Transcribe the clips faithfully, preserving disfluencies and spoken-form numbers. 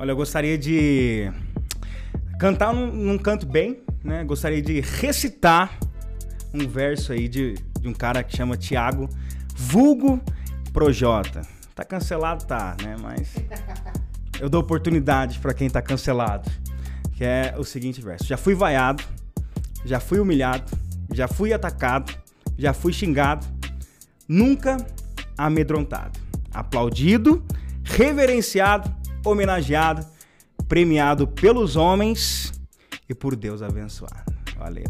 Olha, eu gostaria de cantar, eu não, não canto bem, né? Gostaria de recitar um verso aí de, de um cara que chama Thiago, vulgo Projota. Tá cancelado, tá, né? Mas eu dou oportunidade pra quem tá cancelado, que é o seguinte verso. Já fui vaiado, já fui humilhado, já fui atacado, já fui xingado, nunca amedrontado, aplaudido, reverenciado, homenageado, premiado pelos homens e por Deus abençoado. Valeu.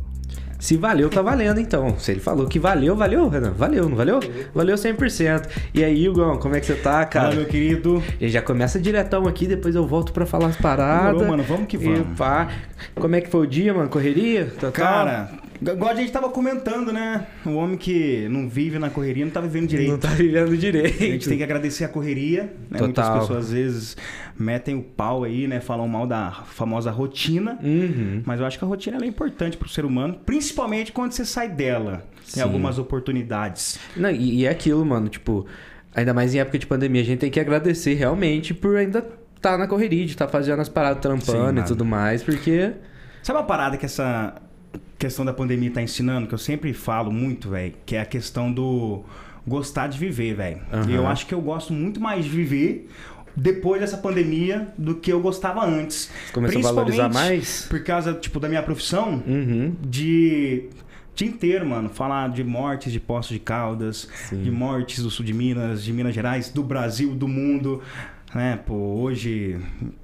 Se valeu, tá valendo, então. Se ele falou que valeu, valeu, Renan. Valeu, não valeu? Valeu cem por cento. E aí, Hugo, como é que você tá, cara? Fala, meu querido. Ele já começa diretão aqui, depois eu volto pra falar as paradas. Demorou, mano, vamos que vamos. Epa. Como é que foi o dia, mano? Correria? Total? Cara, igual a gente tava comentando, né? O homem que não vive na correria não tá vivendo direito. Não tá vivendo direito. A gente tem que agradecer a correria, né? Total. Muitas pessoas, às vezes, metem o pau aí, né? Falam mal da famosa rotina. Uhum. Mas eu acho que a rotina ela é importante pro ser humano, principalmente Principalmente quando você sai dela. Sim. Tem algumas oportunidades. Não, e, e é aquilo, mano, tipo, ainda mais em época de pandemia, a gente tem que agradecer realmente por ainda estar tá na correria, de estar tá fazendo as paradas, trampando. Sim, e tudo mais, porque... Sabe uma parada que essa questão da pandemia tá ensinando, que eu sempre falo muito, velho, que é a questão do gostar de viver, velho. Uhum. Eu acho que eu gosto muito mais de viver depois dessa pandemia do que eu gostava antes. Começou a valorizar mais? Por causa, tipo, da minha profissão. Uhum. De dia inteiro, mano, falar de mortes de Poços de Caldas. Sim. De mortes do sul de Minas, de Minas Gerais, do Brasil, do mundo, né? Pô, hoje,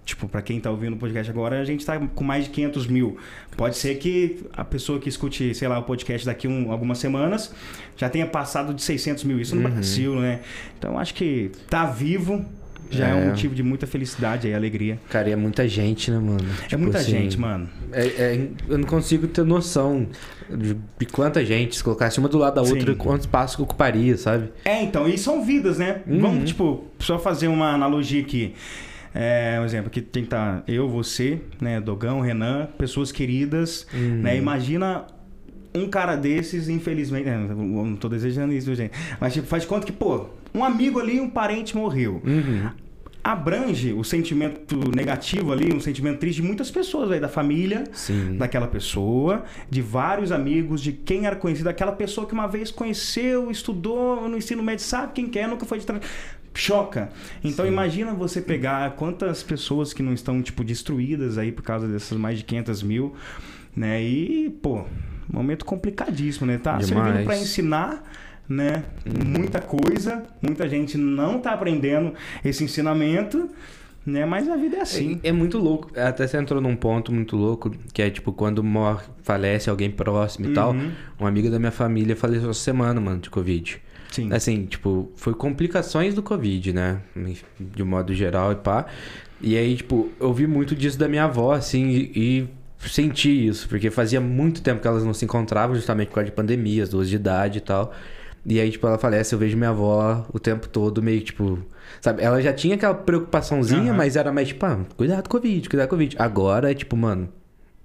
tipo, pra quem tá ouvindo o podcast agora, a gente tá com mais de quinhentos mil. Pode ser que a pessoa que escute, sei lá, o podcast daqui um, algumas semanas já tenha passado de seiscentos mil. Isso no uhum. Brasil, né? Então acho que tá vivo já é. é um motivo de muita felicidade e alegria. Cara, e é muita gente, né, mano? Tipo, é muita assim, gente, mano. É, é, eu não consigo ter noção de, de quanta gente, se colocasse uma do lado da outra, sim, quanto espaço que ocuparia, sabe? É, então, e são vidas, né? Uhum. Vamos, tipo, só fazer uma analogia aqui. É, um exemplo, que tem que estar eu, você, né, Dogão, Renan, pessoas queridas, uhum. né? Imagina um cara desses, infelizmente, né, não tô desejando isso, gente, mas tipo, faz de conta que, pô, um amigo ali, um parente morreu. Uhum. Abrange o sentimento negativo ali, um sentimento triste de muitas pessoas, véio, da família, sim, daquela pessoa, de vários amigos, de quem era conhecido, daquela pessoa que uma vez conheceu, estudou no ensino médio, sabe quem que é, nunca foi de trás. Choca. Então, sim, imagina você pegar quantas pessoas que não estão, tipo, destruídas aí por causa dessas mais de quinhentos mil, né? E, pô, momento complicadíssimo, né? Tá servindo pra ensinar, né? Muita coisa, muita gente não tá aprendendo esse ensinamento, né? Mas a vida é assim. É, é muito louco. Até você entrou num ponto muito louco, que é tipo, quando morre, falece alguém próximo e uhum. tal. Um amigo da minha família faleceu essa semana, mano, de Covid. Sim. Assim, tipo, foi complicações do Covid, né? De modo geral e pá. E aí, tipo, eu vi muito disso da minha avó, assim, e... senti isso, porque fazia muito tempo que elas não se encontravam, justamente por causa de pandemia, as duas de idade e tal. E aí, tipo, ela falece, eu vejo minha avó o tempo todo meio, tipo... Sabe, ela já tinha aquela preocupaçãozinha, uhum. mas era mais, tipo, ah, cuidado com o Covid, cuidado com o Covid. Agora é, tipo, mano,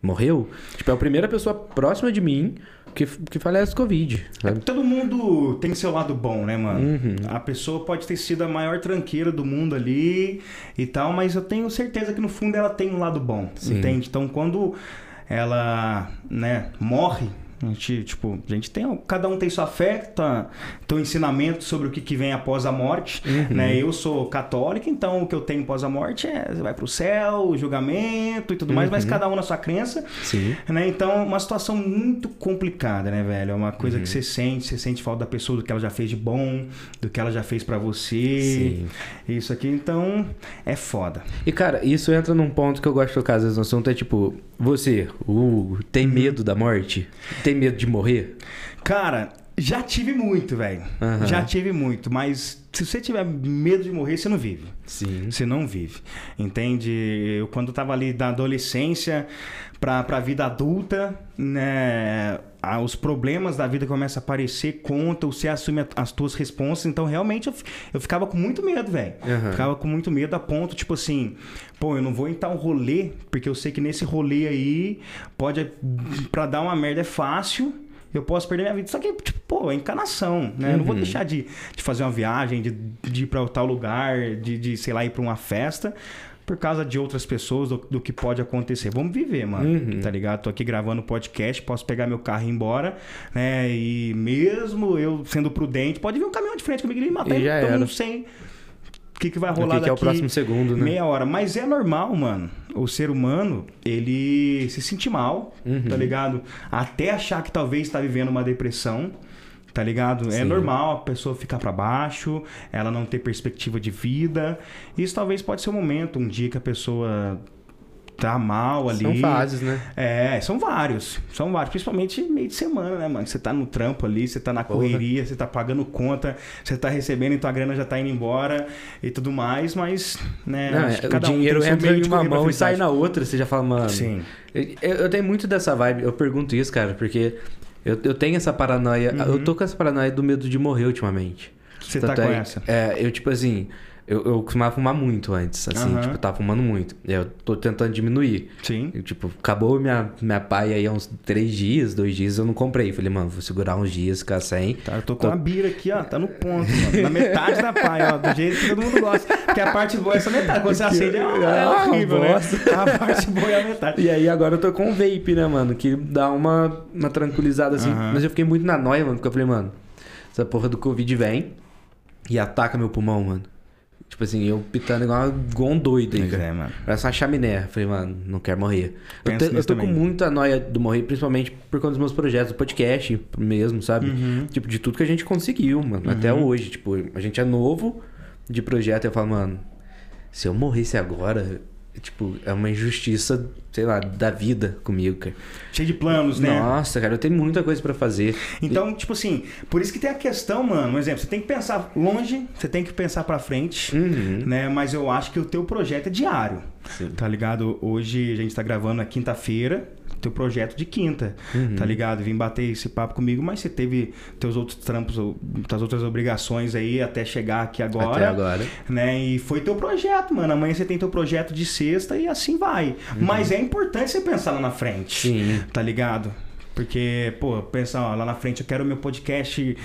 morreu? Tipo, é a primeira pessoa próxima de mim que, que falece Covid. É, todo mundo tem seu lado bom, né, mano? Uhum. A pessoa pode ter sido a maior tranqueira do mundo ali e tal, mas eu tenho certeza que no fundo ela tem um lado bom, sim, entende? Então quando ela, né, morre, a gente, tipo, a gente tem, cada um tem sua fé, tá, teu ensinamento sobre o que, que vem após a morte, uhum. né? Eu sou católico, então o que eu tenho após a morte é você vai pro céu, o julgamento e tudo uhum. mais, mas cada um na sua crença, sim, né? Então, uma situação muito complicada, né, velho? É uma coisa uhum. que você sente, você sente falta da pessoa, do que ela já fez de bom, do que ela já fez pra você, sim, isso aqui, então, é foda. E, cara, isso entra num ponto que eu gosto de tocar, às vezes, no assunto, é tipo, você, uh, tem uhum. medo da morte? Tem Tem medo de morrer? Cara, já tive muito, velho. Uhum. Já tive muito, mas se você tiver medo de morrer, você não vive. Sim. Você não vive. Entende? Eu, quando tava ali da adolescência pra, pra vida adulta, né? Os problemas da vida começam a aparecer, conta, você assume as tuas responsas. Então, realmente, eu, eu ficava com muito medo, velho. Uhum. Ficava com muito medo a ponto, tipo assim... Pô, eu não vou em tal rolê, porque eu sei que nesse rolê aí, pode... Pra dar uma merda é fácil, eu posso perder minha vida. Só que, tipo, pô, é encanação, né? Uhum. Eu não vou deixar de, de fazer uma viagem, de, de ir pra tal lugar, de, de, sei lá, ir pra uma festa... por causa de outras pessoas, do, do que pode acontecer. Vamos viver, mano, uhum. tá ligado? Tô aqui gravando podcast, posso pegar meu carro e ir embora, né? E mesmo eu sendo prudente, pode vir um caminhão de frente comigo e me matar, e já todo mundo sem... O que, que vai rolar daqui é o próximo segundo, né? Meia hora. Mas é normal, mano. O ser humano, ele se sentir mal, uhum. tá ligado? Até achar que talvez tá vivendo uma depressão, tá ligado? Sim. É normal a pessoa ficar pra baixo, ela não ter perspectiva de vida. Isso talvez pode ser um momento, um dia que a pessoa tá mal ali. São fases, né? É, são vários. São vários. Principalmente meio de semana, né, mano? Você tá no trampo ali, você tá na Porra. correria, você tá pagando conta, você tá recebendo, então a grana já tá indo embora e tudo mais, mas, né? Não, acho que cada o dinheiro um tem entra em uma mão e sai na outra, você já fala, mano. Sim. Eu, eu tenho muito dessa vibe, eu pergunto isso, cara, porque eu, eu tenho essa paranoia, uhum. eu tô com essa paranoia do medo de morrer ultimamente. Você Tanto tá com é, essa? É, eu tipo assim. Eu, eu costumava fumar muito antes, assim, uhum. tipo, eu tava fumando muito. Eu tô tentando diminuir. Sim. Eu, tipo, acabou minha, minha paia aí há uns três dias, dois dias, eu não comprei. Falei, mano, vou segurar uns dias, ficar sem. Tá, eu tô com tô... uma bira aqui, ó, tá no ponto, mano. Na metade da paia, ó, do jeito que todo mundo gosta. Porque a parte boa é essa metade, quando você acende é, é horrível, né? A parte boa é a metade. E aí agora eu tô com vape, né, mano, que dá uma, uma tranquilizada, assim. Uhum. Mas eu fiquei muito na nóia, mano, porque eu falei, mano, essa porra do Covid vem e ataca meu pulmão, mano. Tipo assim, eu pitando igual, igual um doido aí, cara. É, mano. Parece uma chaminé. Falei, mano, não quero morrer. Eu, te, eu tô também. com muita noia do morrer, principalmente por conta dos meus projetos, do podcast mesmo, sabe? Uhum. Tipo, de tudo que a gente conseguiu, mano. Uhum. Até hoje, tipo, a gente é novo de projeto. Eu falo, mano, se eu morresse agora, tipo, é uma injustiça, sei lá, da vida comigo, cara. Cheio de planos, né? Nossa, cara, eu tenho muita coisa pra fazer. Então, e... tipo assim, por isso que tem a questão, mano. Um exemplo, você tem que pensar longe, você tem que pensar pra frente, uhum. né? Mas eu acho que o teu projeto é diário, Sim. tá ligado? Hoje a gente tá gravando na quinta-feira, teu projeto de quinta, uhum. tá ligado? Vim bater esse papo comigo, mas você teve teus outros trampos, tuas outras obrigações aí até chegar aqui agora. Até agora. Né? E foi teu projeto, mano. Amanhã você tem teu projeto de sexta e assim vai. Uhum. Mas é importante você pensar lá na frente, Sim. tá ligado? Porque, pô, pensar ó, lá na frente, eu quero o meu podcast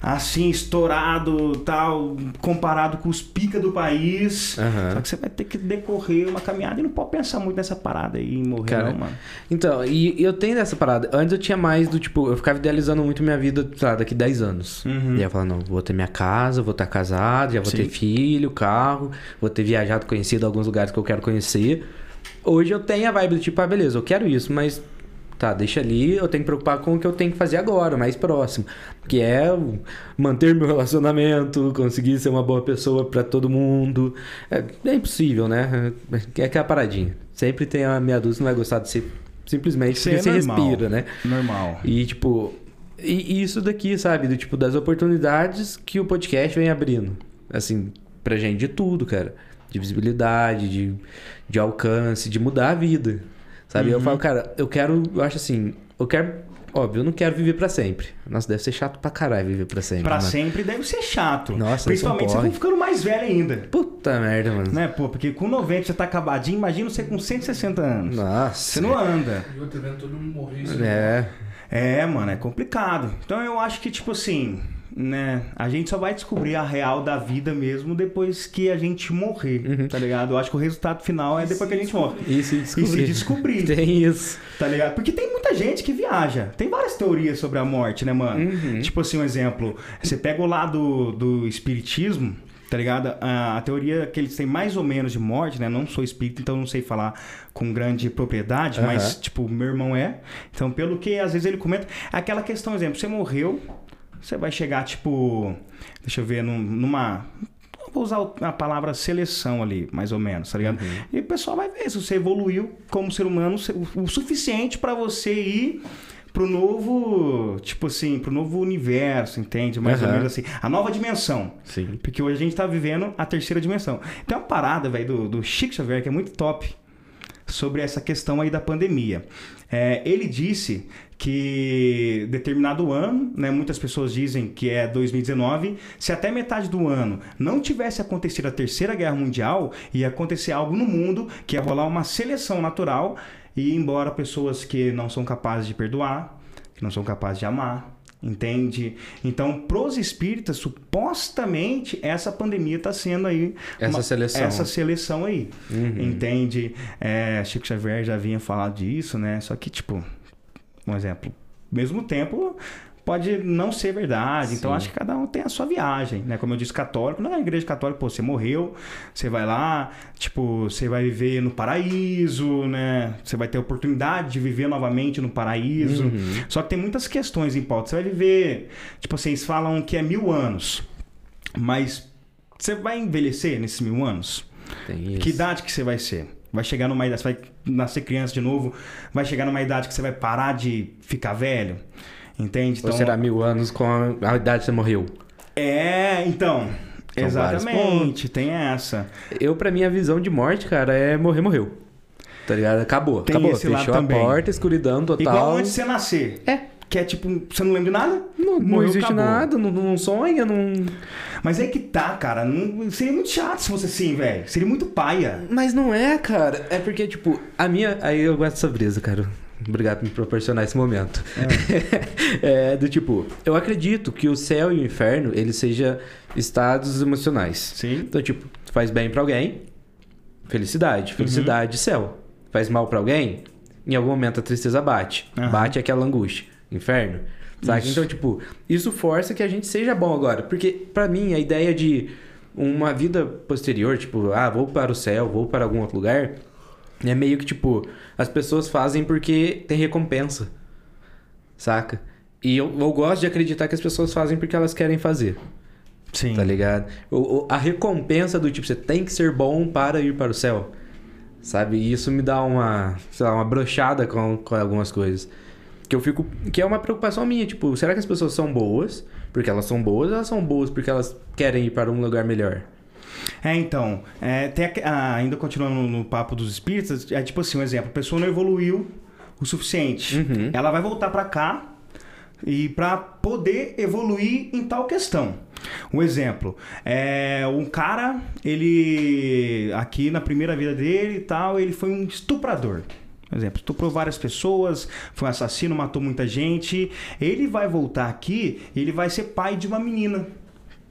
assim, estourado, tal, comparado com os pica do país. Uhum. Só que você vai ter que decorrer uma caminhada e não pode pensar muito nessa parada aí e morrer, Cara, não, mano. Então, e eu tenho dessa parada. Antes eu tinha mais do tipo, eu ficava idealizando muito minha vida, sei lá, daqui dez anos. Uhum. E aí eu falava, não, vou ter minha casa, vou estar casado, já vou Sim. ter filho, carro, vou ter viajado, conhecido alguns lugares que eu quero conhecer. Hoje eu tenho a vibe do tipo, ah, beleza, eu quero isso, mas... Tá, deixa ali, eu tenho que preocupar com o que eu tenho que fazer agora, mais próximo. Que é manter meu relacionamento, conseguir ser uma boa pessoa pra todo mundo. É, é impossível, né? É aquela paradinha. Sempre tem a meia dúzia, não vai gostar de ser simplesmente porque você respira, né? Normal. E tipo, e isso daqui, sabe? Do tipo, das oportunidades que o podcast vem abrindo. Assim, pra gente de tudo, cara. De visibilidade, de, de alcance, de mudar a vida. Sabe? Uhum. Eu falo, cara, eu quero... Eu acho assim... Eu quero... Óbvio, eu não quero viver pra sempre. Nossa, deve ser chato pra caralho viver pra sempre. Pra mano. sempre deve ser chato. Nossa, principalmente se você for ficando mais velho ainda. Puta merda, mano. Né, pô? Porque com noventa você tá acabadinho. Imagina você com cento e sessenta anos. Nossa. Você não anda. E eu tô vendo todo mundo morrer. Isso é. É, mano. É complicado. Então eu acho que, tipo assim... Né? A gente só vai descobrir a real da vida mesmo depois que a gente morrer, uhum. tá ligado? Eu acho que o resultado final é depois que a gente morre. E se descobrir. E se descobrir. Tem isso. Tá ligado? Porque tem muita gente que viaja. Tem várias teorias sobre a morte, né, mano? Uhum. Tipo assim, um exemplo. Você pega o lado do espiritismo, tá ligado? A, a teoria que eles têm mais ou menos de morte, né? Não sou espírita, então não sei falar com grande propriedade, uhum. mas, tipo, meu irmão é. Então, pelo que às vezes ele comenta... Aquela questão, exemplo, você morreu... Você vai chegar, tipo... Deixa eu ver, numa... Vou usar a palavra seleção ali, mais ou menos, tá ligado? Uhum. E o pessoal vai ver se você evoluiu como ser humano o suficiente pra você ir pro novo... Tipo assim, pro novo universo, entende? Mais uhum. ou menos assim. A nova dimensão. Sim. Porque hoje a gente tá vivendo a terceira dimensão. Tem uma parada, velho, do, do Chico Xavier, que é muito top, sobre essa questão aí da pandemia. É, ele disse... que determinado ano, né, muitas pessoas dizem que é dois mil e dezenove, se até metade do ano não tivesse acontecido a Terceira Guerra Mundial, ia acontecer algo no mundo, que ia rolar uma seleção natural, e ir embora pessoas que não são capazes de perdoar, que não são capazes de amar, entende? Então, pros espíritas, supostamente, essa pandemia tá sendo aí... Essa uma, seleção. Essa seleção aí, uhum. Entende? É, Chico Xavier já vinha falar disso, né? Só que, tipo, um exemplo, ao mesmo tempo... Pode não ser verdade. Sim. Então, acho que cada um tem a sua viagem, né? Como eu disse, católico. Na igreja católica, pô, você morreu, você vai lá, tipo, você vai viver no paraíso, né? Você vai ter a oportunidade de viver novamente no paraíso. Uhum. Só que tem muitas questões em pauta. Você vai viver... Tipo, vocês falam que é mil anos, mas você vai envelhecer nesses mil anos? Tem isso. Que idade que você vai ser? Vai chegar numa idade... Você vai nascer criança de novo? Vai chegar numa idade que você vai parar de ficar velho? Entende? Então, ou será mil anos com a idade que você morreu? É, então... São exatamente, tem essa. Eu, pra mim, a visão de morte, cara, é morrer, morreu. Tá ligado? Acabou, tem acabou. Fechou a porta, escuridão total. Igual antes de você nascer. É. Que é tipo, você não lembra de nada? Não, não morreu, existe acabou. Nada, não, não sonha, não... Mas é que tá, cara. Não, seria muito chato se fosse assim, velho. Seria muito paia. Mas não é, cara. É porque, tipo, a minha... Aí eu gosto dessa brisa, cara. Obrigado por me proporcionar esse momento. É. É, do tipo, eu acredito que o céu e o inferno, eles sejam estados emocionais. Sim. Então, tipo, faz bem pra alguém, felicidade. Felicidade, uhum. Céu. Faz mal pra alguém, em algum momento a tristeza bate. Uhum. Bate aquela angústia. Inferno. Sabe? Então, tipo, isso força que a gente seja bom agora. Porque, pra mim, a ideia de uma vida posterior, tipo, ah, vou para o céu, vou para algum outro lugar... É meio que, tipo, as pessoas fazem porque tem recompensa, saca? E eu, eu gosto de acreditar que as pessoas fazem porque elas querem fazer. Sim. Tá ligado? O, o, a recompensa do tipo, você tem que ser bom para ir para o céu, sabe? E isso me dá uma, sei lá, uma brochada com, com algumas coisas. Que eu fico... Que é uma preocupação minha, tipo, será que as pessoas são boas porque elas são boas ou elas são boas porque elas querem ir para um lugar melhor? É, então, é, tem, ah, ainda continuando no papo dos espíritas, é tipo assim, um exemplo, a pessoa não evoluiu o suficiente, uhum. Ela vai voltar pra cá e pra poder evoluir em tal questão. Um exemplo, é, um cara, ele, aqui na primeira vida dele e tal, ele foi um estuprador. Por exemplo, estuprou várias pessoas, foi um assassino, matou muita gente. Ele vai voltar aqui e ele vai ser pai de uma menina.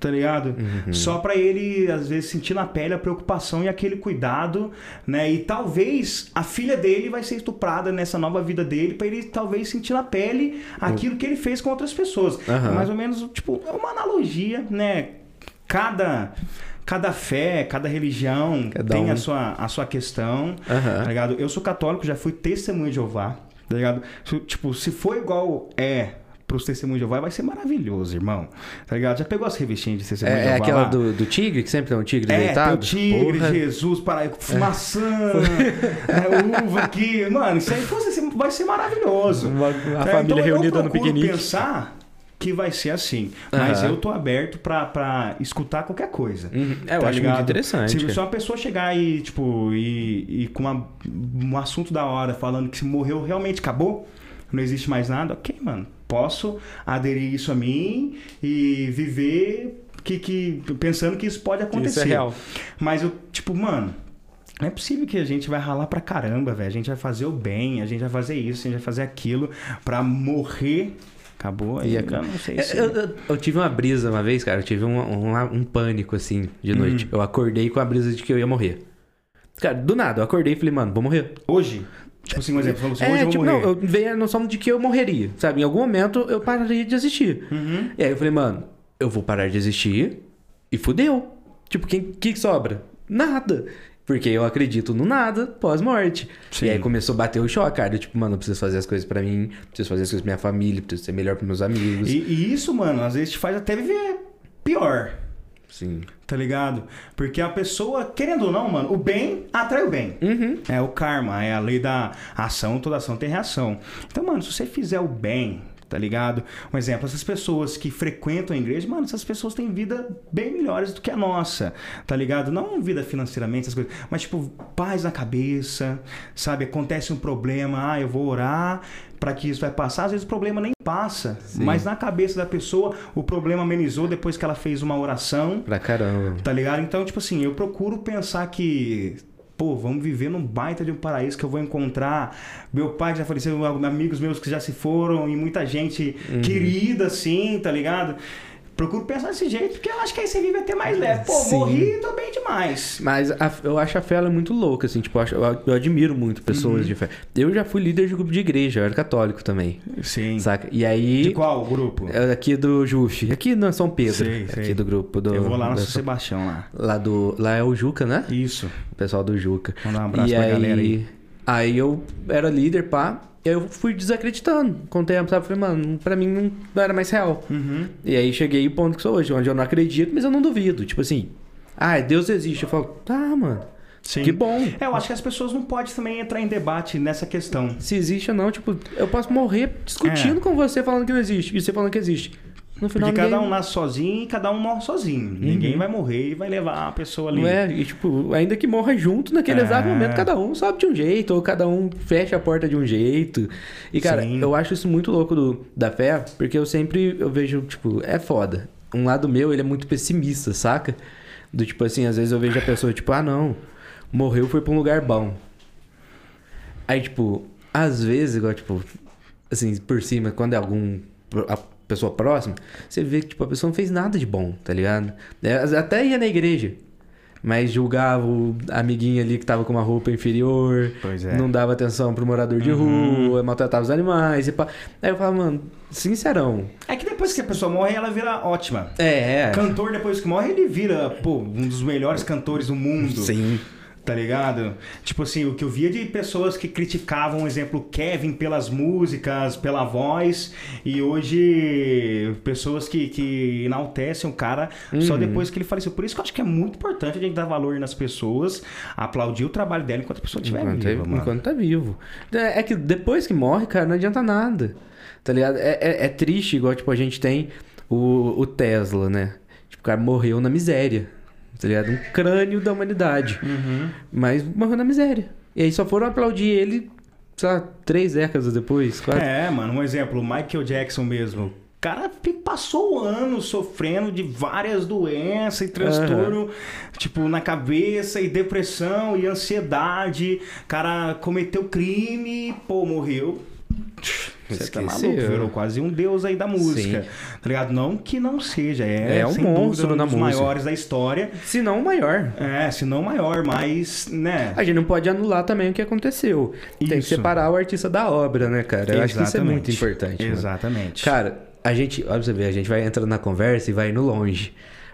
Tá ligado? Uhum. Só pra ele, às vezes, sentir na pele a preocupação e aquele cuidado, né? E talvez a filha dele vai ser estuprada nessa nova vida dele, pra ele talvez sentir na pele aquilo que ele fez com outras pessoas. Uhum. Mais ou menos, tipo, é uma analogia, né? Cada... Cada fé, cada religião cada tem um. a, sua, a sua questão, uhum. Tá ligado? Eu sou católico, já fui testemunha de Jeová, tá ligado? Tipo, se for igual é... para os testemunhos de Jeová, vai ser maravilhoso, irmão. Tá ligado? Já pegou as revistinhas de testemunhos é, de Jeová? É aquela do, do tigre, que sempre tem um tigre é, deitado? É, o tigre, porra. Jesus, para... maçã, é, uva aqui. Mano, isso aí vai ser maravilhoso. Uma, a é, família então, reunida no piquenique. Eu pensar que vai ser assim. Mas uhum. Eu tô aberto para para escutar qualquer coisa. Uhum. É, eu tá acho ligado? Muito interessante. Se, se uma pessoa chegar e, tipo, e, e com uma, um assunto da hora, falando que se morreu, realmente acabou, não existe mais nada, ok, mano. Posso aderir isso a mim e viver que, que, pensando que isso pode acontecer. Isso é real. Mas eu, tipo, mano, não é possível que a gente vai ralar pra caramba, velho. A gente vai fazer o bem, a gente vai fazer isso, a gente vai fazer aquilo pra morrer. Acabou aí, cara, não sei se... eu, eu, eu tive uma brisa uma vez, cara. Eu tive um, um, um pânico, assim, de noite. Hum. Eu acordei com a brisa de que eu ia morrer. Cara, do nada, eu acordei e falei, mano, vou morrer. Hoje? Tipo assim, um exemplo, falou assim, hoje é, eu tipo, vou morrer. Não, eu veio a noção de que eu morreria, sabe? Em algum momento eu pararia de existir. Uhum. E aí eu falei, mano, eu vou parar de existir e fudeu. Tipo, o que sobra? Nada. Porque eu acredito no nada pós-morte. E aí começou a bater o choque, cara. Eu, tipo, mano, eu preciso fazer as coisas pra mim, preciso fazer as coisas pra minha família, preciso ser melhor pros meus amigos. E, e isso, mano, às vezes te faz até viver pior. Sim. Tá ligado? Porque a pessoa, querendo ou não, mano, o bem atrai o bem. Uhum. É o karma, é a lei da ação, toda ação tem reação. Então, mano, se você fizer o bem, tá ligado? Um exemplo, essas pessoas que frequentam a igreja, mano, essas pessoas têm vida bem melhores do que a nossa, tá ligado? Não vida financeiramente, essas coisas, mas tipo, paz na cabeça, sabe? Acontece um problema, ah, eu vou orar pra que isso vai passar. Às vezes o problema nem passa. Sim. Mas na cabeça da pessoa o problema amenizou depois que ela fez uma oração. Pra caramba. Tá ligado? Então, tipo assim, eu procuro pensar que pô, vamos viver num baita de um paraíso que eu vou encontrar meu pai que já faleceu, amigos meus que já se foram e muita gente uhum. querida, assim, tá ligado? Procuro pensar desse jeito, porque eu acho que aí você vive até mais leve. Pô, Sim. morri, tô bem demais. Mas a, eu acho a fé ela é muito louca, assim. Tipo, eu, acho, eu, eu admiro muito pessoas uhum. de fé. Eu já fui líder de grupo de igreja, eu era católico também. Sim. Saca? E aí... De qual grupo? Aqui do Juche. Aqui no São Pedro. Sei, sei. Aqui do grupo do... Eu vou lá no São Sebastião, lá. Lá, do, lá é o Juca, né? Isso. O pessoal do Juca. Mandar um abraço e pra aí, galera aí. Aí eu era líder, pá... E aí eu fui desacreditando com o tempo, sabe? Falei, mano, pra mim não, não era mais real. Uhum. E aí cheguei ao ponto que sou hoje, onde eu não acredito, mas eu não duvido. Tipo assim, ah, Deus existe. Eu falo, tá, mano. Sim. Que bom. É, eu acho que as pessoas não podem também entrar em debate nessa questão. Se existe ou não, tipo, eu posso morrer discutindo é. com você falando que não existe, e você falando que existe. No final, porque ninguém... cada um nasce sozinho e cada um morre sozinho. Uhum. Ninguém vai morrer e vai levar a pessoa ali. Não é? E tipo, ainda que morra junto, naquele é... exato momento, cada um sobe de um jeito, ou cada um fecha a porta de um jeito. E cara, Sim. eu acho isso muito louco do, da fé, porque eu sempre eu vejo, tipo, é foda. Um lado meu, ele é muito pessimista, saca? Do tipo assim, às vezes eu vejo a pessoa, tipo, ah não, morreu, foi pra um lugar bom. Aí tipo, às vezes, igual tipo, assim, por cima, quando é algum... A, pessoa próxima, você vê que tipo, a pessoa não fez nada de bom, tá ligado? Até ia na igreja, mas julgava o amiguinho ali que tava com uma roupa inferior, pois é. Não dava atenção pro morador de uhum. rua, maltratava os animais e pá. Aí eu falava, mano, sincerão. É que depois que a pessoa morre, ela vira ótima. É, é. Cantor, depois que morre, ele vira, pô, um dos melhores cantores do mundo. Sim. Tá ligado? Tipo assim, o que eu via de pessoas que criticavam, por exemplo, Kevin pelas músicas, pela voz, e hoje pessoas que, que enaltecem o cara uhum. só depois que ele faleceu. Por isso que eu acho que é muito importante a gente dar valor nas pessoas, aplaudir o trabalho dela enquanto a pessoa estiver viva. Mano. Enquanto tá vivo. É que depois que morre, cara, não adianta nada. Tá ligado? É, é, é triste, igual tipo, a gente tem o, o Tesla, né? Tipo, o cara morreu na miséria. Tá ligado? Um crânio da humanidade. Uhum. Mas morreu na miséria. E aí só foram aplaudir ele, sei lá, três décadas depois, quase. É, mano, um exemplo, o Michael Jackson mesmo. O cara passou anos sofrendo de várias doenças e transtorno, uhum. tipo, na cabeça, e depressão, e ansiedade. O cara cometeu crime, pô, morreu. Você tá maluco, virou quase um deus aí da música. Sim. Tá ligado? Não que não seja. É, é um monstro na música. É um dos maiores da história. Se não o maior. É, se não o maior, mas, né? A gente não pode anular também o que aconteceu. Isso. Tem que separar o artista da obra, né, cara? Eu Exatamente. Acho que isso é muito importante. Exatamente. Mano. Cara, a gente, olha pra você ver, a gente vai entrando na conversa e vai indo longe.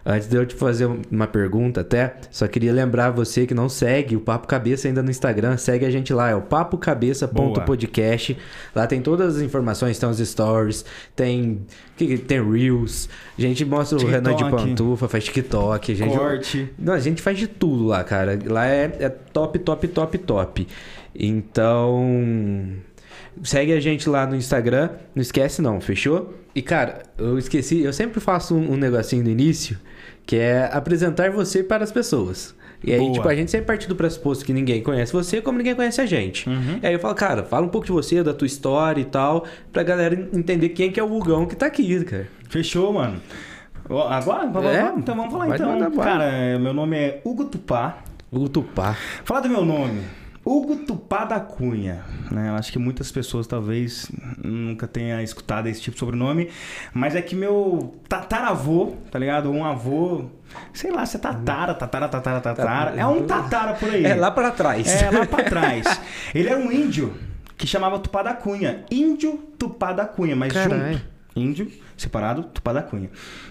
Antes de eu te fazer uma pergunta até, só queria lembrar você que não segue o Papo Cabeça ainda no Instagram, segue a gente lá, é o papo cabeça ponto podcast. Lá tem todas as informações, tem os stories, tem, tem reels, a gente mostra TikTok. O Renan de Pantufa, faz TikTok. A gente, corte. Não, a gente faz de tudo lá, cara. Lá é, é top, top, top, top. Então... Segue a gente lá no Instagram. Não esquece não, fechou? E cara, eu esqueci, eu sempre faço um, um negocinho no início, que é apresentar você para as pessoas. E aí, Boa. Tipo, a gente sempre parte do pressuposto que ninguém conhece você, como ninguém conhece a gente. Uhum. E aí eu falo, cara, fala um pouco de você, da tua história e tal, pra galera entender quem que é o Hugão que tá aqui, cara. Fechou, mano. Agora? É? Então vamos falar. Vai então. Cara, meu nome é Hugo Tupá. Hugo Tupá. Fala do meu nome. Hugo Tupá da Cunha, né? Eu acho que muitas pessoas talvez nunca tenham escutado esse tipo de sobrenome, mas é que meu tataravô, tá ligado? Um avô, sei lá, se é tatara, tatara, tatara, tatara, é um tatara por aí. É lá pra trás. É lá pra trás. Ele era um índio que chamava Tupá da Cunha, índio Tupá da Cunha, mas Carai. Junto. Índio, separado, Tupá da Cunha.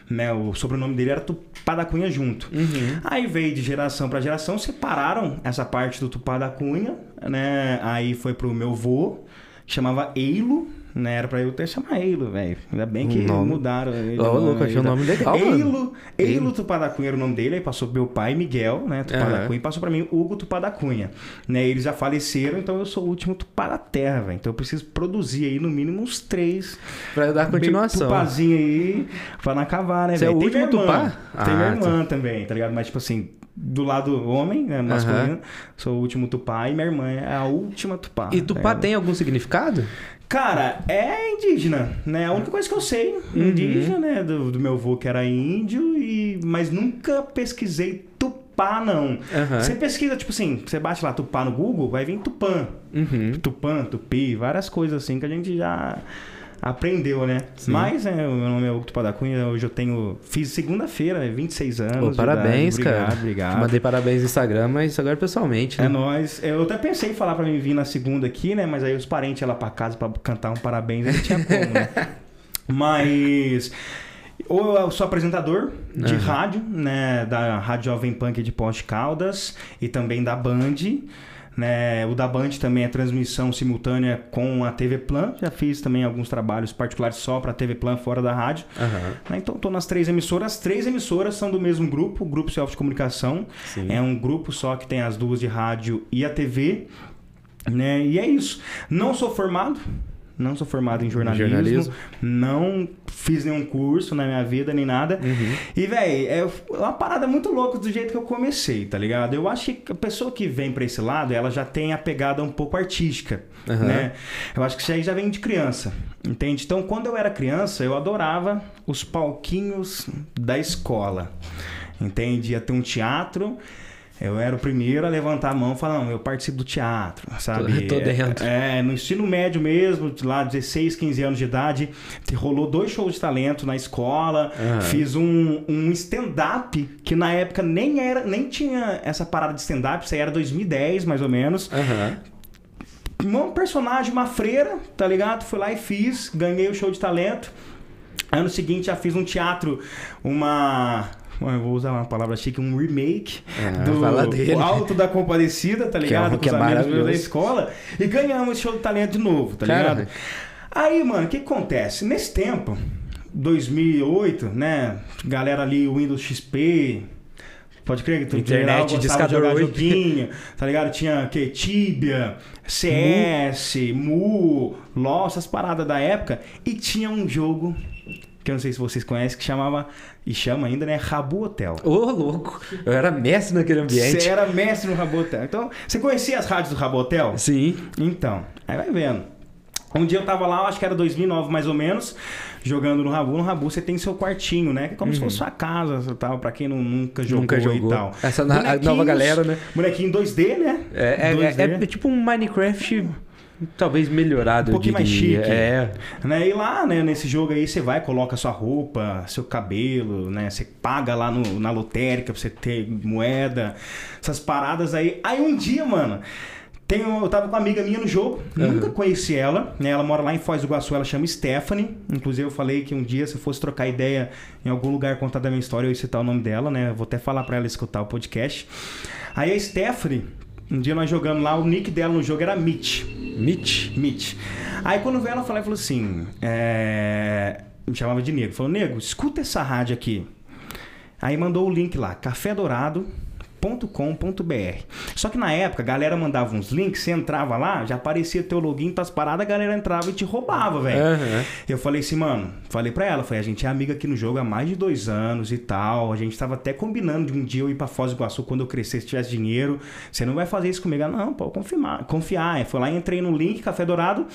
Né? O sobrenome dele era Tupá da Cunha junto. Uhum. Aí veio de geração para geração, separaram essa parte do Tupá da Cunha, né? Aí foi pro meu vô, que chamava Eilo, né? Era pra eu até chamar Eilo, velho. Ainda bem que nome... mudaram. Ô, oh, louco, achei um nome legal, Eilo, mano. Eilo, Eilo Tupá da Cunha era o nome dele, aí passou meu pai, Miguel, né? Tupá uhum. da Cunha, e passou pra mim Hugo Tupá da Cunha. Né? Eles já faleceram, então eu sou o último Tupá da Terra, velho. Então eu preciso produzir aí no mínimo uns três. Pra dar continuação. Tupazinho aí, pra não acabar, né, velho? É o último Tupá? Tem ah, minha irmã tá... também, tá ligado? Mas tipo assim... Do lado homem, né, masculino, uhum. sou o último Tupá e minha irmã é a última Tupá. E Tupá tá tem algum significado? Cara, é indígena, né? A única coisa que eu sei, indígena, uhum. né? Do, do meu avô que era índio, e... mas nunca pesquisei Tupá. Tupá, não. Uhum. Você pesquisa, tipo assim, você bate lá Tupá no Google, vai vir Tupã. Uhum. Tupã, Tupi, várias coisas assim que a gente já aprendeu, né? Sim. Mas, né, meu nome é Hugo Tupá da Cunha, hoje eu tenho... Fiz segunda-feira, vinte e seis anos. Pô, parabéns, obrigado, cara. Obrigado. Mandei parabéns no Instagram, mas agora pessoalmente, né? É nóis. Eu até pensei em falar pra mim vir na segunda aqui, né? Mas aí os parentes iam lá pra casa pra cantar um parabéns, não tinha como, né? Mas... Ou eu sou apresentador de uhum. rádio, né? Da Rádio Jovem Pan de Poços de Caldas e também da Band. Né? O da Band também é transmissão simultânea com a T V Plan. Já fiz também alguns trabalhos particulares só para a T V Plan, fora da rádio. Uhum. Então, estou nas três emissoras. As três emissoras são do mesmo grupo, o Grupo Cioff de Comunicação. Sim. É um grupo só que tem as duas de rádio e a T V. Né? E é isso. Não sou formado. Não sou formado em jornalismo, jornalismo, não fiz nenhum curso na minha vida, nem nada. Uhum. E, velho, é uma parada muito louca do jeito que eu comecei, tá ligado? Eu acho que a pessoa que vem pra esse lado, ela já tem a pegada um pouco artística, uhum. né? Eu acho que isso aí já vem de criança, entende? Então, quando eu era criança, eu adorava os palquinhos da escola, entende? Ia ter um teatro... Eu era o primeiro a levantar a mão e falar, não, eu participo do teatro, sabe? Tô, tô dentro. É, é, no ensino médio mesmo, lá dezesseis, quinze anos de idade, rolou dois shows de talento na escola, uhum. fiz um, um stand-up, que na época nem, era, nem tinha essa parada de stand-up, isso aí era dois mil e dez, mais ou menos. Uhum. Um personagem, uma freira, tá ligado? Fui lá e fiz, ganhei o show de talento. Ano seguinte já fiz um teatro, uma... Eu vou usar uma palavra chique, um remake é, do Alto da Compadecida, tá ligado? Que é, que com os é amigos da escola. E ganhamos show de talento de novo, tá Cara, ligado? Né? Aí, mano, o que acontece? Nesse tempo, dois mil e oito, né? Galera ali, Windows X P... Pode crer que internet gostava de jogar joguinho, tá ligado? Tinha que Tibia, C S, Mu, LoL, essas paradas da época. E tinha um jogo... que eu não sei se vocês conhecem, que chamava, e chama ainda, né, Rabu Hotel. Ô, oh, louco! Eu era mestre naquele ambiente. Você era mestre no Rabu Hotel. Então, você conhecia as rádios do Rabu Hotel? Sim. Então, aí vai vendo. Um dia eu tava lá, acho que era dois mil e nove mais ou menos, jogando no Rabu. No Rabu você tem seu quartinho, né? Que é como uhum. se fosse sua casa, tal, pra quem não, nunca jogou nunca jogou. E tal. Essa na, nova galera, né? Bonequinho dois D, né? É, é, dois D. É, é tipo um Minecraft... Talvez melhorado, um pouquinho mais chique. É. Né? E lá, né, nesse jogo aí, você vai, coloca sua roupa, seu cabelo, né? Você paga lá no, na lotérica pra você ter moeda, essas paradas aí. Aí um dia, mano, tem, eu tava com uma amiga minha no jogo, uhum. nunca conheci ela, né? Ela mora lá em Foz do Iguaçu, ela chama Stephanie. Inclusive, eu falei que um dia, se eu fosse trocar ideia em algum lugar, contar da minha história, eu ia citar o nome dela, né? Eu vou até falar pra ela escutar o podcast. Aí a Stephanie, um dia nós jogando lá, o nick dela no jogo era Mitch. Mitch? Mitch. Aí quando veio ela falar, ela falou assim... É... Me chamava de Nego. Falou, Nego, escuta essa rádio aqui. Aí mandou o link lá, café dourado ponto com ponto b r. Só que na época, a galera mandava uns links, você entrava lá, já aparecia teu login pras paradas, a galera entrava e te roubava, velho. Uhum. Eu falei assim, mano, falei pra ela, falei, a gente é amiga aqui no jogo há mais de dois anos e tal, a gente tava até combinando de um dia eu ir pra Foz do Iguaçu quando eu crescer, se tivesse dinheiro, você não vai fazer isso comigo. Ela, não, pô, confirmar, confiar. Eu fui lá e entrei no link, Café Dourado,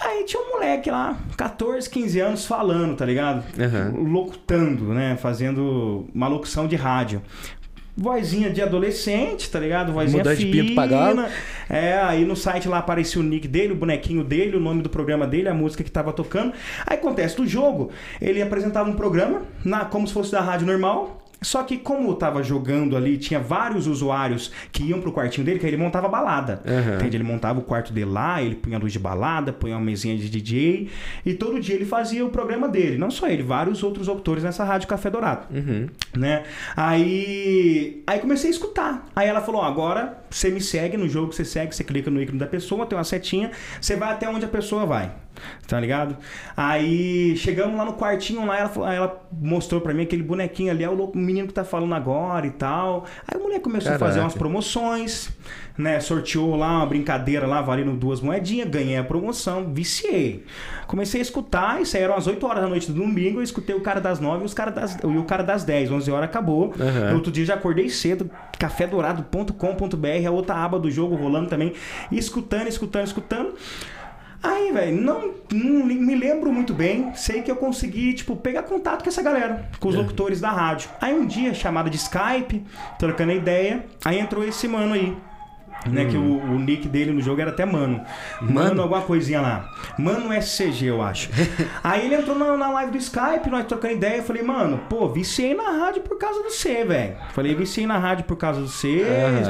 aí tinha um moleque lá, quatorze, quinze anos, falando, tá ligado? Uhum. Locutando, né, fazendo uma locução de rádio. Vozinha de adolescente, tá ligado? Vozinha Mudar fina. De pinto pra galo. É, aí no site lá aparecia o nick dele, o bonequinho dele, o nome do programa dele, a música que tava tocando. Aí acontece, do jogo, ele apresentava um programa, na, como se fosse da rádio normal, só que como eu tava jogando ali, tinha vários usuários que iam pro quartinho dele, que aí ele montava balada, uhum. entende? Ele montava o quarto dele lá, ele punha a luz de balada, punha uma mesinha de D J, e todo dia ele fazia o programa dele, não só ele, vários outros autores nessa rádio Café Dourado, uhum. né? Aí, aí comecei a escutar, aí ela falou, ó, agora você me segue no jogo, você segue, você clica no ícone da pessoa, tem uma setinha, você vai até onde a pessoa vai. Tá ligado? Aí chegamos lá no quartinho lá, ela, ela mostrou pra mim aquele bonequinho ali, é o menino que tá falando agora e tal. Aí o moleque começou Caraca. a fazer umas promoções, né? Sorteou lá uma brincadeira lá, valendo duas moedinhas, ganhei a promoção, viciei. Comecei a escutar, isso aí eram as oito horas da noite do domingo, eu escutei o cara das nove e, os cara das, e o cara das dez, onze horas acabou. Uhum. No outro dia já acordei cedo, café dourado ponto com ponto b r, a outra aba do jogo rolando também, escutando, escutando, escutando. Aí, velho, não, não me lembro muito bem. Sei que eu consegui, tipo, pegar contato com essa galera, com os é. locutores da rádio. Aí um dia, chamada de Skype, trocando ideia, aí entrou esse mano aí, né? Hum. Que o, o nick dele no jogo era até Mano. Mano, mano alguma coisinha lá. Mano S C G, eu acho. Aí ele entrou na, na live do Skype, nós trocando ideia. Eu falei, mano, pô, viciei na rádio por causa do C, velho. Falei, viciei na rádio por causa do C,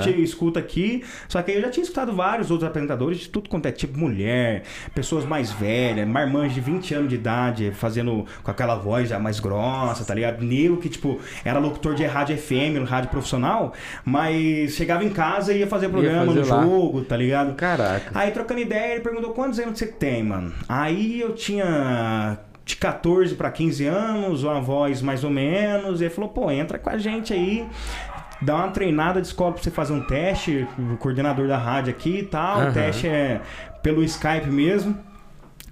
uhum. escuta aqui. Só que aí eu já tinha escutado vários outros apresentadores de tudo quanto é tipo, mulher, pessoas mais velhas, marmanjos de vinte anos de idade, fazendo com aquela voz já mais grossa, tá ligado? Nego que, tipo, era locutor de rádio F M, rádio profissional, mas chegava em casa e ia fazer programa. No lá. Jogo, tá ligado? Caraca. Aí trocando ideia, ele perguntou quantos anos você tem, mano. Aí eu tinha de quatorze para quinze anos, uma voz mais ou menos. E ele falou, pô, entra com a gente aí, dá uma treinada de escola pra você fazer um teste. O coordenador da rádio aqui e tal. Uhum. O teste é pelo Skype mesmo.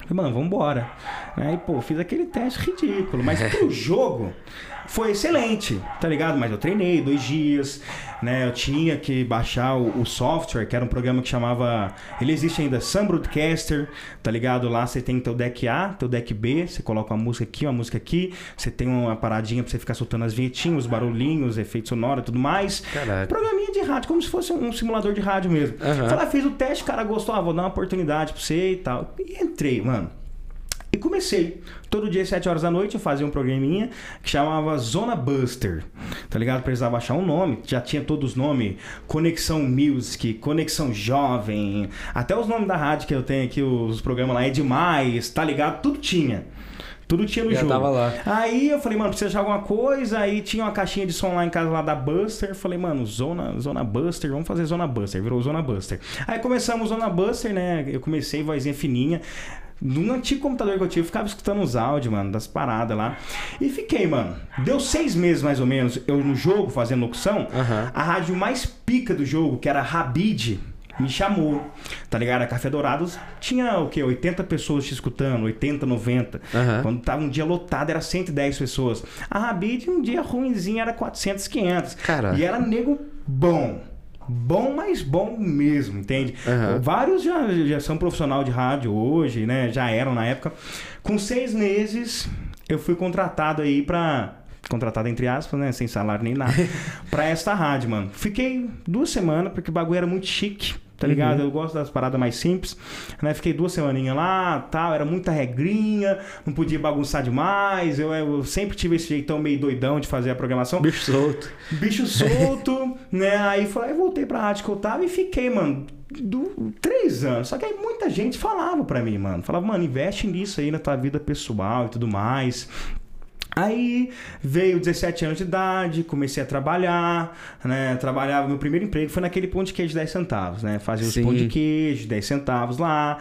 Mano, vambora. Aí, pô, fiz aquele teste ridículo. Mas pro jogo foi excelente, tá ligado? Mas eu treinei dois dias, né? Eu tinha que baixar o, o software, que era um programa que chamava... Ele existe ainda, Sam Broadcaster, tá ligado? Lá você tem teu deck A, teu deck B, você coloca uma música aqui, uma música aqui, você tem uma paradinha pra você ficar soltando as vinhetinhas, os barulhinhos, efeitos sonoros e tudo mais. Caraca. Programinha de rádio, como se fosse um simulador de rádio mesmo. Uhum. Falei, fiz o teste, o cara gostou, ah, vou dar uma oportunidade pra você e tal. E entrei, mano. E comecei. Todo dia, às sete horas da noite, eu fazia um programinha que chamava Zona Buster, tá ligado? Precisava achar um nome, já tinha todos os nomes, Conexão Music, Conexão Jovem, até os nomes da rádio que eu tenho aqui, os programas lá, É Demais, tá ligado? Tudo tinha. Tudo tinha no já jogo. Tava lá. Aí eu falei, mano, precisa achar alguma coisa. Aí tinha uma caixinha de som lá em casa lá da Buster. Falei, mano, Zona, Zona Buster, vamos fazer Zona Buster. Virou Zona Buster. Aí começamos Zona Buster, né? Eu comecei, vozinha fininha. Num antigo computador que eu tive, eu ficava escutando uns áudios, mano, das paradas lá. E fiquei, mano. Deu seis meses, mais ou menos, eu no jogo, fazendo locução. Uhum. A rádio mais pica do jogo, que era a Rabid, me chamou, tá ligado? A Café Dourado tinha, o quê? oitenta pessoas te escutando, oitenta, noventa. Uhum. Quando tava um dia lotado, era cento e dez pessoas. A Rabid, um dia ruimzinho, era quatrocentos, quinhentos. Caraca. E era nego bom. Bom, mas bom mesmo, entende? Uhum. Vários já, já são profissional de rádio hoje, né? Já eram na época. Com seis meses, eu fui contratado aí pra... Contratado entre aspas, né? Sem salário nem nada. Pra esta rádio, mano. Fiquei duas semanas, porque o bagulho era muito chique, tá ligado? Uhum. Eu gosto das paradas mais simples, né? Fiquei duas semaninhas lá, tal, era muita regrinha, não podia bagunçar demais. Eu, eu sempre tive esse jeitão meio doidão de fazer a programação. Bicho solto. Bicho solto, né? Aí foi, aí voltei pra rádio que eu tava e fiquei, mano, do, três anos. Só que aí muita gente falava pra mim, mano. Falava, mano, investe nisso aí na tua vida pessoal e tudo mais. Aí veio dezessete anos de idade, comecei a trabalhar, né? Trabalhava, meu primeiro emprego foi naquele pão de queijo de dez centavos, né? Fazia os pão de queijo, dez centavos lá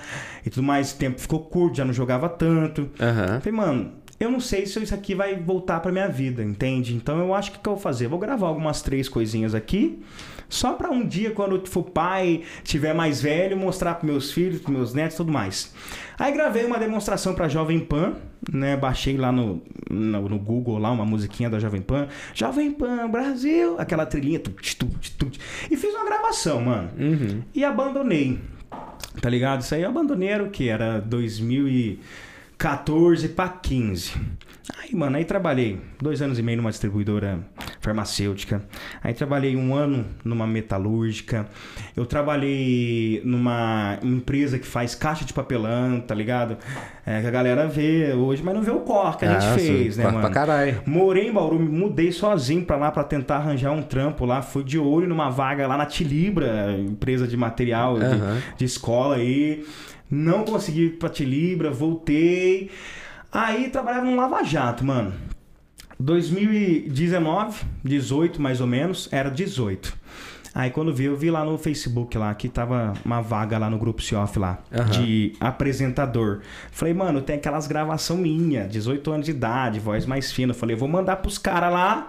e tudo mais. O tempo ficou curto, já não jogava tanto. Uhum. Falei, mano, eu não sei se isso aqui vai voltar pra minha vida, entende? Então eu acho que o que eu vou fazer? Eu vou gravar algumas três coisinhas aqui, só pra um dia, quando eu for pai, tiver mais velho, mostrar pros meus filhos, pros meus netos e tudo mais. Aí gravei uma demonstração pra Jovem Pan, né? Baixei lá no, no, no Google lá uma musiquinha da Jovem Pan. Jovem Pan, Brasil! Aquela trilhinha. Tut, tut, tut. E fiz uma gravação, mano. Uhum. E abandonei. Tá ligado? Isso aí eu abandonei, era o que? Era dois mil e quatorze pra quinze. Aí, mano, aí trabalhei dois anos e meio numa distribuidora farmacêutica. Aí trabalhei um ano numa metalúrgica. Eu trabalhei numa empresa que faz caixa de papelão, tá ligado? É, que a galera vê hoje, mas não vê o corre que a gente ah, fez, sim, né, mano? Pra caralho. Morei em Bauru, me mudei sozinho pra lá pra tentar arranjar um trampo lá. Fui de olho numa vaga lá na Tilibra, empresa de material, uhum, de, de escola aí. Não consegui ir pra Tilibra, voltei. Aí trabalhava no Lava Jato, mano. dois mil e dezenove, dezoito mais ou menos, era dezoito. Aí quando vi, eu vi lá no Facebook lá que tava uma vaga lá no Grupo Cioff lá, uhum, de apresentador. Falei, mano, tem aquelas gravação minha, dezoito anos de idade, voz mais fina. Falei, vou mandar pros caras lá,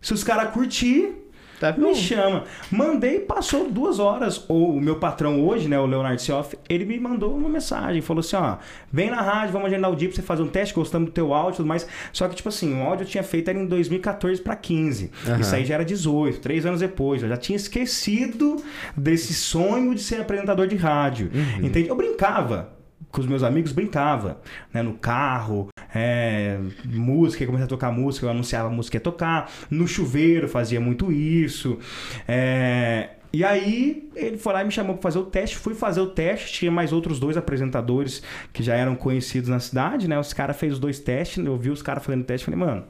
se os caras curtir... Tá, me chama. Mandei, passou duas horas. Ou o meu patrão hoje, né, o Leonardo Cioff, ele me mandou uma mensagem. Falou assim, ó, vem na rádio, vamos agendar o dia pra você fazer um teste, gostamos do teu áudio e tudo mais. Só que, tipo assim, o áudio eu tinha feito era em dois mil e quatorze pra quinze. Uhum. Isso aí já era dezoito, três anos depois. Eu já tinha esquecido desse sonho de ser apresentador de rádio. Uhum. Entende? Eu brincava com os meus amigos, brincava, né? No carro, é, música, comecei a tocar música, eu anunciava a música que ia tocar, no chuveiro fazia muito isso, é... E aí ele foi lá e me chamou para fazer o teste, fui fazer o teste, tinha mais outros dois apresentadores que já eram conhecidos na cidade, né? Os caras fez os dois testes, eu vi os caras fazendo o teste, falei, mano,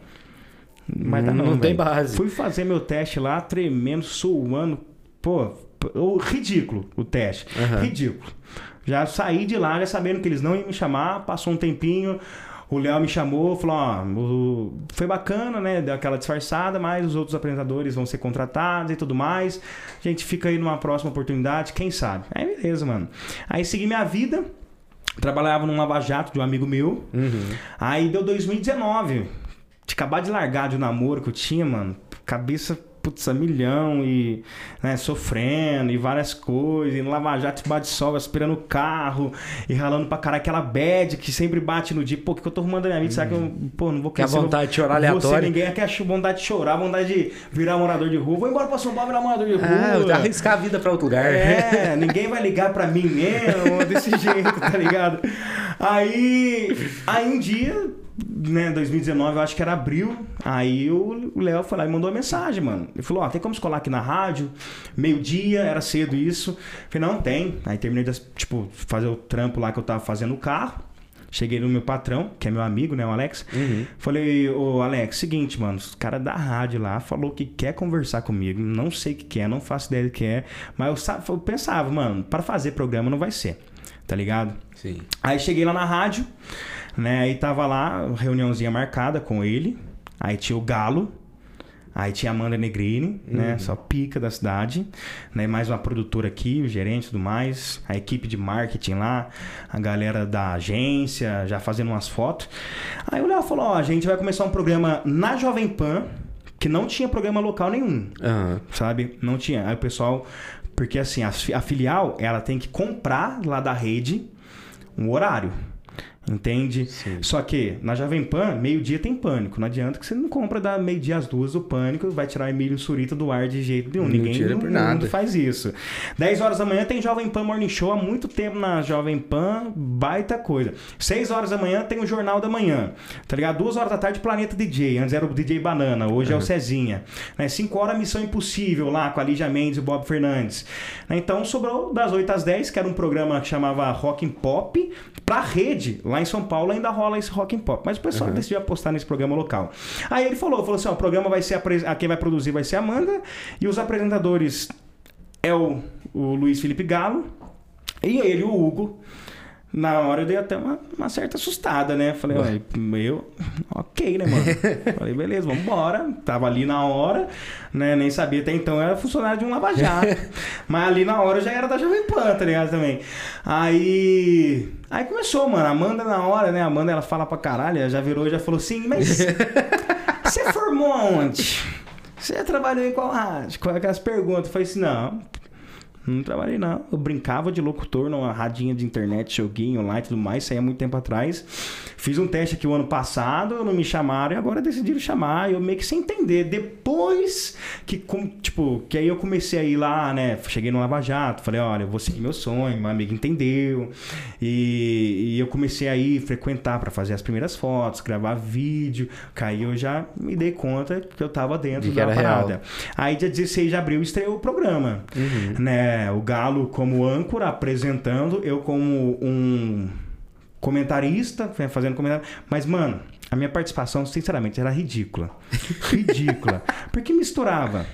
mas não, não, não tem base. Fui fazer meu teste lá, tremendo, suando, pô, ridículo o teste, uhum. ridículo. Já saí de lá, já sabendo que eles não iam me chamar, passou um tempinho... O Léo me chamou, falou, ó, o... foi bacana, né, deu aquela disfarçada, mas os outros apresentadores vão ser contratados e tudo mais. A gente fica aí numa próxima oportunidade, quem sabe? Aí beleza, mano. Aí segui minha vida, trabalhava num lava-jato de um amigo meu. Uhum. Aí deu dois mil e dezenove, de acabar de largar de um namoro que eu tinha, mano, cabeça... putz, a milhão e né, sofrendo e várias coisas, e no Lava Jato bate sol, aspirando o carro e ralando pra caralho aquela bad que sempre bate no dia, pô, que eu tô arrumando a minha vida, hum. será que eu pô, não vou querer ser, vontade vou, de chorar aleatório? Ninguém quer vontade de chorar, vontade de virar morador de rua, vou embora pra São Paulo virar morador de rua. Ah, arriscar a vida pra outro lugar. É, ninguém vai ligar pra mim mesmo, desse jeito, tá ligado? Aí, aí um dia... Né, dois mil e dezenove, eu acho que era abril. Aí o Léo foi lá e mandou uma mensagem, mano. Ele falou, ó, tem como escolar aqui na rádio? Meio-dia, era cedo isso. Eu falei, não, tem. Aí terminei de, tipo, fazer o trampo lá que eu tava fazendo no carro. Cheguei no meu patrão, que é meu amigo, né, o Alex. Uhum. Falei, ô Alex, seguinte, mano, os caras da rádio lá falou que quer conversar comigo. Não sei o que que é, não faço ideia do que é. Mas eu, eu pensava, mano, pra fazer programa não vai ser. Tá ligado? Sim. Aí cheguei lá na rádio, né? Aí tava lá, reuniãozinha marcada com ele. Aí tinha o Galo. Aí tinha a Amanda Negrini, uhum. né? Só pica da cidade. Né? Mais uma produtora aqui, o gerente e tudo mais. A equipe de marketing lá. A galera da agência, já fazendo umas fotos. Aí o Léo falou, ó, a gente vai começar um programa na Jovem Pan, que não tinha programa local nenhum. Uhum. Sabe? Não tinha. Aí o pessoal... Porque assim, a, a filial, ela tem que comprar lá da rede um horário, entende? Sim. Só que na Jovem Pan, meio-dia tem Pânico. Não adianta que você não compra da meio-dia às duas o Pânico, vai tirar o Emílio Surita do ar de jeito nenhum. Não Ninguém tira por nada. Mundo faz isso. dez horas da manhã tem Jovem Pan Morning Show, há muito tempo na Jovem Pan, baita coisa. seis horas da manhã tem o Jornal da Manhã, tá ligado? duas horas da tarde Planeta D J, antes era o D J Banana, hoje uhum. é o Cezinha. Né? cinco horas Missão Impossível lá com a Lígia Mendes e o Bob Fernandes. Né? Então sobrou das oito às dez, que era um programa que chamava Rock and Pop, pra rede, lá em São Paulo ainda rola esse Rock and Pop, mas o pessoal uhum. decidiu apostar nesse programa local. Aí ele falou, falou assim, ó, o programa vai ser, a pres... quem vai produzir vai ser a Amanda, e os apresentadores é o, o Luiz Felipe Galo, e ele, o Hugo. Na hora eu dei até uma, uma certa assustada, né? Falei, ué, eu... Ok, né, mano? Falei, beleza, vamos embora. Tava ali na hora, né? Nem sabia até então, eu era funcionário de um lava-jato. Mas ali na hora eu já era da Jovem Pan, tá ligado? Também. Aí... Aí começou, mano. A Amanda na hora, né? A Amanda, ela fala pra caralho. Ela já virou e já falou assim, mas... Você formou aonde? Você trabalhou em qual rádio? Qual é aquelas perguntas? Eu falei assim, não... Não trabalhei, não. Eu brincava de locutor numa radinha de internet, joguinho online e tudo mais. Saía muito tempo atrás. Fiz um teste aqui o ano passado, não me chamaram e agora decidiram chamar. Eu meio que sem entender. Depois que, tipo, que aí eu comecei a ir lá, né? Cheguei no Lava Jato, falei, olha, eu vou seguir meu sonho, meu amigo entendeu. E, e eu comecei a ir frequentar para fazer as primeiras fotos, gravar vídeo. Aí eu já me dei conta que eu tava dentro da parada. Real. Aí dia dezesseis de abril estreou o programa, uhum. né? O Galo como âncora, apresentando, eu como um comentarista, fazendo comentário. Mas, mano, a minha participação, sinceramente, era ridícula. Ridícula. Porque misturava.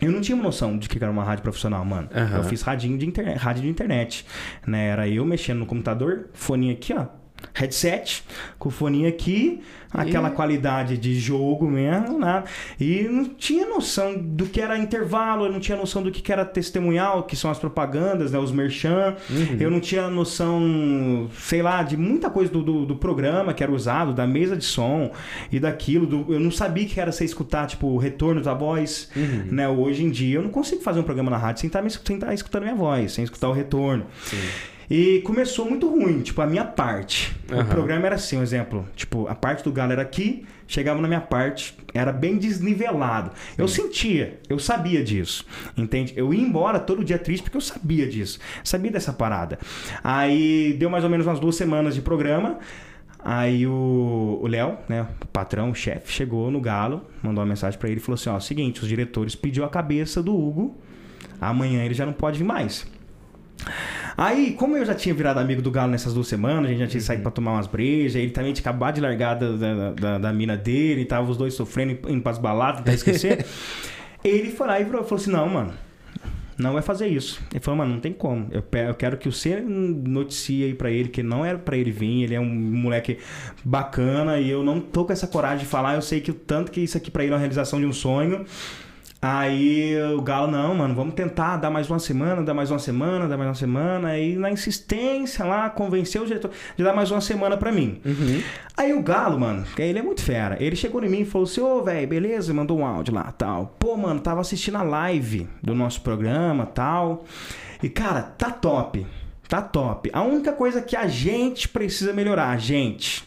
Eu não tinha noção de que era uma rádio profissional, mano. Uhum. Eu fiz radinho de internet, rádio de internet. Né? Era eu mexendo no computador, foninho aqui, ó. Headset, com foninho aqui, aquela e... qualidade de jogo mesmo, nada. E não tinha noção do que era intervalo, eu não tinha noção do que era testemunhal, que são as propagandas, né, os merchan. Uhum. Eu não tinha noção, sei lá, de muita coisa do, do, do programa que era usado, da mesa de som e daquilo. Do, eu não sabia que era você escutar, tipo, o retorno da voz. Uhum. Né? Hoje em dia, eu não consigo fazer um programa na rádio sem estar, sem estar escutando minha voz, sem escutar o retorno. Sim. E começou muito ruim, tipo, a minha parte. Uhum. O programa era assim, um exemplo. Tipo, a parte do Galo era aqui, chegava na minha parte, era bem desnivelado. Sim. Eu sentia, eu sabia disso, entende? Eu ia embora todo dia triste porque eu sabia disso. Sabia dessa parada. Aí, deu mais ou menos umas duas semanas de programa. Aí o Léo, né, o patrão, o chefe, chegou no Galo, mandou uma mensagem pra ele e falou assim, ó, seguinte, os diretores pediu a cabeça do Hugo, amanhã ele já não pode vir mais. Aí, como eu já tinha virado amigo do Galo nessas duas semanas, a gente já tinha uhum. saído pra tomar umas brejas, ele também tinha acabado de largar da, da, da, da mina dele, tava os dois sofrendo, indo pras baladas, pra esquecer. Ele foi lá e falou assim, não, mano, não vai fazer isso. Ele falou, mano, não tem como. Eu, eu quero que você noticie aí pra ele que não era pra ele vir, ele é um moleque bacana e eu não tô com essa coragem de falar, eu sei que o tanto que isso aqui pra ele é uma realização de um sonho. Aí o Galo, não, mano, vamos tentar dar mais uma semana, dar mais uma semana, dar mais uma semana. Aí na insistência lá, convenceu o diretor de dar mais uma semana pra mim. Uhum. Aí o Galo, mano, ele é muito fera. Ele chegou em mim e falou assim, ô, velho, beleza? Mandou um áudio lá, tal. Pô, mano, tava assistindo a live do nosso programa, tal. E, cara, tá top, tá top. A única coisa que a gente precisa melhorar, a gente,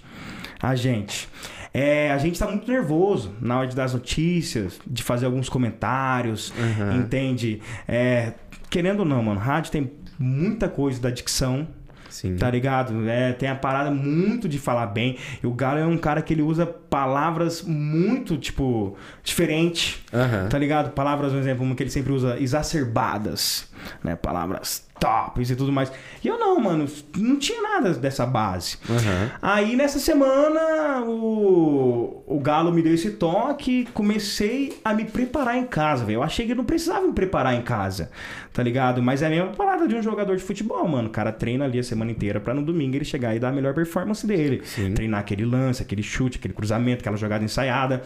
a gente... É, a gente tá muito nervoso na hora de dar as notícias, de fazer alguns comentários, uhum. entende? É, querendo ou não, mano, rádio tem muita coisa da dicção, sim. tá ligado? É, tem a parada muito de falar bem. E o Galo é um cara que ele usa palavras muito, tipo, diferente, uhum. tá ligado? Palavras, um exemplo, uma que ele sempre usa, exacerbadas, né? Palavras... tops e tudo mais. E eu não, mano, não tinha nada dessa base. Uhum. Aí nessa semana o, o Galo me deu esse toque, comecei a me preparar em casa, velho. Eu achei que eu não precisava me preparar em casa, tá ligado? Mas é a mesma parada de um jogador de futebol, mano. O cara treina ali a semana inteira pra no domingo ele chegar e dar a melhor performance dele. Sim. Treinar aquele lance, aquele chute, aquele cruzamento, aquela jogada ensaiada.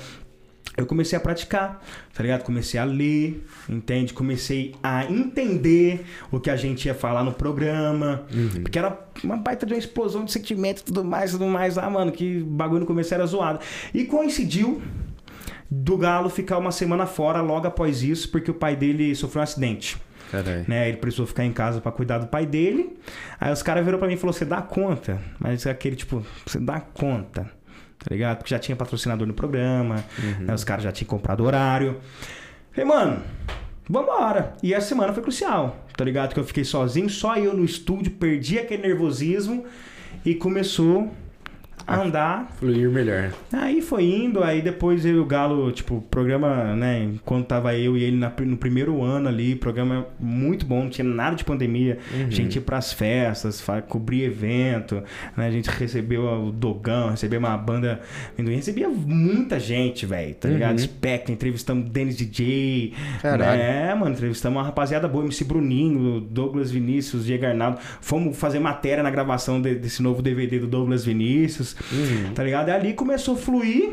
Eu comecei a praticar, tá ligado? Comecei a ler, entende? Comecei a entender o que a gente ia falar no programa. Uhum. Porque era uma baita de uma explosão de sentimentos e tudo mais, tudo mais. Ah, mano, que bagulho no começo era zoado. E coincidiu do Galo ficar uma semana fora logo após isso, porque o pai dele sofreu um acidente. Né? Ele precisou ficar em casa pra cuidar do pai dele. Aí os caras viram pra mim e falaram, você dá conta? Mas aquele tipo, você dá conta, tá ligado? Porque já tinha patrocinador no programa, uhum. né? Os caras já tinham comprado horário. Falei, mano, vambora. E essa semana foi crucial, tá ligado? Que eu fiquei sozinho, só eu no estúdio, perdi aquele nervosismo e começou a andar. Fluir melhor. Aí foi indo, aí depois eu e o Galo, tipo, o programa, né? Enquanto tava eu e ele na, no primeiro ano ali, programa muito bom, não tinha nada de pandemia. Uhum. A gente ia pras festas, cobria evento, né? A gente recebeu o Dogão, recebeu uma banda, recebia muita gente, velho, tá ligado? Uhum. Spectre, entrevistamos o Dennis D J. Caralho. É, mano, entrevistamos uma rapaziada boa, M C Bruninho, Douglas Vinícius, Diego Arnaldo. Fomos fazer matéria na gravação de, desse novo D V D do Douglas Vinícius. Uhum. Tá ligado? E ali começou a fluir.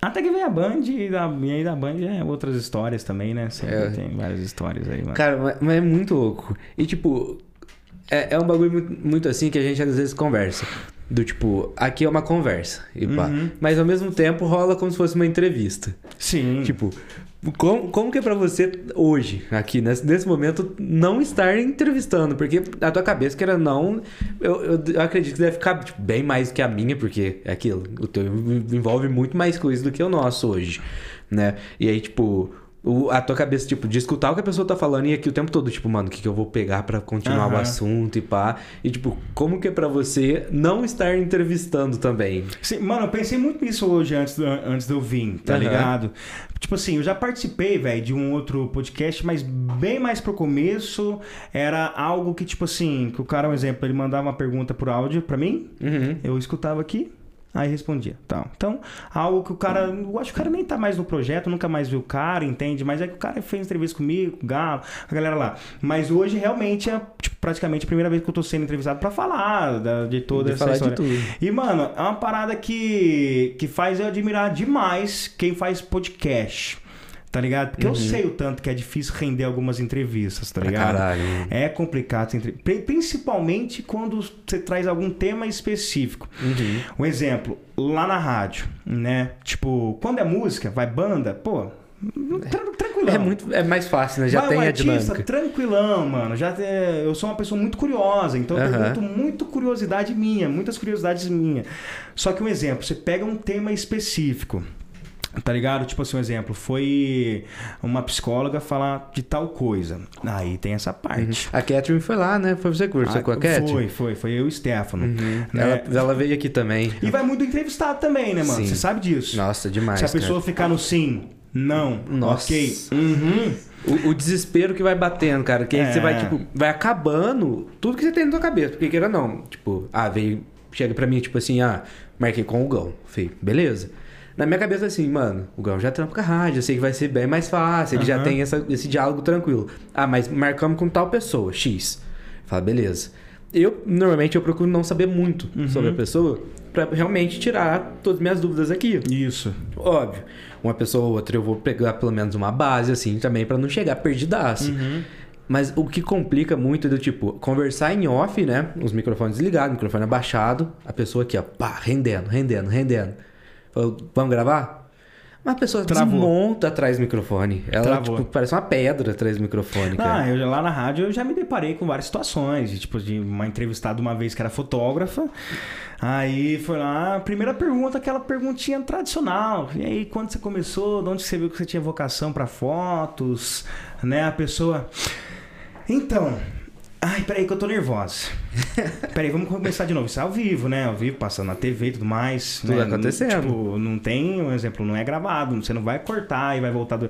Até que veio a Band. E, da, e aí da Band é outras histórias também, né? Sempre é. Tem várias histórias aí, mano. Cara, mas, mas é muito louco. E tipo, é, é um bagulho muito, muito assim que a gente às vezes conversa. Do tipo, aqui é uma conversa e pá. Uhum. Mas ao mesmo tempo rola como se fosse uma entrevista. Sim. Tipo, como, como que é pra você hoje, aqui, nesse, nesse momento, não estar entrevistando? Porque a tua cabeça, que era não... Eu, eu, eu acredito que deve ficar tipo, bem mais que a minha, porque é aquilo. O teu envolve muito mais coisa do que o nosso hoje, né? E aí, tipo... O, a tua cabeça, tipo, de escutar o que a pessoa tá falando e aqui o tempo todo, tipo, mano, o que, que eu vou pegar pra continuar uhum. o assunto e pá. E, tipo, como que é pra você não estar entrevistando também? Sim, mano, eu pensei muito nisso hoje antes, do, antes de eu vir, tá uhum. ligado? Tipo assim, eu já participei, velho, de um outro podcast, mas bem mais pro começo era algo que, tipo assim, que o cara, um exemplo, ele mandava uma pergunta por áudio pra mim, uhum. eu escutava aqui. Aí respondia, tá. Então, algo que o cara... Eu acho que o cara nem tá mais no projeto, nunca mais viu o cara, entende? Mas é que o cara fez entrevista comigo, com o Galo, a galera lá. Mas hoje, realmente, é tipo, praticamente a primeira vez que eu tô sendo entrevistado pra falar da, de toda de essa história. De tudo. E, mano, é uma parada que, que faz eu admirar demais quem faz podcast. Tá ligado? Porque uhum. eu sei o tanto que é difícil render algumas entrevistas, tá ligado? Ah, caralho. É complicado. Principalmente quando você traz algum tema específico. Uhum. Um exemplo, lá na rádio, né? Tipo, quando é música, vai banda, pô, Tranquilão. É, muito, é mais fácil, né? Já vai tem um artista, a dinâmica. Tranquilão, mano. Já tem, eu sou uma pessoa muito curiosa, então eu uhum. pergunto muito curiosidade minha, muitas curiosidades minhas. Só que um exemplo, você pega um tema específico, tá ligado? Tipo assim, um exemplo, foi uma psicóloga falar de tal coisa. Aí tem essa parte. Uhum. A Catherine foi lá, né? Foi você que conversou ah, com a Catherine? Foi, foi. Foi eu e o Stefano. Uhum. Né? Ela, ela veio aqui também. E vai muito entrevistado também, né, mano? Sim. Você sabe disso. Nossa, demais. Se a pessoa cara. ficar no sim... Não, Nossa. ok. Uhum. O, o desespero que vai batendo, cara. Que aí é. você vai, tipo, vai acabando tudo que você tem na tua cabeça. Porque queira não. Tipo, ah, veio. Chega pra mim, tipo assim, ah, marquei com o Gão. Falei, beleza. Na minha cabeça, assim, mano, o Gão já trampa com a rádio, eu sei que vai ser bem mais fácil, ele uhum. já tem essa, esse diálogo tranquilo. Ah, mas marcamos com tal pessoa, X. Fala, beleza. Eu, normalmente, eu procuro não saber muito uhum. sobre a pessoa pra realmente tirar todas as minhas dúvidas aqui. Isso. Óbvio. Uma pessoa ou outra eu vou pegar pelo menos uma base, assim, também pra não chegar perdidaço. Uhum. Mas o que complica muito é do tipo, conversar em off, né? Os microfones desligados, o microfone abaixado, a pessoa aqui, ó, pá, rendendo, rendendo, rendendo. Falou, vamos gravar? Mas a pessoa Travou. desmonta atrás do microfone. Ela tipo, parece uma pedra atrás do microfone. Cara. Ah, eu, lá na rádio eu já me deparei com várias situações. Tipo, de uma entrevistada uma vez que era fotógrafa. Aí foi lá, a primeira pergunta, aquela perguntinha tradicional. E aí, quando você começou? De onde você viu que você tinha vocação pra fotos? Né? A pessoa... Então... Ai, peraí que eu tô nervosa. Peraí, vamos começar de novo. Isso é ao vivo, né? Ao vivo, passando na T V e tudo mais. Tudo né? acontecendo. Não, tipo, não tem, um exemplo, não é gravado. Você não vai cortar e vai voltar do...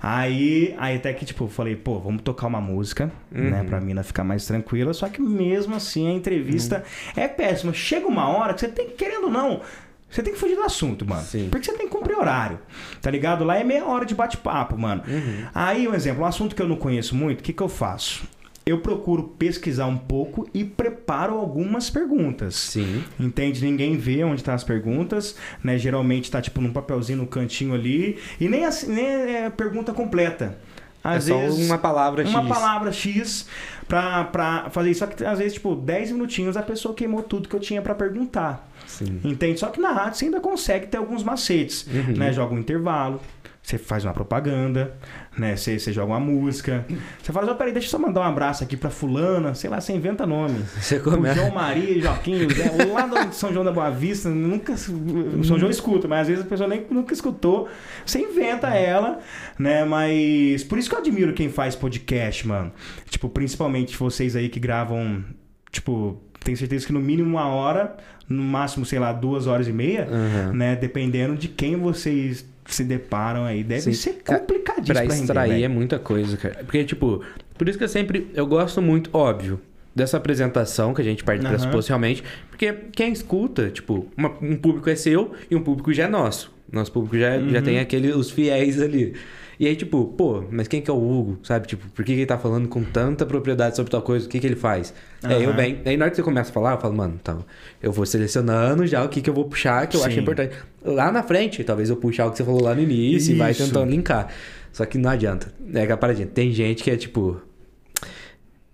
Aí, aí até que, tipo, eu falei, pô, vamos tocar uma música, uhum. né? Pra mina ficar mais tranquila. Só que mesmo assim, a entrevista uhum. é péssima. Chega uma hora que você tem que, querendo ou não... Você tem que fugir do assunto, mano. Sim. Porque você tem que cumprir horário, tá ligado? Lá é meia hora de bate-papo, mano. Uhum. Aí, um exemplo, um assunto que eu não conheço muito, o que que eu faço? Eu procuro pesquisar um pouco e preparo algumas perguntas. Sim. Entende? Ninguém vê onde estão tá as perguntas, né? Geralmente tá tipo num papelzinho no cantinho ali. E nem, assim, nem é pergunta completa. Às é vezes, só uma palavra X. Uma palavra X pra, pra fazer isso. Só que às vezes, tipo, dez minutinhos a pessoa queimou tudo que eu tinha pra perguntar. Sim. Entende? Só que na rádio você ainda consegue ter alguns macetes. Uhum. Né? Joga um intervalo. Você faz uma propaganda, né? Você, você joga uma música. Você fala, oh, peraí, deixa eu só mandar um abraço aqui pra fulana. Sei lá, você inventa nome. Você começa. João Maria, Joaquim, José. Lá do São João da Boa Vista, nunca... O São João escuta, mas às vezes a pessoa nem, nunca escutou. Você inventa ela, né? Mas por isso que eu admiro quem faz podcast, mano. Tipo, principalmente vocês aí que gravam, tipo... Tenho certeza que no mínimo uma hora, no máximo, sei lá, duas horas e meia, uhum. né? Dependendo de quem vocês se deparam aí. Deve Sim. ser complicadíssimo. Pra, pra extrair render, né? É muita coisa, cara. Porque, tipo, por isso que eu sempre... Eu gosto muito, óbvio, dessa apresentação que a gente parte uhum. pressupôs realmente. Porque quem escuta, tipo, uma, um público é seu e um público já é nosso. Nosso público já, uhum. já tem aquele, os fiéis ali. E aí, tipo, pô, mas quem que é o Hugo, sabe? Tipo, por que, que ele tá falando com tanta propriedade sobre tal coisa? O que que ele faz? Uhum. É, eu bem... Aí na hora que você começa a falar, eu falo, mano, tá, eu vou selecionando já o que que eu vou puxar, que eu Sim. acho importante. Lá na frente, talvez eu puxar o que você falou lá no início Isso. e vai tentando linkar. Só que não adianta. É aquela paradinha. Tem gente que é, tipo...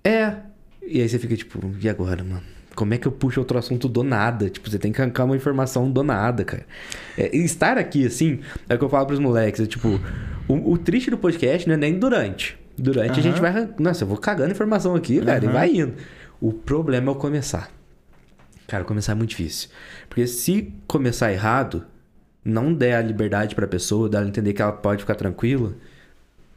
É. E aí você fica, tipo, e agora, mano? Como é que eu puxo outro assunto do nada? Tipo, você tem que arrancar uma informação do nada, cara. É, estar aqui, assim, é o que eu falo pros moleques. É tipo, o, o triste do podcast não é nem durante. Durante uhum. a gente vai... Nossa, eu vou cagando informação aqui, velho, uhum. e vai indo. O problema é o começar. Cara, começar é muito difícil. Porque se começar errado, não der a liberdade pra pessoa, dar ela entender que ela pode ficar tranquila...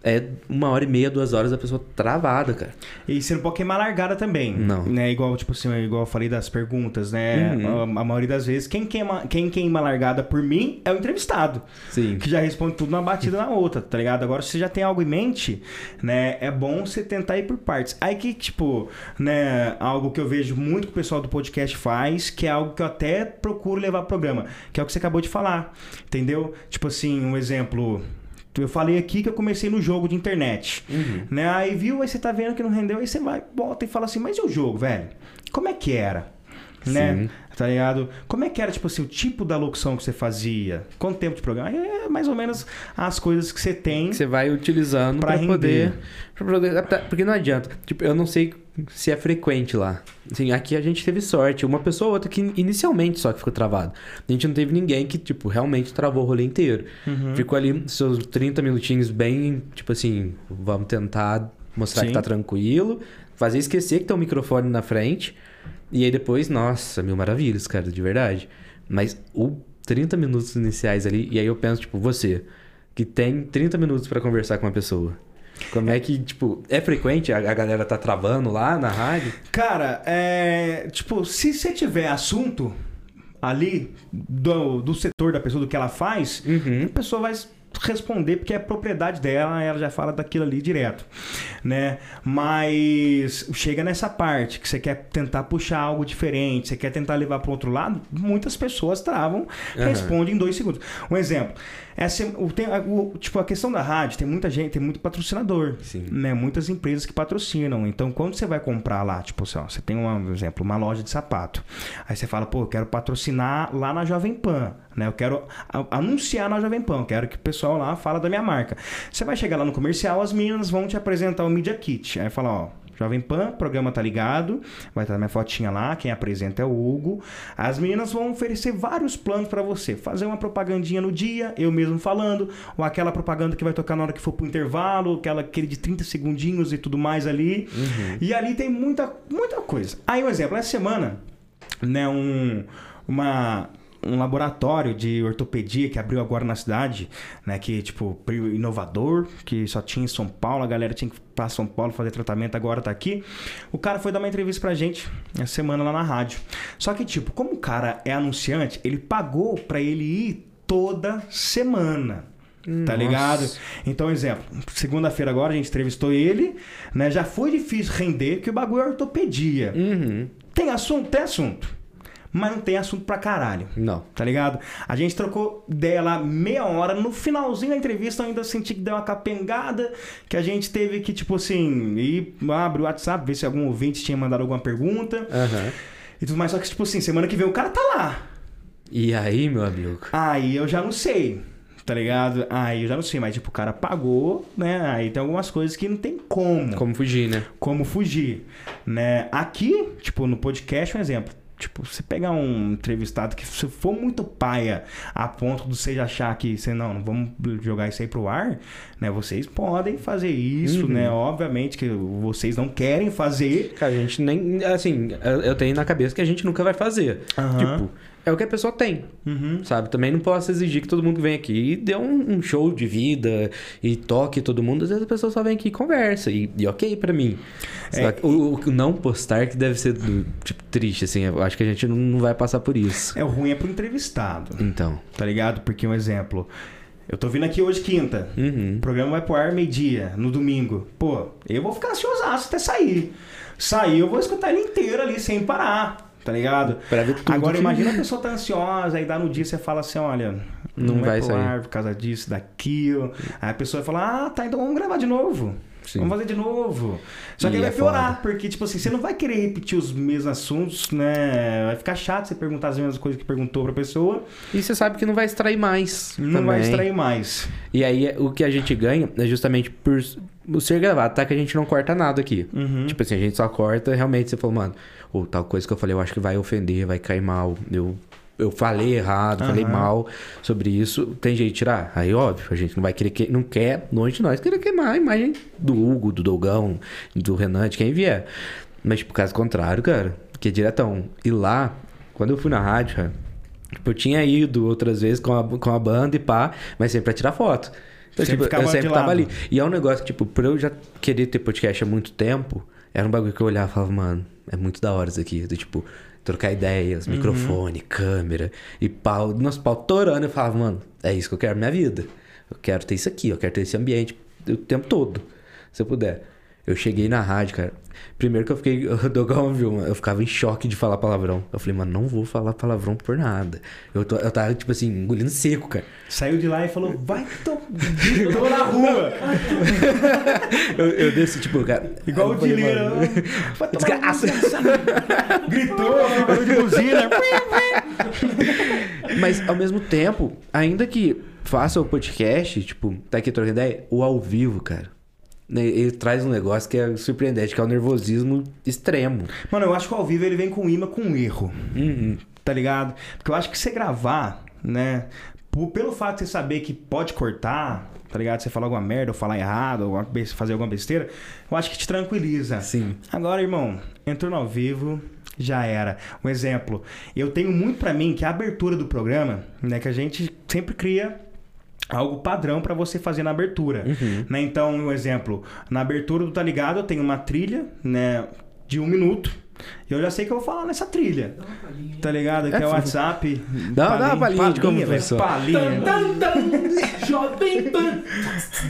É uma hora e meia, duas horas, a pessoa travada, cara. E você não pode queimar largada também. Não. Né? Igual, tipo assim, igual eu falei das perguntas, né? Uhum. A, a maioria das vezes, quem queima, quem queima largada por mim é o entrevistado. Sim. Que já responde tudo numa batida na outra, tá ligado? Agora, se você já tem algo em mente, né? É bom você tentar ir por partes. Aí que, tipo, né? Algo que eu vejo muito que o pessoal do podcast faz, que é algo que eu até procuro levar pro programa, que é o que você acabou de falar, entendeu? Tipo assim, um exemplo... Eu falei aqui que eu comecei no jogo de internet. Uhum. Né? Aí viu, aí você tá vendo que não rendeu, aí você vai, volta e fala assim, mas e o jogo, velho? Como é que era? Sim. Né? Tá ligado? Como é que era, tipo assim, o tipo da locução que você fazia? Quanto tempo de programa? É mais ou menos as coisas que você tem. Que você vai utilizando pra, pra poder... Pra poder adaptar, porque não adianta. Tipo, eu não sei se é frequente lá. Assim, aqui a gente teve sorte. Uma pessoa ou outra que inicialmente só que ficou travado. A gente não teve ninguém que, tipo, realmente travou o rolê inteiro. Uhum. Ficou ali seus trinta minutinhos bem, tipo assim, vamos tentar mostrar Sim. que tá tranquilo. Fazer esquecer que tem um microfone na frente. E aí depois, nossa, mil maravilhas, cara, de verdade. Mas o trinta minutos iniciais ali, e aí eu penso, tipo, você, que tem trinta minutos pra conversar com uma pessoa. Como é que, tipo, é frequente? A galera tá travando lá na rádio? Cara, é... Tipo, se você tiver assunto ali do, do setor da pessoa, do que ela faz, uhum. a pessoa vai responder porque é propriedade dela, ela já fala daquilo ali direto, né? Mas chega nessa parte que você quer tentar puxar algo diferente, você quer tentar levar pro outro lado, muitas pessoas travam, uhum. respondem em dois segundos. Um exemplo, essa, o, tem, o, tipo, a questão da rádio, tem muita gente, tem muito patrocinador, Sim. né? Muitas empresas que patrocinam. Então, quando você vai comprar lá, tipo, assim, ó, você tem, uma, por exemplo, uma loja de sapato, aí você fala, pô, eu quero patrocinar lá na Jovem Pan, né? Eu quero anunciar na Jovem Pan, eu quero que o pessoal lá fala da minha marca. Você vai chegar lá no comercial, as meninas vão te apresentar o Media Kit. Aí fala, ó, Jovem Pan, o programa tá ligado, vai estar minha fotinha lá, quem apresenta é o Hugo. As meninas vão oferecer vários planos pra você, fazer uma propagandinha no dia, eu mesmo falando, ou aquela propaganda que vai tocar na hora que for pro intervalo, aquela, aquele de trinta segundinhos e tudo mais ali. Uhum. E ali tem muita, muita coisa. Aí um exemplo, essa semana, né, um, uma... um laboratório de ortopedia que abriu agora na cidade, né, que tipo, inovador, que só tinha em São Paulo, a galera tinha que ir pra São Paulo fazer tratamento, agora tá aqui. O cara foi dar uma entrevista pra gente essa semana lá na rádio. Só que tipo, como o cara é anunciante, ele pagou pra ele ir toda semana. Tá Nossa. Ligado? Então, exemplo, segunda-feira agora a gente entrevistou ele, né, já foi difícil render, que o bagulho é ortopedia. Uhum. Tem assunto? Tem assunto. Mas não tem assunto pra caralho. Não. Tá ligado? A gente trocou ideia lá meia hora. No finalzinho da entrevista eu ainda senti que deu uma capengada, que a gente teve que, tipo assim, ir abrir o WhatsApp, ver se algum ouvinte tinha mandado alguma pergunta. Uhum. E tudo mais. Só que, tipo assim, semana que vem o cara tá lá. E aí, meu amigo? Aí eu já não sei. Tá ligado? Aí eu já não sei, mas tipo, o cara pagou, né? Aí tem algumas coisas que não tem como. Como fugir, né? Como fugir. Né? Aqui, tipo, no podcast, um exemplo. Tipo, você pegar um entrevistado que se for muito paia a ponto de você achar que você não, não vamos jogar isso aí pro ar, né? Vocês podem fazer isso, uhum. né? Obviamente que vocês não querem fazer. Cara, a gente nem... Assim, eu tenho na cabeça que a gente nunca vai fazer. Uhum. Tipo, é o que a pessoa tem, uhum. sabe? Também não posso exigir que todo mundo que vem aqui dê um, um show de vida e toque todo mundo. Às vezes a pessoa só vem aqui e conversa. E, e ok pra mim. É, que, e... o, o não postar que deve ser do, tipo, triste, assim. Eu acho que a gente não, não vai passar por isso. É, o ruim é pro entrevistado. Então. Tá ligado? Porque um exemplo... Eu tô vindo aqui hoje quinta. Uhum. O programa vai pro ar meio-dia, no domingo. Pô, eu vou ficar ansiosaço até sair. Sair, eu vou escutar ele inteiro ali, sem parar. Tá ligado? Pra ver tudo. Agora, que... imagina a pessoa tá ansiosa, aí dá no dia, você fala assim, olha, não, não vai pro sair ar por causa disso, daquilo. Aí a pessoa fala, ah, tá, então vamos gravar de novo. Sim. Vamos fazer de novo. Só que e aí vai é piorar, foda. Porque, tipo assim, você não vai querer repetir os mesmos assuntos, né? Vai ficar chato você perguntar as mesmas coisas que perguntou pra pessoa. E você sabe que não vai extrair mais. Não também. Vai extrair mais. E aí, o que a gente ganha é justamente por ser gravado, tá? Que a gente não corta nada aqui. Uhum. Tipo assim, a gente só corta, realmente, você falou, mano, ou tal coisa que eu falei, eu acho que vai ofender, vai cair mal, eu... Eu falei errado, uhum. falei mal sobre isso. Tem jeito de tirar? Aí, óbvio, a gente não vai querer... Que... Não quer, longe de nós, querer queimar a imagem do Hugo, do Dogão, do Renan, de quem vier. Mas, tipo, caso contrário, cara, que é diretão. E lá, quando eu fui na rádio, cara, tipo, eu tinha ido outras vezes com a, com a banda e pá, mas sempre pra tirar foto. Então, sempre tipo, eu sempre tava lado. Ali. E é um negócio que, tipo, por eu já querer ter podcast há muito tempo, era um bagulho que eu olhava e falava, mano, é muito da hora isso aqui. Do tipo... Trocar ideias, uhum. microfone, câmera e pau. Nosso pau torando. Eu falava, mano, é isso que eu quero na minha vida. Eu quero ter isso aqui, eu quero ter esse ambiente o tempo todo, se eu puder. Eu cheguei na rádio, cara. Primeiro que eu fiquei... O Dogão viu, eu ficava em choque de falar palavrão. Eu falei, mano, não vou falar palavrão por nada. Eu, tô, eu tava, tipo assim, engolindo seco, cara. Saiu de lá e falou, vai, tô... tô na rua. eu, eu desci, tipo, cara... Igual o de Lira. Desgraça. Gritou, barulho de buzina. Mas, ao mesmo tempo, ainda que faça o podcast, tipo, tá aqui trocando ideia, o ao vivo, cara. ele traz um negócio que é surpreendente, que é o nervosismo extremo. Mano, eu acho que ao vivo ele vem com imã com erro. Uhum. Tá ligado? Porque eu acho que você gravar, né? Pelo fato de você saber que pode cortar, tá ligado? Você falar alguma merda, ou falar errado, ou fazer alguma besteira, eu acho que te tranquiliza. Sim. Agora, irmão, entrou no ao vivo, já era. Um exemplo, eu tenho muito pra mim que a abertura do programa, né? Que a gente sempre cria algo padrão pra você fazer na abertura. Uhum. Né? Então, um exemplo, na abertura do Tá Ligado, eu tenho uma trilha, né? De um minuto. E eu já sei que eu vou falar nessa trilha. Palinha, tá ligado? Que é o WhatsApp. Dá, palinha, dá uma palhinha palinha, de como começou. Palhinha. Jovem Pan.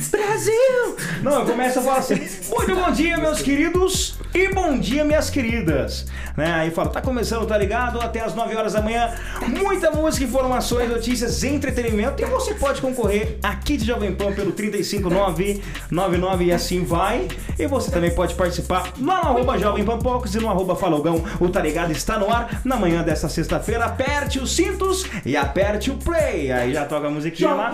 Brasil. Não, eu começo a falar assim. Muito bom dia, meus queridos. E bom dia, minhas queridas. Né? Aí fala, tá começando, tá ligado? Até as nove horas da manhã. Muita música, informações, notícias, entretenimento. E você pode concorrer aqui de Jovem Pan pelo três cinco nove nove nove e assim vai. E você também pode participar lá no arroba Jovem Pan Pocos e no arroba Falogão. O Tá Ligado está no ar na manhã desta sexta-feira. Aperte os cintos e aperte o play. Aí já toca a musiquinha lá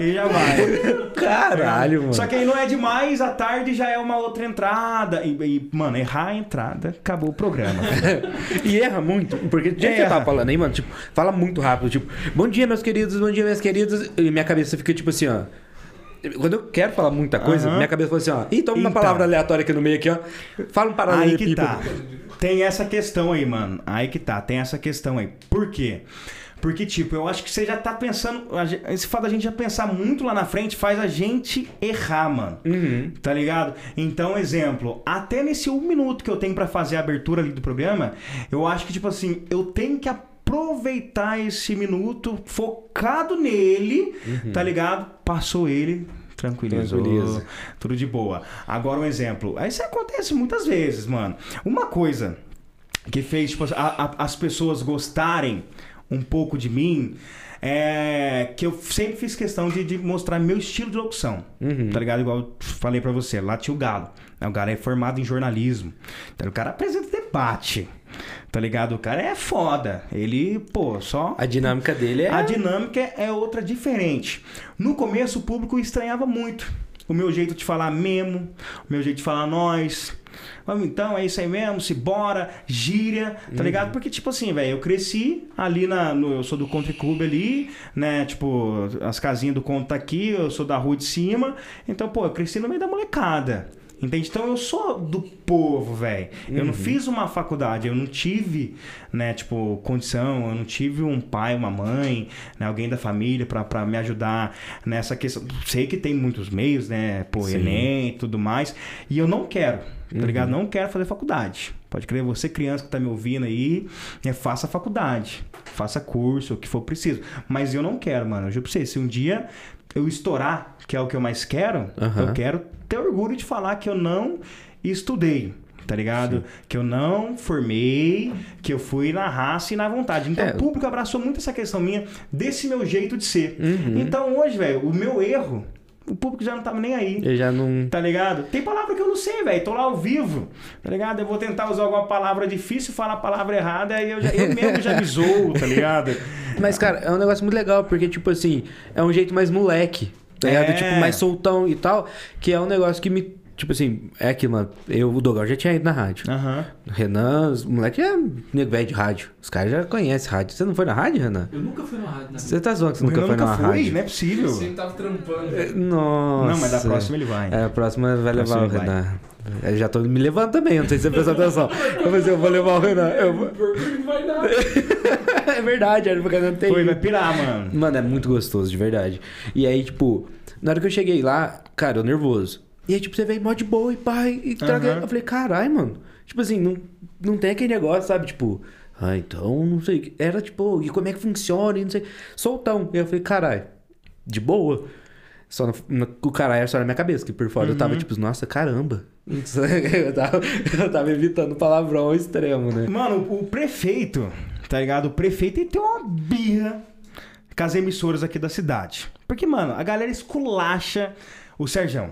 e já vai. Caralho, mano. Só que aí não é demais, à tarde já é uma outra entrada. E, e mano, errar a entrada, acabou o programa. E erra muito, porque do jeito que eu tava falando aí, mano, tipo, fala muito rápido, tipo, bom dia, meus queridos, bom dia, minhas queridas. E minha cabeça fica tipo assim, ó. Quando eu quero falar muita coisa, uhum. minha cabeça fala assim, ó. Ih, toma então, uma palavra aleatória aqui no meio, aqui, ó. Fala um paralelo. Aí que tá. Tem essa questão aí, mano. Aí que tá, tem essa questão aí. Por quê? Porque, tipo, eu acho que você já tá pensando... Esse fato da gente já pensar muito lá na frente faz a gente errar, mano. Uhum. Tá ligado? Então, exemplo, até nesse um minuto que eu tenho pra fazer a abertura ali do programa, eu acho que, tipo assim, eu tenho que aproveitar esse minuto focado nele, uhum. tá ligado? Passou ele... Tranquilizou, Tranquiliza. Tudo de boa. Agora um exemplo. Isso acontece muitas vezes, mano. Uma coisa que fez tipo, a, a, as pessoas gostarem um pouco de mim é que eu sempre fiz questão de, de mostrar meu estilo de locução. Uhum. Tá ligado? Igual eu falei pra você. Lá tinha o Galo. O cara é formado em jornalismo. Então, o cara apresenta debate. Tá ligado? O cara é foda. Ele, pô, só... A dinâmica dele é... A dinâmica é outra diferente. No começo, o público estranhava muito. O meu jeito de falar mesmo. O meu jeito de falar nós. Então, é isso aí mesmo. Se bora, gíria. Tá uhum. ligado? Porque, tipo assim, velho, eu cresci ali na... No, eu sou do country club ali, né? Tipo, as casinhas do conto tá aqui. Eu sou da rua de cima. Então, pô, eu cresci no meio da molecada. Entende? Então eu sou do povo, velho. Uhum. Eu não fiz uma faculdade, eu não tive, né, tipo, condição, eu não tive um pai, uma mãe, né, alguém da família pra, pra me ajudar nessa questão. Sei que tem muitos meios, né, pô, Sim. Enem e tudo mais, e eu não quero, uhum. tá ligado? Não quero fazer faculdade. Pode crer, você criança que tá me ouvindo aí, né, faça faculdade, faça curso, o que for preciso. Mas eu não quero, mano. Eu juro pra você, se um dia eu estourar, que é o que eu mais quero, uhum. eu quero ter orgulho de falar que eu não estudei, tá ligado? Sim. Que eu não formei, que eu fui na raça e na vontade. Então é. O público abraçou muito essa questão minha, desse meu jeito de ser. Uhum. Então hoje, velho, o meu erro, o público já não tava nem aí. Eu já não... Tá ligado? Tem palavra que eu não sei, velho. Tô lá ao vivo, tá ligado? Eu vou tentar usar alguma palavra difícil, falar a palavra errada, aí eu, já, eu mesmo já me zoo, tá ligado? Mas, cara, é um negócio muito legal, porque, tipo assim, é um jeito mais moleque, tá ligado? É. Tipo, mais soltão e tal, que é um negócio que me... Tipo assim, é aquilo, mano. Eu, o Dogão já tinha ido na rádio. Uhum. Renan, os moleque é nego velho de rádio. Os caras já conhecem rádio. Você não foi na rádio, Renan? Eu nunca fui na rádio. Você tá zoando que você nunca foi na rádio? Eu nunca fui, não é possível. Eu sempre tava trampando. Velho. Nossa. Não, mas da próxima ele vai. É, a próxima vai levar o Renan. Eu já tô me levando também, não sei se você prestou atenção. Eu falei assim, eu vou levar o Renan. Eu vou... Não vai dar. É verdade, era porque não tem. Foi, vai pirar, mano. Mano, é muito gostoso, de verdade. E aí, tipo, na hora que eu cheguei lá, cara, eu nervoso. E aí, tipo, você veio mó de boa e pai, e traga. Uhum. Eu falei, caralho, mano. Tipo assim, não, não tem aquele negócio, sabe? Tipo, ah, então, não sei. Era tipo, e como é que funciona? E não sei. Soltão. E eu falei, caralho, de boa. Só no, no, o caralho era só na minha cabeça, que por fora uhum. eu tava tipo, nossa, caramba. eu, tava, eu tava evitando palavrão extremo, né? Mano, o prefeito, tá ligado? O prefeito, ele tem uma birra com as emissoras aqui da cidade. Porque, mano, a galera esculacha o Serjão.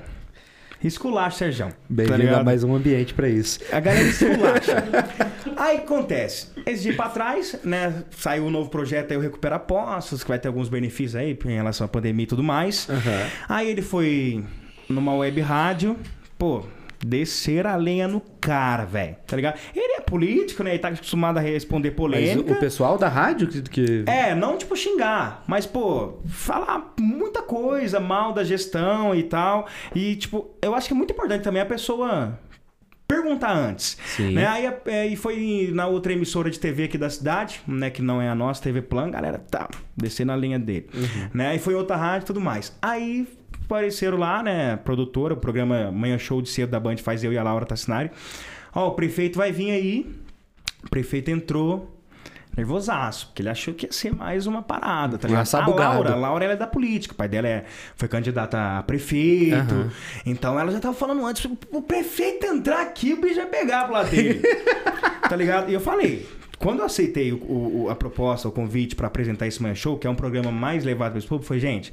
Esculacha, Serjão. Bem-vindo a mais um ambiente pra isso. A galera esculacha. Aí acontece. Esse dia pra trás, né? Saiu um novo projeto aí, o Recupera Poços, que vai ter alguns benefícios aí em relação à pandemia e tudo mais. Uhum. Aí ele foi numa web rádio, pô, descer a lenha no cara, velho. Tá ligado? Ele é político, né? Ele tá acostumado a responder polêmica. Mas o pessoal da rádio que, que... É, não tipo xingar, mas, pô, falar muita coisa mal da gestão e tal. E, tipo, eu acho que é muito importante também a pessoa perguntar antes. Sim. Né? Aí é, foi na outra emissora de T V aqui da cidade, né? Que não é a nossa, T V Plan, galera, tá, descer na linha dele. Uhum. Né? E foi outra rádio e tudo mais. Aí apareceram lá, né? Produtora, o programa Manhã Show de Cedo da Band faz eu e a Laura Tassinari. Ó, o prefeito vai vir aí. O prefeito entrou nervosaço, porque ele achou que ia ser mais uma parada, tá ligado? A Laura, a Laura ela é da política, o pai dela é, foi candidata a prefeito, uhum. Então ela já tava falando antes, o prefeito entrar aqui, o bicho vai pegar pro lado dele, tá ligado? E eu falei, quando eu aceitei o, o, a proposta, o convite pra apresentar esse Manhã Show, que é um programa mais levado pelo público, foi, gente,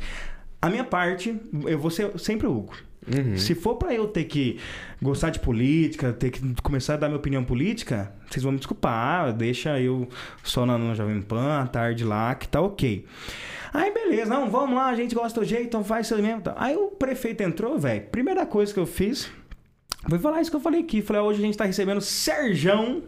a minha parte, eu vou ser sempre o Hugo. Uhum. Se for pra eu ter que gostar de política, ter que começar a dar minha opinião política, vocês vão me desculpar, deixa eu só na, na Jovem Pan, à tarde lá, que tá ok. Aí beleza, não, vamos lá, a gente gosta do jeito, então faz seu mesmo. Tá. Aí o prefeito entrou, velho, primeira coisa que eu fiz, foi falar isso que eu falei aqui, falei, hoje a gente tá recebendo Serjão,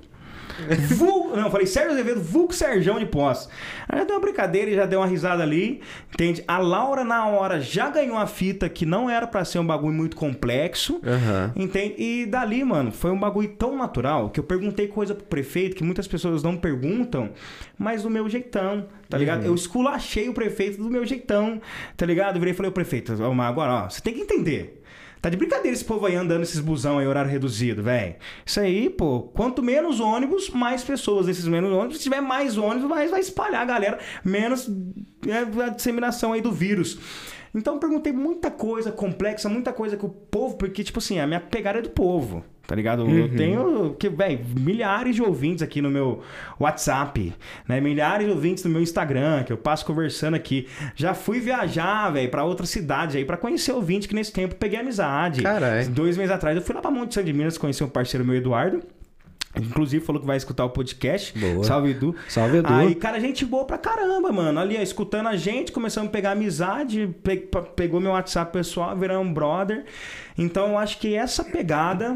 Vulgo, não, falei Sérgio Azevedo, vulgo Serjão de Poços. Aí já deu uma brincadeira e já deu uma risada ali, entende? A Laura na hora já ganhou a fita que não era pra ser um bagulho muito complexo, uhum. Entende? E dali, mano, foi um bagulho tão natural que eu perguntei coisa pro prefeito que muitas pessoas não perguntam, mas do meu jeitão, tá ligado? Uhum. Eu esculachei o prefeito do meu jeitão, tá ligado? Eu virei e falei, ô prefeito, agora, ó, você tem que entender. Tá de brincadeira esse povo aí andando, esses busão aí, horário reduzido, velho. Isso aí, pô, quanto menos ônibus, mais pessoas nesses menos ônibus. Se tiver mais ônibus, mais vai espalhar a galera, menos a disseminação aí do vírus. Então eu perguntei muita coisa complexa, muita coisa que o povo... Porque, tipo assim, a minha pegada é do povo, tá ligado? Uhum. Eu tenho, que, velho, milhares de ouvintes aqui no meu WhatsApp, né? Milhares de ouvintes no meu Instagram, que eu passo conversando aqui. Já fui viajar, velho, pra outra cidade aí, pra conhecer ouvinte, que nesse tempo peguei amizade. Caralho. Dois meses atrás, eu fui lá pra Monte Santo de Minas, conheci um parceiro meu, Eduardo. Inclusive falou que vai escutar o podcast. Boa. Salve, Edu. Salve, Edu. Aí, cara, gente boa pra caramba, mano. Ali, ó, escutando a gente, começamos a pegar amizade, pe- pegou meu WhatsApp pessoal, virou um brother. Então, eu acho que essa pegada...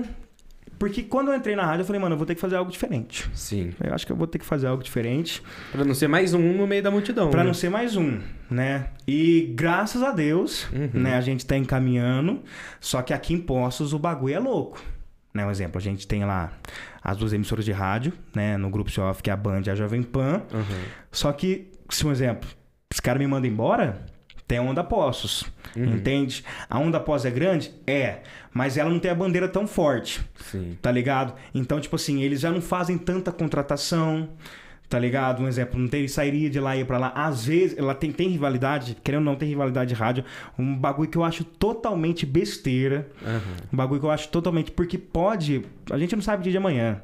Porque quando eu entrei na rádio, eu falei, mano, eu vou ter que fazer algo diferente. Sim. Eu acho que eu vou ter que fazer algo diferente. Pra não ser mais um no meio da multidão. Pra né? não ser mais um, né? E graças a Deus, uhum. né, a gente tá encaminhando. Só que aqui em Poços o bagulho é louco. Né, um exemplo, a gente tem lá as duas emissoras de rádio, né? No grupo Cioff, que é a Band e a Jovem Pan. Uhum. Só que, se um exemplo, esse cara me manda embora, tem a Onda Poços, uhum. entende? A Onda Pós é grande? É. Mas ela não tem a bandeira tão forte, sim. tá ligado? Então, tipo assim, eles já não fazem tanta contratação, tá ligado? Um exemplo, não tem, ele sairia de lá e ia pra lá. Às vezes, ela tem, tem rivalidade, querendo ou não, tem rivalidade de rádio. Um bagulho que eu acho totalmente besteira. Uhum. Um bagulho que eu acho totalmente... Porque pode... A gente não sabe o dia de amanhã.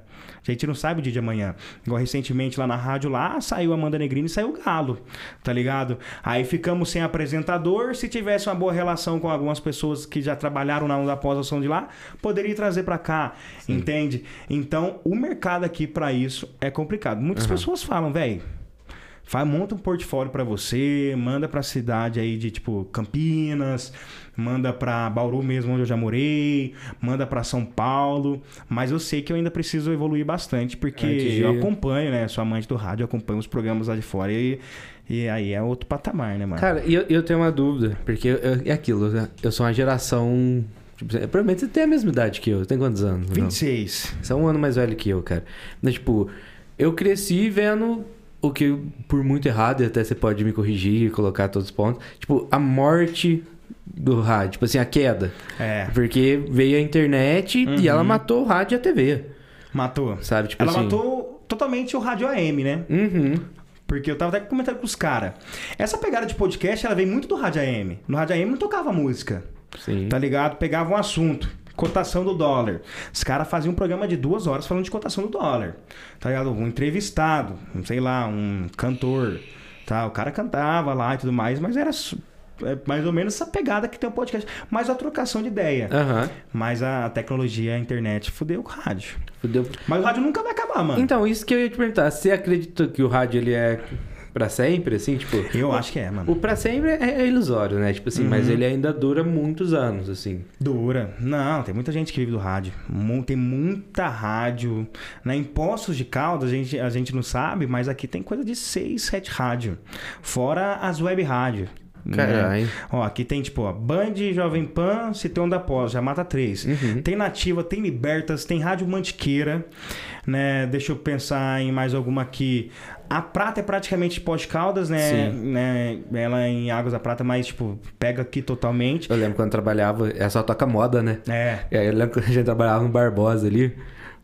A gente não sabe o dia de amanhã. Igual recentemente lá na rádio, lá saiu a Amanda Negrini e saiu o Galo, tá ligado? Aí ficamos sem apresentador. Se tivesse uma boa relação com algumas pessoas que já trabalharam na Onda Pós, são de lá, poderia trazer pra cá, sim. entende? Então, o mercado aqui pra isso é complicado. Muitas uhum. pessoas falam, velho, monta um portfólio pra você, manda pra cidade aí de, tipo, Campinas... Manda pra Bauru mesmo, onde eu já morei. Manda pra São Paulo. Mas eu sei que eu ainda preciso evoluir bastante, porque Antes... eu acompanho, né? Sou amante do rádio, eu acompanho os programas lá de fora. E, e aí é outro patamar, né, mano? Cara, e eu, eu tenho uma dúvida. Porque eu, eu, é aquilo, né? Eu sou uma geração... Tipo, provavelmente você tem a mesma idade que eu. Você tem quantos anos? vinte e seis. Não? Você é um ano mais velho que eu, cara. Mas, tipo, eu cresci vendo... O que, por muito errado, até você pode me corrigir e colocar todos os pontos. Tipo, a morte... do rádio, tipo assim, a queda. É. Porque veio a internet uhum. e ela matou o rádio e a T V. Matou. Sabe, tipo ela assim... Ela matou totalmente o rádio A M, né? Uhum. Porque eu tava até comentando com os caras. Essa pegada de podcast, ela veio muito do rádio A M. No rádio A M não tocava música. Sim. Tá ligado? Pegava um assunto. Cotação do dólar. Os caras faziam um programa de duas horas falando de cotação do dólar. Tá ligado? Um entrevistado, um, sei lá, um cantor. Tá? O cara cantava lá e tudo mais, mas era... É mais ou menos essa pegada que tem o podcast. Mas a trocação de ideia. Uhum. Mas a tecnologia, a internet, fudeu com o rádio. Fudeu. Mas o rádio nunca vai acabar, mano. Então, isso que eu ia te perguntar. Você acredita que o rádio ele é pra sempre, assim, tipo... Eu acho que é, mano. O pra sempre é ilusório, né? Tipo assim, uhum. mas ele ainda dura muitos anos, assim. Dura. Não, tem muita gente que vive do rádio. Tem muita rádio. Né? Em Poços de Caldas, a gente, a gente não sabe, mas aqui tem coisa de seis, sete rádio. Fora as web rádio. Caralho. Né? Ó, aqui tem tipo, ó, Band, Jovem Pan, se tem Onda Pós, já mata três. Uhum. Tem Nativa, tem Libertas, tem Rádio Mantiqueira, né? Deixa eu pensar em mais alguma aqui. A Prata é praticamente Poços de Caldas, né? né? Ela é em Águas da Prata, mas, tipo, pega aqui totalmente. Eu lembro quando eu trabalhava, ela só toca moda, né? É. E aí eu lembro quando a gente trabalhava no Barbosa ali.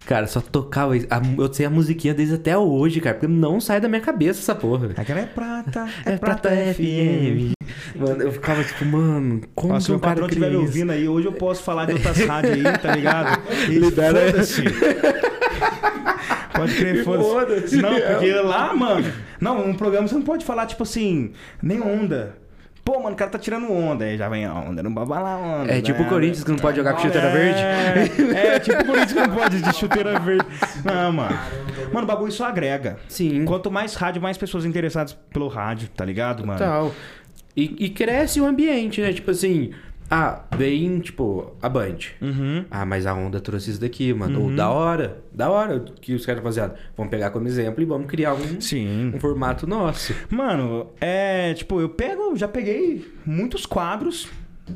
Cara, só tocava... A, eu sei a musiquinha desde até hoje, cara. Porque não sai da minha cabeça essa porra. Aquela é Prata, é, é Prata, Prata F M. F M. Mano, eu ficava tipo, mano... Como Nossa, que o meu patrão estiver me ouvindo aí, hoje eu posso falar de outras rádios aí, tá ligado? E foda-se. Pode crer, foda-se. Não, porque lá, mano... Não, um programa você não pode falar, tipo assim... Nem onda. Pô, mano, o cara tá tirando onda. Aí já vem a onda, não baba lá onda. É tipo o Corinthians que não pode jogar com chuteira verde. É, tipo o Corinthians que não pode de chuteira verde. Não, mano. Mano, o bagulho só agrega. Sim. Quanto mais rádio, mais pessoas interessadas pelo rádio, tá ligado, mano? Total. E, e cresce o ambiente, né? Tipo assim... Ah, vem, tipo, a Band. Uhum. Ah, mas a Onda trouxe isso daqui, mano. Uhum. Da hora, da hora que os caras rapaziada. Vamos pegar como exemplo e vamos criar um, Sim. um formato nosso. Mano, é, tipo, eu pego, já peguei muitos quadros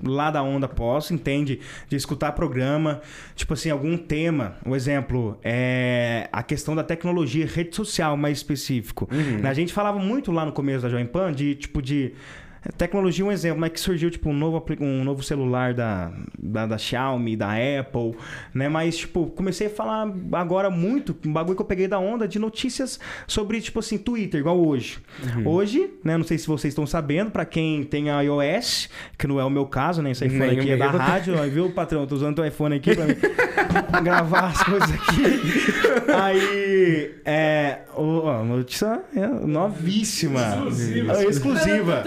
lá da Onda Pós, entende? De escutar programa, tipo assim, algum tema. Um exemplo é a questão da tecnologia, rede social mais específico. Uhum. A gente falava muito lá no começo da Jovem Pan de, tipo, de... Tecnologia é um exemplo, mas que surgiu tipo um novo, um novo celular da, da, da Xiaomi, da Apple, né? Mas tipo, comecei a falar agora muito, um bagulho que eu peguei da Onda, de notícias sobre tipo assim, Twitter, igual hoje. Uhum. Hoje, né? Não sei se vocês estão sabendo, pra quem tem a iOS, que não é o meu caso, né? Esse iPhone Nem aqui é da rádio, viu, patrão? Eu tô usando o iPhone aqui pra, mim, pra gravar as coisas aqui. Aí, é... Ó, notícia é novíssima. Exclusiva. Exclusiva.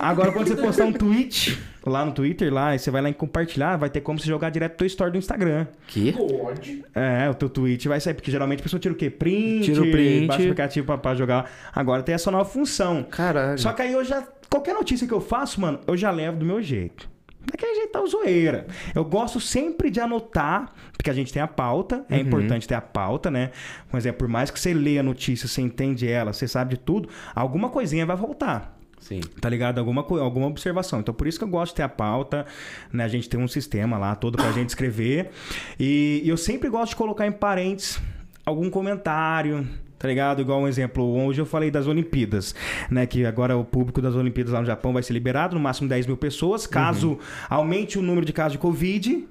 Agora, quando você postar um tweet lá no Twitter, lá, e você vai lá em compartilhar, vai ter como você jogar direto do story do Instagram. Que? Pode. É, o teu tweet vai sair, porque geralmente a pessoa tira o quê? Print, tira o print, baixa o aplicativo pra, pra jogar. Agora tem essa nova função. Caralho. Só que aí eu já... Qualquer notícia que eu faço, mano, eu já levo do meu jeito. Daquele jeito tá zoeira. Eu gosto sempre de anotar, porque a gente tem a pauta, é uhum. importante ter a pauta, né? Mas é por mais que você leia a notícia, você entende ela, você sabe de tudo, alguma coisinha vai voltar. Sim. Tá ligado? Alguma, alguma observação. Então, por isso que eu gosto de ter a pauta, né? A gente tem um sistema lá todo pra gente escrever. E, e eu sempre gosto de colocar em parênteses algum comentário, tá ligado? Igual um exemplo, hoje eu falei das Olimpíadas, né? Que agora o público das Olimpíadas lá no Japão vai ser liberado, no máximo dez mil pessoas. Caso uhum. aumente o número de casos de Covid,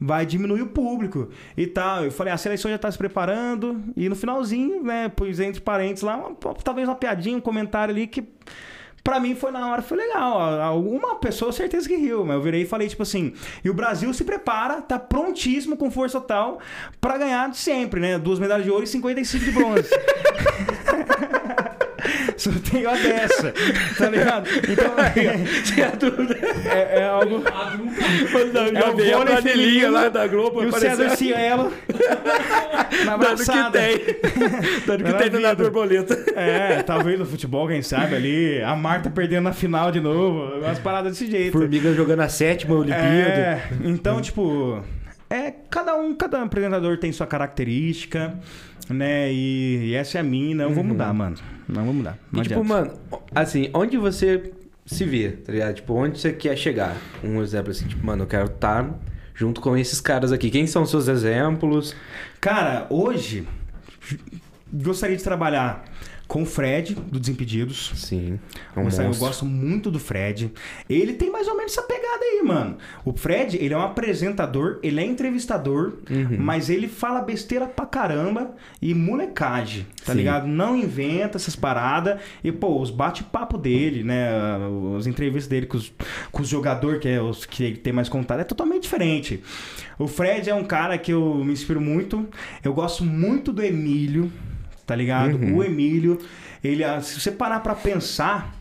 vai diminuir o público e tal. Eu falei, a seleção já tá se preparando. E no finalzinho, né? Pus entre parênteses lá, uma, talvez uma piadinha, um comentário ali que... Pra mim foi na hora, foi legal. Uma pessoa certeza que riu, mas eu virei e falei tipo assim, e o Brasil se prepara, tá prontíssimo, com força total pra ganhar de sempre, né? Duas medalhas de ouro e cinquenta e cinco de bronze. Só tem uma dessa, tá ligado? Então, é, é, é algo... É o vôlei feminino lá da Globo. E o César Cielo na braçada. Dando que tem. Dando que tem na borboleta. É, talvez no futebol, quem sabe ali. A Marta perdendo na final de novo. Umas paradas desse jeito. Formiga jogando a sétima Olimpíada. É, então, tipo... É, cada um, cada apresentador tem sua característica, né? E, e essa é a minha, não vou mudar, uhum. mano. Não vou mudar. Não e, tipo, mano, assim, onde você se vê, tá ligado? Tipo, onde você quer chegar? Um exemplo assim, tipo, mano, eu quero estar junto com esses caras aqui. Quem são os seus exemplos? Cara, hoje, gostaria de trabalhar com o Fred, do Desimpedidos. Sim. É um eu gosto muito do Fred. Ele tem mais ou menos essa pegada aí, mano. O Fred, ele é um apresentador, ele é entrevistador, uhum. mas ele fala besteira pra caramba e molecagem, tá Sim. ligado? Não inventa essas paradas. E, pô, os bate-papo dele, né? As entrevistas dele com os, com os jogadores, que é os que ele tem mais contato, é totalmente diferente. O Fred é um cara que eu me inspiro muito. Eu gosto muito do Emílio. Tá ligado? Uhum. O Emílio, ele, se você parar pra pensar,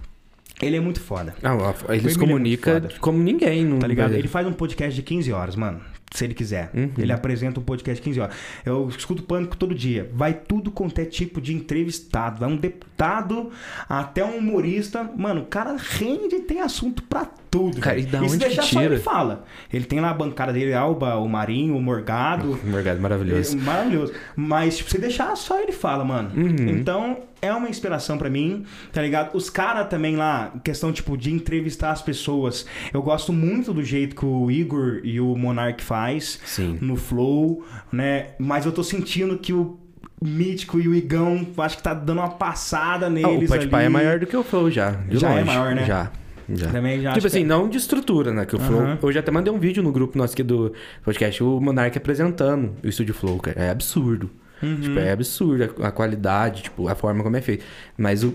ele é muito foda. Ah, ele se comunica é como ninguém, não tá ligado? Ele faz um podcast de quinze horas, mano. se ele quiser. Uhum. Ele apresenta um podcast quinze horas. Eu escuto Pânico todo dia. Vai tudo quanto é tipo de entrevistado. Vai um deputado até um humorista. Mano, o cara rende e tem assunto pra tudo. Cara, e da onde deixar só ele fala. Ele tem lá a bancada dele, Alba, o Marinho, o Morgado. Morgado, maravilhoso. É, maravilhoso. Mas tipo, se deixar só ele fala, mano. Uhum. Então... é uma inspiração pra mim, tá ligado? Os caras também lá, questão tipo de entrevistar as pessoas. Eu gosto muito do jeito que o Igor e o Monark faz. Sim. No Flow, né? Mas eu tô sentindo que o Mítico e o Igão, acho que tá dando uma passada neles ali. Ah, o Podpah é maior do que o Flow já. Já longe. É maior, né? Já. Já. Também já tipo assim, que... não de estrutura, né? Que o Flow... Uhum. Eu já até mandei um vídeo no grupo nosso aqui do podcast, o Monark apresentando o Estúdio Flow, cara. É absurdo. Uhum. Tipo, é absurdo a qualidade, tipo, a forma como é feito. Mas o,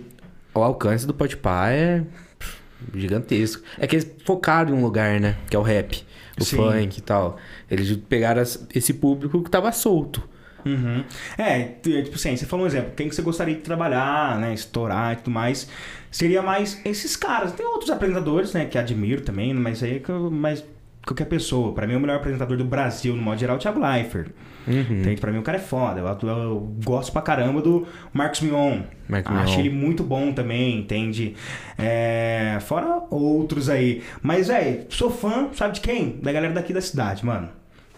o alcance do Podpah é gigantesco. É que eles focaram em um lugar, né? Que é o rap, o Sim. funk e tal. Eles pegaram esse público que tava solto. Uhum. É, tipo assim, você falou um exemplo. Quem que você gostaria de trabalhar, né? Estourar e tudo mais. Seria mais esses caras. Tem outros apresentadores, né? Que admiro também, mas aí... Mas... qualquer pessoa. Pra mim, o melhor apresentador do Brasil, no modo geral, é o Thiago Leifert. Uhum. Entende? Pra mim, o cara é foda. Eu, eu, eu gosto pra caramba do Marcos Mion. Marcos Mion. Achei ele muito bom também, entende? É... Fora outros aí. Mas, velho, sou fã, sabe de quem? Da galera daqui da cidade, mano.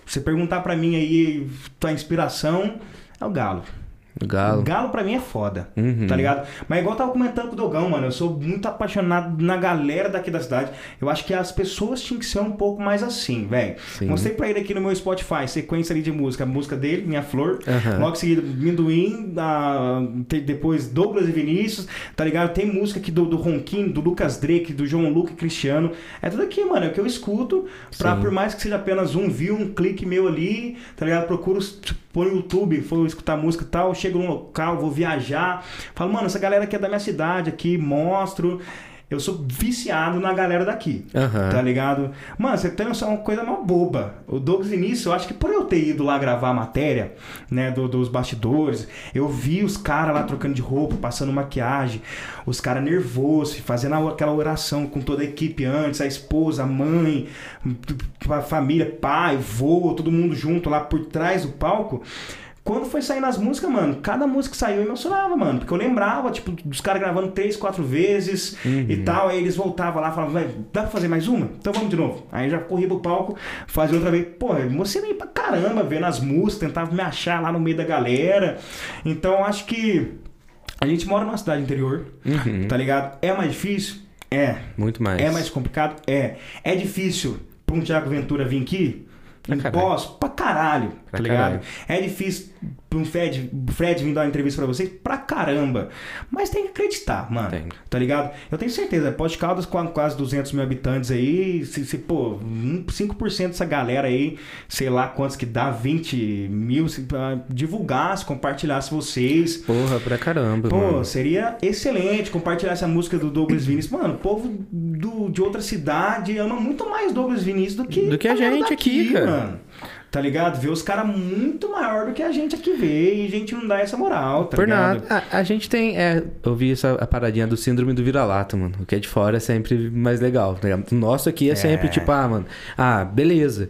Você perguntar pra mim aí, tua inspiração, é o Galo. O Galo. O Galo pra mim é foda, uhum. tá ligado? Mas igual eu tava comentando com o Dogão, mano, eu sou muito apaixonado na galera daqui da cidade. Eu acho que as pessoas tinham que ser um pouco mais assim, velho. Mostrei pra ele aqui no meu Spotify, sequência ali de música. A música dele, Minha Flor. Uhum. Logo em seguida, Minduim. A... Depois, Douglas e Vinícius, tá ligado? Tem música aqui do, do Ronquinho, do Lucas Drake, do João Luca e Cristiano. É tudo aqui, mano, é o que eu escuto. Pra, por mais que seja apenas um view, um clique meu ali, tá ligado? Procuro... põe no YouTube, for escutar música e tal, chego num local, vou viajar, falo, mano, essa galera aqui é da minha cidade, aqui, mostro, eu sou viciado na galera daqui, uhum. tá ligado? Mano, você tem noção, uma coisa mó boba, o Douglas Vinícius, eu acho que por eu ter ido lá gravar a matéria, né, do, dos bastidores, eu vi os caras lá trocando de roupa, passando maquiagem, os caras nervosos, fazendo aquela oração com toda a equipe antes, a esposa, a mãe... a família, pai, vô, todo mundo junto lá por trás do palco. Quando foi saindo as músicas, mano, cada música que saiu eu emocionava, mano, porque eu lembrava, tipo, dos caras gravando três, quatro vezes uhum. e tal, aí eles voltavam lá e falavam, vai, dá pra fazer mais uma? Então vamos de novo. Aí eu já corri pro palco, fazia outra vez, porra, eu emocionei pra caramba vendo as músicas, tentava me achar lá no meio da galera. Então acho que a gente mora numa cidade interior, uhum. tá ligado? É mais difícil? É. Muito mais. É mais complicado? É. É difícil pra um Thiago Ventura vir aqui, pra imposto, caralho. Pra caralho, pra tá ligado? Caralho. É difícil pra um Fred, Fred vir dar uma entrevista pra vocês, pra caramba. Mas tem que acreditar, mano, tem. Tá ligado? Eu tenho certeza, Poços de Caldas com quase duzentos mil habitantes aí, se, se pô, cinco por cento dessa galera aí, sei lá quantos que dá, vinte mil, se, pra, divulgasse, compartilhasse vocês. Porra, pra caramba, pô, mano. Seria excelente compartilhar essa música do Douglas Vinícius. Mano, o povo do, de outra cidade ama muito mais Douglas Vinícius do que, do que a gente daqui, aqui, cara. Mano. Tá ligado? Vê os caras muito maior do que a gente aqui vê e a gente não dá essa moral, tá Por ligado? Nada. A, a gente tem... É, eu vi essa a paradinha do síndrome do vira-lata, mano. O que é de fora é sempre mais legal, tá ligado? O nosso aqui é, é sempre tipo, ah, mano... Ah, beleza.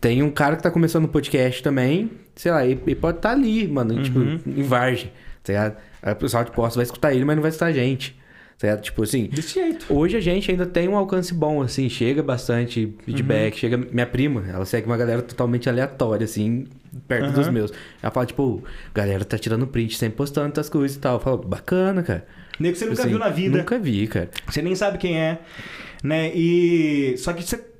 Tem um cara que tá começando um podcast também, sei lá, e, e pode estar tá ali, mano, uhum. tipo, em Vargem, tá ligado? O pessoal de Poços vai escutar ele, mas não vai escutar a gente. Certo? Tipo assim, desse jeito. Hoje a gente ainda tem um alcance bom, assim, chega bastante feedback, uhum. chega... Minha prima, ela segue uma galera totalmente aleatória, assim, perto uhum. dos meus. Ela fala, tipo, galera tá tirando print, sempre postando essas coisas e tal. Eu falo, bacana, cara. Nem que você nunca assim, viu na vida. Nunca vi, cara. Você nem sabe quem é, né? E... Só que você...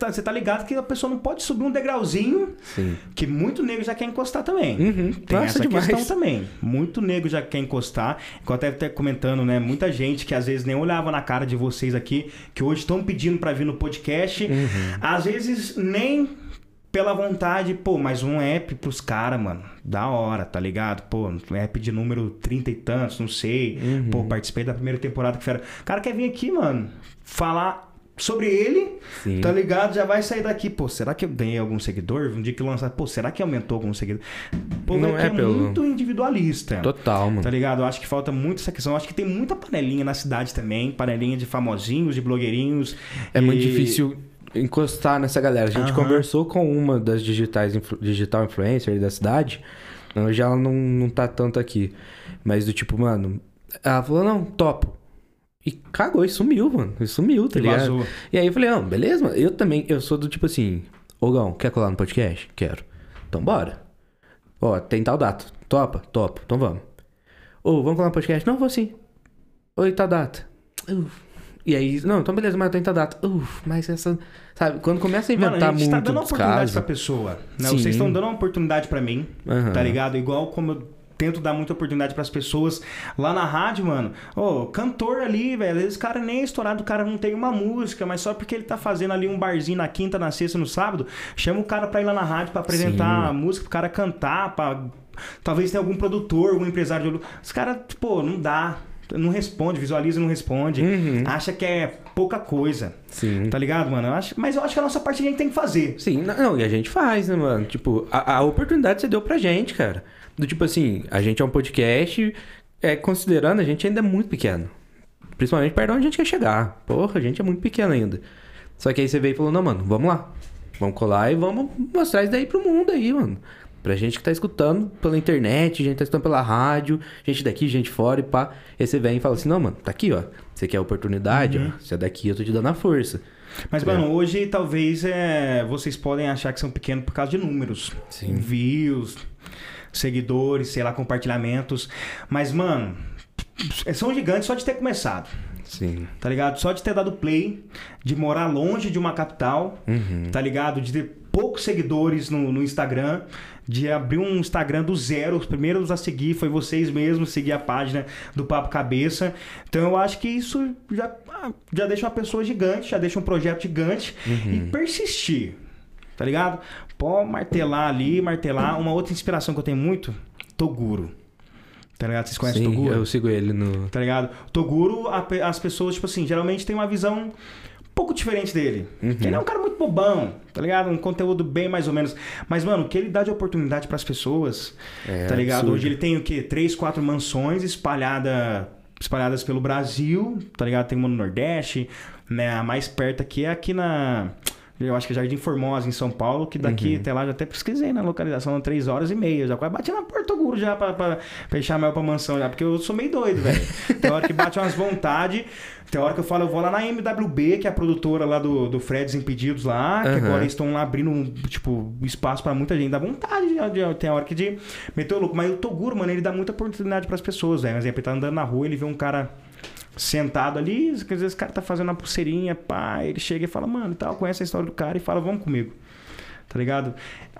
Você tá ligado que a pessoa não pode subir um degrauzinho, Sim. que muito nego já quer encostar também. Uhum, tem essa demais. Questão também. Muito nego já quer encostar. Eu até até comentando, né? Muita gente que às vezes nem olhava na cara de vocês aqui, que hoje estão pedindo pra vir no podcast. Uhum. Às vezes nem... Pela vontade, pô, mais um app pros caras, mano. Da hora, tá ligado? Pô, um app de número trinta e tantos, não sei. Uhum. Pô, participei da primeira temporada que era. O cara quer vir aqui, mano, falar... sobre ele, Sim. tá ligado? Já vai sair daqui, pô, será que eu ganhei algum seguidor? Um dia que lançar, pô, será que aumentou algum seguidor? Pô, não é, é pelo... muito individualista. Total, mano. Tá ligado? Eu acho que falta muito essa questão. Eu acho que tem muita panelinha na cidade também, panelinha de famosinhos, de blogueirinhos. É e... muito difícil encostar nessa galera. A gente uhum. conversou com uma das digitais, influ, digital influencer da cidade. Hoje ela não, não tá tanto aqui. Mas do tipo, mano... Ela falou, não, topo. E cagou, e sumiu, mano. E sumiu, tá ligado? Vazou. E aí eu falei, não, beleza, mano. Eu também, eu sou do tipo assim... Ô, Gão, quer colar no podcast? Quero. Então bora. Ó, tem tal data. Topa? Topo. Então vamos. Ô, vamos colar no podcast? Não, vou sim. Oi, tal data. Uf. E aí, não, então beleza, mas tem tal data. Uf, mas essa... Sabe, quando começa a inventar muito... Mano, a gente tá dando uma oportunidade casos, pra pessoa, né? Sim. Vocês estão dando uma oportunidade pra mim, uhum. tá ligado? Igual como eu... Tento dar muita oportunidade pras pessoas lá na rádio, mano. Ô, oh, cantor ali, velho. Às vezes o cara nem é estourado, o cara não tem uma música, mas só porque ele tá fazendo ali um barzinho na quinta, na sexta, no sábado, chama o cara pra ir lá na rádio pra apresentar Sim. a música, pro cara cantar, pra... Talvez tenha algum produtor, algum empresário de... Os caras, pô, não dá. Não responde, visualiza e não responde. Uhum. Acha que é pouca coisa. Sim. Tá ligado, mano? Eu acho... Mas eu acho que a nossa parte a gente tem que fazer. Sim, não, e a gente faz, né, mano? Tipo, a, a oportunidade você deu pra gente, cara. Do tipo assim, a gente é um podcast, é, considerando, a gente ainda é muito pequeno. Principalmente perto de onde a gente quer chegar. Porra, a gente é muito pequeno ainda. Só que aí você veio e falou, não, mano, vamos lá. Vamos colar e vamos mostrar isso daí pro mundo aí, mano. Pra gente que tá escutando pela internet, gente tá escutando pela rádio, gente daqui, gente fora e pá. Aí você vem e fala assim, não, mano, tá aqui, ó. Você quer a oportunidade, uhum. ó. Você é daqui, eu tô te dando a força. Mas, mano, é. hoje talvez é, vocês podem achar que são pequenos por causa de números. Sim. Views... seguidores, sei lá, compartilhamentos. Mas, mano, são gigantes só de ter começado. Sim. Tá ligado? Só de ter dado play, de morar longe de uma capital, uhum. tá ligado? De ter poucos seguidores no, no Instagram, de abrir um Instagram do zero. Os primeiros a seguir foi vocês mesmos, seguir a página do Papo Cabeça. Então eu acho que isso já, já deixa uma pessoa gigante, já deixa um projeto gigante uhum. e persistir. Tá ligado? Pode martelar ali, martelar. Uma outra inspiração que eu tenho muito, Toguro. Tá ligado? Vocês conhecem Sim, o Toguro? Eu sigo ele no... Tá ligado? Toguro, as pessoas, tipo assim, geralmente tem uma visão um pouco diferente dele. Uhum. Ele é um cara muito bobão, tá ligado? Um conteúdo bem mais ou menos. Mas, mano, o que ele dá de oportunidade pras pessoas, é, tá ligado? Absurdo. Hoje ele tem o quê? Três, quatro mansões espalhadas... espalhadas pelo Brasil, tá ligado? Tem uma no Nordeste, né? A mais perto aqui é aqui na... Eu acho que é Jardim Formosa, em São Paulo, que daqui uhum. até lá, já até pesquisei na localização, três horas e meia. Já quase bati na Porto Guro já pra, pra fechar a mel pra mansão já, porque eu sou meio doido, velho. Tem hora que bate umas vontades, tem hora que eu falo, eu vou lá na M W B, que é a produtora lá do, do Fred Desimpedidos lá, uhum. que agora eles estão lá abrindo um, tipo, espaço pra muita gente. Dá vontade, já, já, tem hora que de meter o louco. Mas o Toguro, mano, ele dá muita oportunidade pras pessoas, velho. Mas ele tá andando na rua, ele vê um cara... sentado ali, às vezes o cara tá fazendo uma pulseirinha, pá, ele chega e fala, mano, tal, conhece a história do cara e fala, vamos comigo, tá ligado?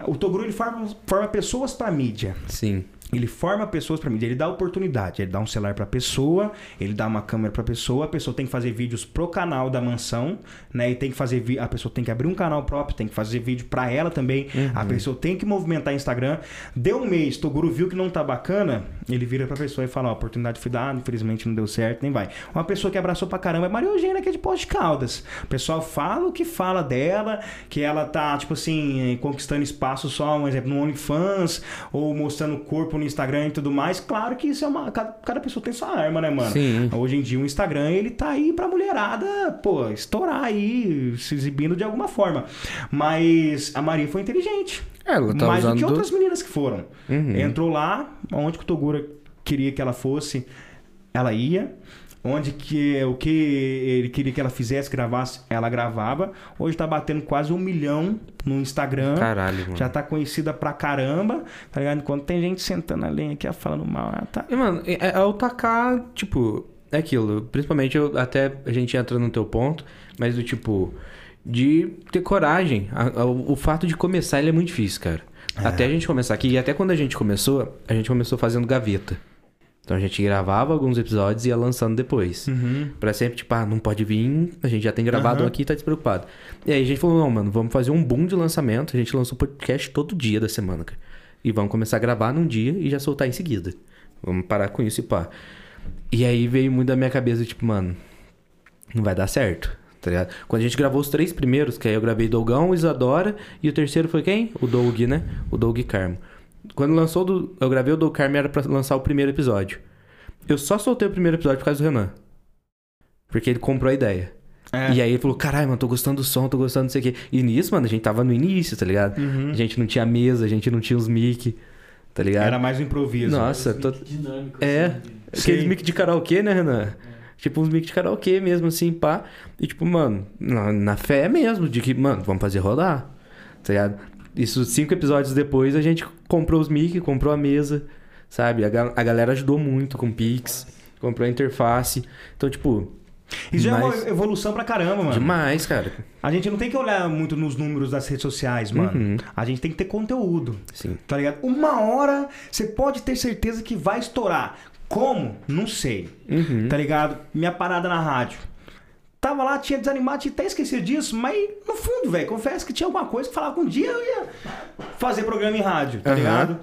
O Toguro, ele forma, forma pessoas pra mídia. Sim. Ele forma pessoas pra mídia, ele dá oportunidade, ele dá um celular pra pessoa, ele dá uma câmera pra pessoa, a pessoa tem que fazer vídeos pro canal da mansão, né, e tem que fazer, vi- a pessoa tem que abrir um canal próprio, tem que fazer vídeo pra ela também, uhum. a pessoa tem que movimentar Instagram. Deu um mês, Toguro viu que não tá bacana, ele vira pra pessoa e fala, ó, a oportunidade foi dada, infelizmente não deu certo, nem vai. Uma pessoa que abraçou pra caramba é Maria Eugênia, que é de Poços de Caldas. O pessoal fala o que fala dela, que ela tá, tipo assim, conquistando espaço só, um exemplo, no OnlyFans, ou mostrando o corpo no Instagram e tudo mais. Claro que isso é uma... Cada, cada pessoa tem sua arma, né, mano? Sim. Hoje em dia o Instagram, ele tá aí pra mulherada, pô, estourar aí, se exibindo de alguma forma. Mas a Maria foi inteligente. Ela tá mais usando... do que outras meninas que foram. Uhum. Entrou lá, onde que o Toguro queria que ela fosse, ela ia. Onde que o que ele queria que ela fizesse, gravasse, ela gravava. Hoje tá batendo quase um milhão no Instagram. Caralho, mano. Já tá conhecida pra caramba, tá ligado? Enquanto tem gente sentando a lenha aqui, falando mal, ela tá... E, mano, é, é o tacar, tipo, é aquilo. Principalmente, eu, até a gente entra no teu ponto, mas do tipo, de ter coragem. A, a, o fato de começar, ele é muito difícil, cara. É. Até a gente começar aqui, e até quando a gente começou, a gente começou fazendo gaveta. Então a gente gravava alguns episódios e ia lançando depois. Uhum. Pra sempre, tipo, ah, não pode vir, a gente já tem gravado uhum. aqui, tá despreocupado. E aí a gente falou, não, mano, vamos fazer um boom de lançamento. A gente lançou podcast todo dia da semana, cara. E vamos começar a gravar num dia e já soltar em seguida. Vamos parar com isso e pá. E aí veio muito da minha cabeça, tipo, mano, não vai dar certo, tá ligado? Quando a gente gravou os três primeiros, que aí eu gravei Dogão, Isadora, e o terceiro foi quem? O Doug, né? O Doug Carmo. Quando lançou, do, eu gravei o do Carme, era pra lançar o primeiro episódio. Eu só soltei o primeiro episódio por causa do Renan. Porque ele comprou a ideia. É. E aí ele falou, caralho, mano, tô gostando do som, tô gostando não sei o quê. E nisso, mano, a gente tava no início, tá ligado? Uhum. A gente não tinha mesa, a gente não tinha os mic, tá ligado? Era mais um improviso. Nossa, tô... dinâmico. É, assim, aqueles mic de karaokê, né, Renan? É. Tipo, uns mic de karaokê mesmo, assim, pá. E tipo, mano, na, na fé mesmo, de que, mano, vamos fazer rodar, tá ligado? Isso, cinco episódios depois, a gente comprou os mic, comprou a mesa, sabe? A, ga- a galera ajudou muito com o Pix, comprou a interface. Então, tipo... Isso já é uma evolução pra caramba, mano. Demais, cara. A gente não tem que olhar muito nos números das redes sociais, mano. Uhum. A gente tem que ter conteúdo. Sim. Tá ligado? Uma hora você pode ter certeza que vai estourar. Como? Não sei. Uhum. Tá ligado? Minha parada na rádio. Tava lá, tinha desanimado, tinha até esquecido disso, mas no fundo, velho, confesso que tinha alguma coisa que falava que um dia eu ia fazer programa em rádio, tá uhum. ligado?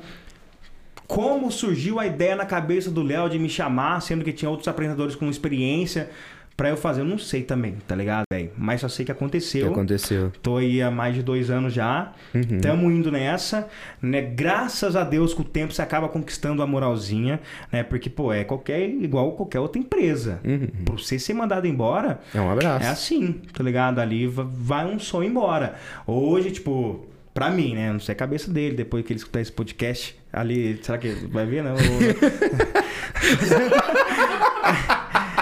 Como surgiu a ideia na cabeça do Léo de me chamar, sendo que tinha outros apresentadores com experiência... Pra eu fazer, eu não sei também, tá ligado, velho? Mas só sei que aconteceu. Que aconteceu. Tô aí há mais de dois anos já. Uhum. Tamo indo nessa, né? Graças a Deus que o tempo você acaba conquistando a moralzinha, né? Porque, pô, é qualquer, igual qualquer outra empresa. Uhum. Pra você ser mandado embora... É um abraço. É assim, tá ligado? Ali vai um sonho embora. Hoje, tipo... Pra mim, né? Não sei a cabeça dele, depois que ele escutar esse podcast ali... Será que vai ver, não?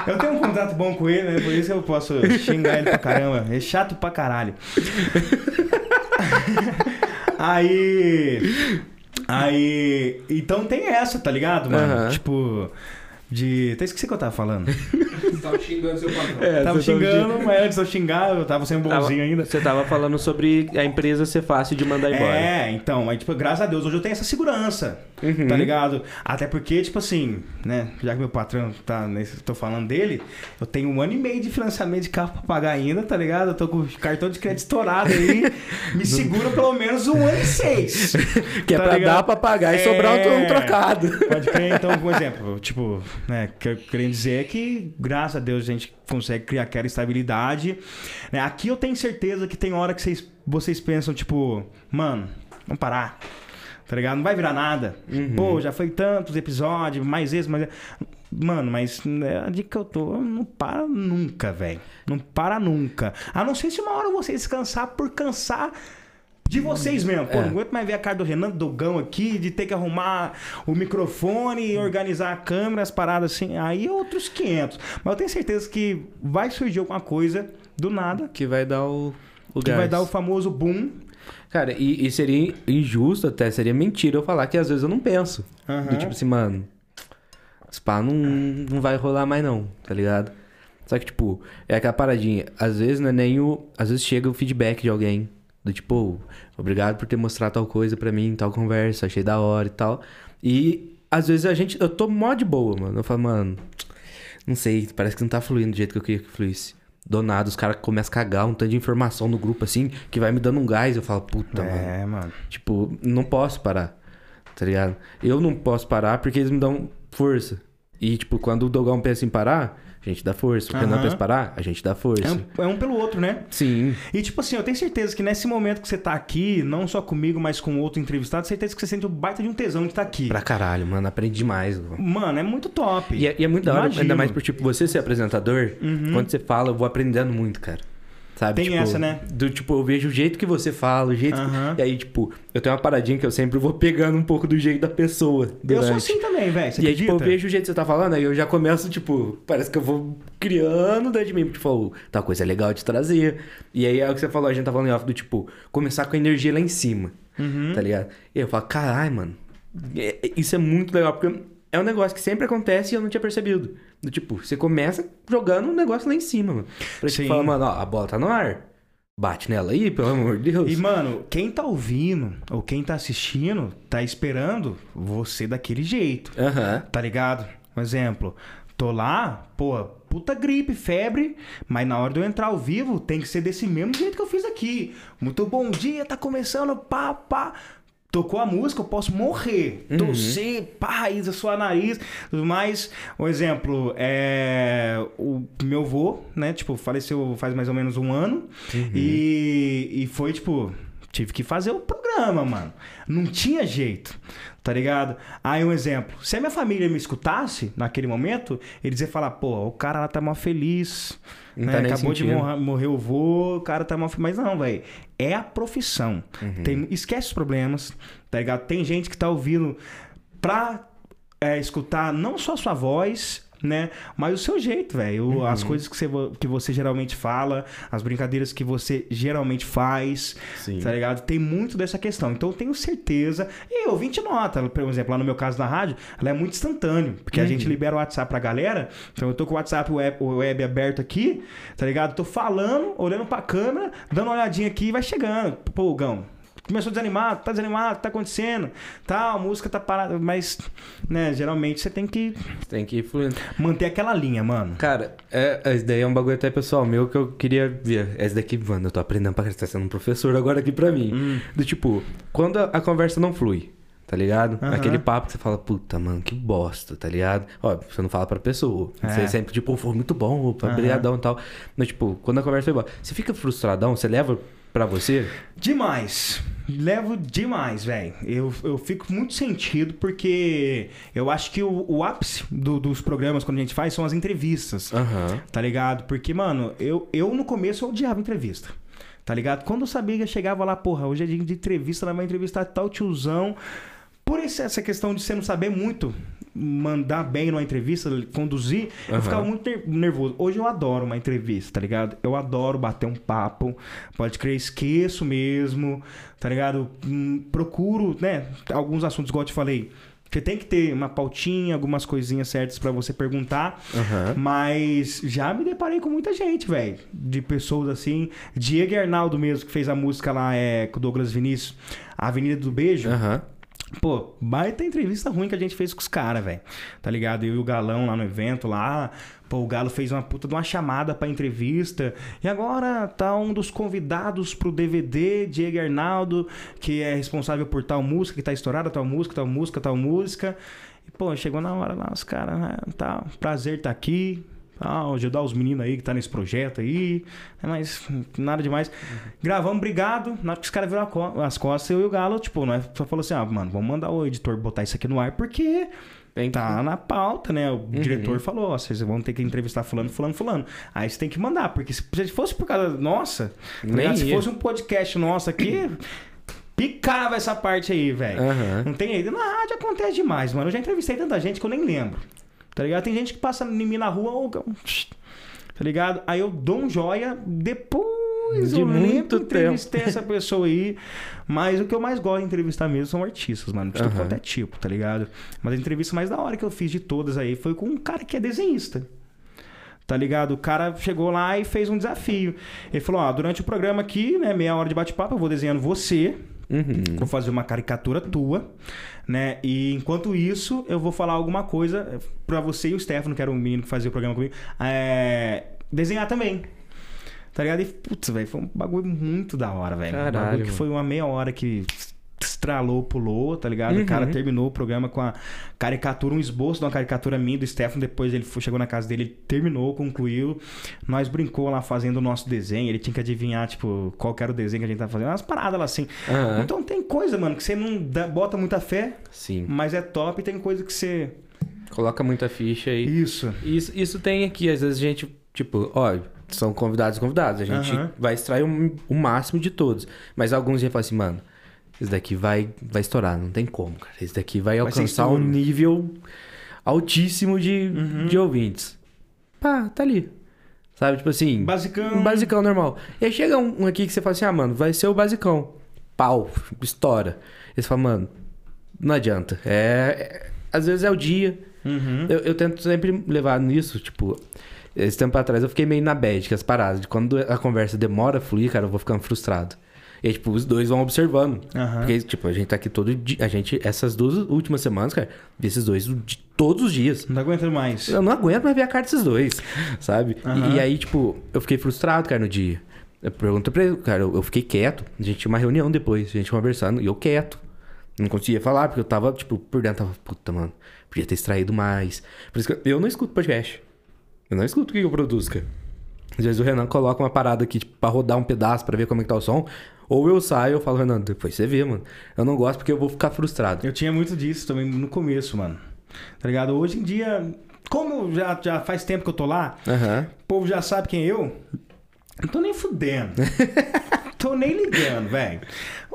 Eu tenho um contrato bom com ele, né? Por isso eu posso xingar ele pra caramba. É chato pra caralho. Aí... Aí... Então tem essa, tá ligado, mano? Uhum. Tipo... De... Até esqueci o que eu tava falando. Você tava xingando seu patrão. É, tava xingando, tava... mas antes de eu xingar, eu tava sendo bonzinho tava... ainda. Você tava falando sobre a empresa ser fácil de mandar embora. É, então, aí, tipo, graças a Deus, hoje eu tenho essa segurança, uhum. tá ligado? Até porque, tipo assim, né, já que meu patrão tá nesse, tô falando dele, eu tenho um ano e meio de financiamento de carro pra pagar ainda, tá ligado? Eu tô com o cartão de crédito estourado aí, me segura pelo menos um ano e seis. Que é tá pra ligado? Dar pra pagar e é... sobrar um trocado. Pode crer, então, por exemplo, tipo... Né? Querendo dizer que, graças a Deus, a gente consegue criar aquela estabilidade. Né? Aqui eu tenho certeza que tem hora que vocês, vocês pensam, tipo, mano, vamos parar, tá ligado? Não vai virar nada. Uhum. Pô, já foi tantos episódios, mais esse, mais... Mano, mas a dica que eu tô, não para nunca, velho. Não para nunca. A não ser se uma hora vocês cansar por cansar... De vocês mesmo. Pô, é. Não aguento mais ver a cara do Renan, do Dogão aqui, de ter que arrumar o microfone e organizar a câmera, as paradas assim. Aí outros quinhentos. Mas eu tenho certeza que vai surgir alguma coisa do nada. Que vai dar o, o Que gás. Vai dar o famoso boom. Cara, e, e seria injusto até, seria mentira eu falar que às vezes eu não penso. Uhum. Do tipo assim, mano, spa não, não vai rolar mais não, tá ligado? Só que tipo, é aquela paradinha. Às vezes não é nem o... Às vezes chega o feedback de alguém. Do tipo, obrigado por ter mostrado tal coisa pra mim, tal conversa, achei da hora e tal. E às vezes a gente... Eu tô mó de boa, mano. Eu falo, mano, não sei, parece que não tá fluindo do jeito que eu queria que fluísse. Do nada, os caras começam a cagar um tanto de informação no grupo, assim, que vai me dando um gás. Eu falo, puta, é, mano. É, mano. Tipo, não posso parar, tá ligado? Eu não posso parar porque eles me dão força. E, tipo, quando o Dogão pensa em parar... A gente dá força. Porque uhum. não pensa parar, a gente dá força. É um, é um pelo outro, né? Sim. E tipo assim, eu tenho certeza que nesse momento que você tá aqui, não só comigo, mas com outro entrevistado, certeza que você sente o baita de um tesão de estar tá aqui. Pra caralho, mano. Aprendi demais. Mano, mano é muito top. E é, e é muito da hora, ainda mais por tipo, você ser apresentador, uhum. quando você fala, eu vou aprendendo muito, cara. Sabe? Tem tipo, essa, né? Do tipo, eu vejo o jeito que você fala, o jeito... Uhum. Que... E aí, tipo, eu tenho uma paradinha que eu sempre vou pegando um pouco do jeito da pessoa. Durante. Eu sou assim também, velho. E acredita? Aí, tipo, eu vejo o jeito que você tá falando, aí eu já começo, tipo... Parece que eu vou criando dentro de mim. Tipo, tá coisa legal de trazer. E aí, é o que você falou, a gente tá falando em off do tipo... Começar com a energia lá em cima, uhum. tá ligado? E eu falo, caralho, mano. Isso é muito legal, porque é um negócio que sempre acontece e eu não tinha percebido. Do tipo, você começa jogando um negócio lá em cima, mano. Pra gente falar, mano, ó, a bola tá no ar. Bate nela aí, pelo amor de Deus. E, mano, quem tá ouvindo ou quem tá assistindo tá esperando você daquele jeito. Uhum. Tá ligado? Um exemplo. Tô lá, pô, puta gripe, febre. Mas na hora de eu entrar ao vivo tem que ser desse mesmo jeito que eu fiz aqui. Muito bom dia, tá começando, pá, pá. Tocou a música, eu posso morrer. Uhum. Torcer, pá, raiz, suar nariz. Mas, um exemplo, é... o meu avô, né? Tipo, faleceu faz mais ou menos um ano. Uhum. E... e foi, tipo... Tive que fazer o programa, mano. Não tinha jeito, tá ligado? Aí um exemplo. Se a minha família me escutasse naquele momento, eles iam falar, pô, o cara lá tá mó feliz, né? Tá acabou sentido. de morrer, morrer o vô, o cara tá mó feliz. Mas não, velho. É a profissão. Uhum. Tem, esquece os problemas, tá ligado? Tem gente que tá ouvindo pra é, escutar não só a sua voz... né? Mas o seu jeito, velho. Uhum. As coisas que você, que você geralmente fala, as brincadeiras que você geralmente faz. Sim. Tá ligado? Tem muito dessa questão. Então eu tenho certeza. E eu vim te nota, por exemplo, lá no meu caso na rádio, ela é muito instantâneo, porque uhum. a gente libera o WhatsApp pra galera. Então eu tô com o WhatsApp web, web aberto aqui, tá ligado? Tô falando, olhando pra câmera, dando uma olhadinha aqui e vai chegando. Pô, Gão, começou desanimado, tá desanimado, tá acontecendo, tá, a música tá parada, mas, né, geralmente você tem que... Tem que ir fluindo. Manter aquela linha, mano. Cara, é, esse daí é um bagulho até pessoal meu que eu queria ver. Esse daqui, mano, eu tô aprendendo pra estar sendo um professor agora aqui pra mim. Hum. Do tipo, quando a, a conversa não flui, tá ligado? Uhum. Aquele papo que você fala, puta, mano, que bosta, tá ligado? Ó, você não fala pra pessoa. É. Você sempre, tipo, foi muito bom, opa, uhum. brigadão e tal. Mas, tipo, quando a conversa foi boa, você fica frustradão, você leva... Pra você? Demais. Levo demais, velho. Eu, eu fico muito sentido porque eu acho que o, o ápice do, dos programas quando a gente faz são as entrevistas. Uhum. Tá ligado? Porque, mano, eu, eu no começo eu odiava entrevista. Tá ligado? Quando eu sabia que eu chegava lá, porra, hoje é dia de entrevista, ela vai entrevistar tal tiozão. Por isso, essa questão de você não saber muito mandar bem numa entrevista, conduzir, uhum. eu ficava muito nervoso. Hoje eu adoro uma entrevista, tá ligado? Eu adoro bater um papo, pode crer, esqueço mesmo, tá ligado? Procuro, né, alguns assuntos, igual eu te falei, você tem que ter uma pautinha, algumas coisinhas certas pra você perguntar, uhum. mas já me deparei com muita gente, velho, de pessoas assim, Diego e Arnaldo mesmo, que fez a música lá é, com o Douglas Vinícius, Avenida do Beijo, aham. Uhum. Pô, baita entrevista ruim que a gente fez com os caras, velho. Tá ligado? Eu e o Galão lá no evento, lá... Pô, o Galo fez uma puta de uma chamada pra entrevista. E agora tá um dos convidados pro D V D, Diego Arnaldo, que é responsável por tal música, que tá estourada, tal música, tal música, tal música. E, pô, chegou na hora lá, os caras... Né? Tá, prazer tá aqui. Ah, ajudar os meninos aí que tá nesse projeto aí. Mas nada demais. Gravamos, obrigado. Na hora que os caras viram as costas, eu e o Galo, tipo, nós só falou assim: ah, mano, vamos mandar o editor botar isso aqui no ar, porque tem que... tá na pauta, né? O uhum. diretor falou: ó, vocês vão ter que entrevistar fulano, fulano, fulano. Aí você tem que mandar, porque se fosse por causa nossa, nem se fosse um podcast nosso aqui. Picava essa parte aí, velho. Uhum. Não tem aí. Na rádio acontece demais, mano. Eu já entrevistei tanta gente que eu nem lembro. Tá ligado? Tem gente que passa em mim na rua, oh, tá ligado? Aí eu dou um joia, depois de eu muito tempo entrevistei essa pessoa aí. Mas o que eu mais gosto de entrevistar mesmo são artistas, mano. De uhum. tudo quanto é tipo, tá ligado? Mas a entrevista mais da hora que eu fiz de todas aí foi com um cara que é desenhista. Tá ligado? O cara chegou lá e fez um desafio. Ele falou, ó, durante o programa aqui, né, meia hora de bate-papo, eu vou desenhando você. Uhum. Vou fazer uma caricatura tua, né? E enquanto isso, eu vou falar alguma coisa pra você e o Stefano, que era o menino que fazia o programa comigo, é... desenhar também. Tá ligado? E, putz, velho, foi um bagulho muito da hora, velho. Um bagulho que foi uma meia hora que estralou, pulou, tá ligado? Uhum. O cara terminou o programa com a caricatura, um esboço de uma caricatura minha do Stefano. Depois ele foi, chegou na casa dele, ele terminou, concluiu. Nós brincou lá fazendo o nosso desenho. Ele tinha que adivinhar, tipo, qual que era o desenho que a gente tava fazendo. Umas paradas lá assim. Uhum. Então tem coisa, mano, que você não dá, bota muita fé, sim, mas é top. E tem coisa que você... coloca muita ficha aí. E... Isso. isso. Isso tem aqui. Às vezes a gente, tipo, ó, são convidados convidados. A gente uhum. vai extrair o, o máximo de todos. Mas alguns a gente fala assim, mano, esse daqui vai, vai estourar, não tem como, cara. Esse daqui vai, vai alcançar um nível altíssimo de, uhum. de ouvintes. Pá, tá ali. Sabe, tipo assim... Basicão. Um basicão normal. E aí chega um aqui que você fala assim, ah, mano, vai ser o basicão. Pau, estoura. E você fala, mano, não adianta. É, é, às vezes é o dia. Uhum. Eu, eu tento sempre levar nisso, tipo... Esse tempo atrás eu fiquei meio na bad com as paradas. De quando a conversa demora a fluir, cara, eu vou ficando frustrado. E, tipo, os dois vão observando. Uhum. Porque, tipo, a gente tá aqui todo dia. A gente, essas duas últimas semanas, cara, vi esses dois de todos os dias. Não aguento mais. Eu não aguento mais ver a cara desses dois, sabe? Uhum. E, e aí, tipo, eu fiquei frustrado, cara, no dia. Eu perguntei pra ele, cara, eu, eu fiquei quieto. A gente tinha uma reunião depois, a gente conversando, e eu quieto. Não conseguia falar, porque eu tava, tipo, por dentro, tava, puta, mano, podia ter extraído mais. Por isso que eu, eu não escuto podcast. Eu não escuto o que eu produzo, cara. Às vezes o Renan coloca uma parada aqui, tipo, pra rodar um pedaço, pra ver como é que tá o som. Ou eu saio e eu falo, Renan, depois você vê, mano. Eu não gosto porque eu vou ficar frustrado. Eu tinha muito disso também no começo, mano. Tá ligado? Hoje em dia, como já, já faz tempo que eu tô lá, uhum. o povo já sabe quem eu... Não tô nem fudendo. Tô nem ligando, velho.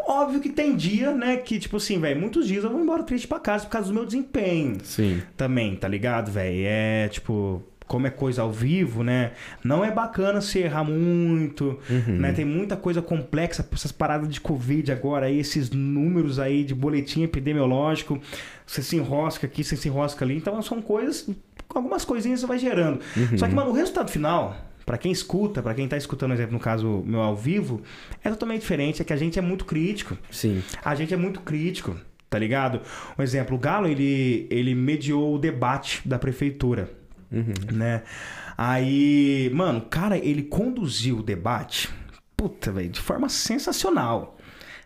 Óbvio que tem dia, né, que tipo assim, velho, muitos dias eu vou embora triste pra casa por causa do meu desempenho. Sim. Também, tá ligado, velho? É, tipo... Como é coisa ao vivo, né? Não é bacana se errar muito, uhum. né? Tem muita coisa complexa, essas paradas de Covid agora, aí, esses números aí de boletim epidemiológico, você se enrosca aqui, você se enrosca ali. Então, são coisas, algumas coisinhas você vai gerando. Uhum. Só que, mano, o resultado final, pra quem escuta, pra quem tá escutando, exemplo, no caso meu ao vivo, é totalmente diferente. É que a gente é muito crítico. Sim. A gente é muito crítico, tá ligado? Um exemplo, o Galo, ele, ele mediou o debate da prefeitura. Uhum. Né? Aí, mano, cara, ele conduziu o debate, puta, velho, de forma sensacional.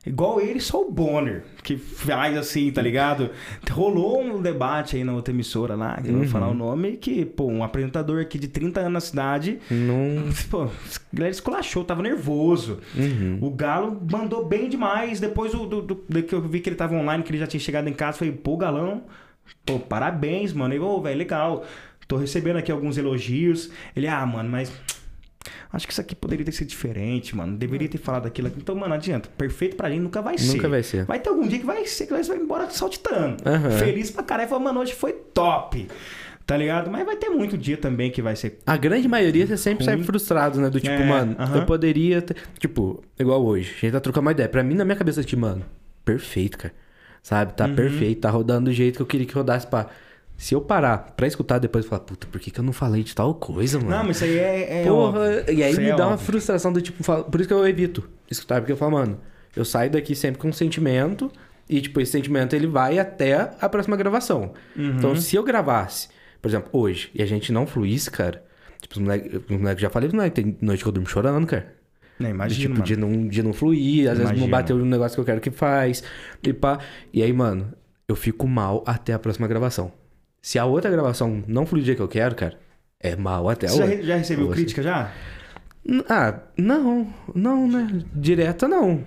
Igual ele, só o Bonner, que faz assim, tá ligado? Rolou um debate aí na outra emissora lá, que eu uhum. vou falar o nome, que, pô, um apresentador aqui de trinta anos na cidade, não... pô, a galera esculachou, tava nervoso. Uhum. O Galo mandou bem demais, depois do, do, do, do que eu vi que ele tava online, que ele já tinha chegado em casa, falei, pô, Galão, pô, parabéns, mano. E, ô, velho, legal. Tô recebendo aqui alguns elogios. Ele, ah, mano, mas... acho que isso aqui poderia ter sido diferente, mano. Deveria ter falado aquilo aqui. Então, mano, não adianta. Perfeito pra gente nunca vai ser. Nunca vai ser. Vai ter algum dia que vai ser, que vai embora saltitando. Uhum. Feliz pra caralho. Falou, mano, hoje foi top. Tá ligado? Mas vai ter muito dia também que vai ser... A grande maioria você sempre ruim. Sai frustrado, né? Do tipo, é, mano, uhum. eu poderia... ter... Tipo, igual hoje. A gente tá trocando uma ideia. Pra mim, na minha cabeça, tipo, mano, perfeito, cara. Sabe? Tá uhum. perfeito. Tá rodando do jeito que eu queria que rodasse pra... Se eu parar pra escutar depois e falar, puta, por que, que eu não falei de tal coisa, mano? Não, mas isso aí é... é porra, óbvio. E aí isso me é dá óbvio. Uma frustração do tipo... Por isso que eu evito escutar, porque eu falo, mano, eu saio daqui sempre com um sentimento e, tipo, esse sentimento ele vai até a próxima gravação. Uhum. Então, se eu gravasse, por exemplo, hoje, e a gente não fluísse, cara... Tipo, os moleques... Moleque, já falei, moleque, tem noite que eu durmo chorando, cara. Não, imagino, tipo, de não, de não fluir, às imagino. Vezes não bateu no negócio que eu quero que faz, e pá... E aí, mano, eu fico mal até a próxima gravação. Se a outra gravação não fluir do jeito que eu quero, cara, é mal até hoje. Você já recebeu crítica já? Ah, não. Não, né? Direta, não.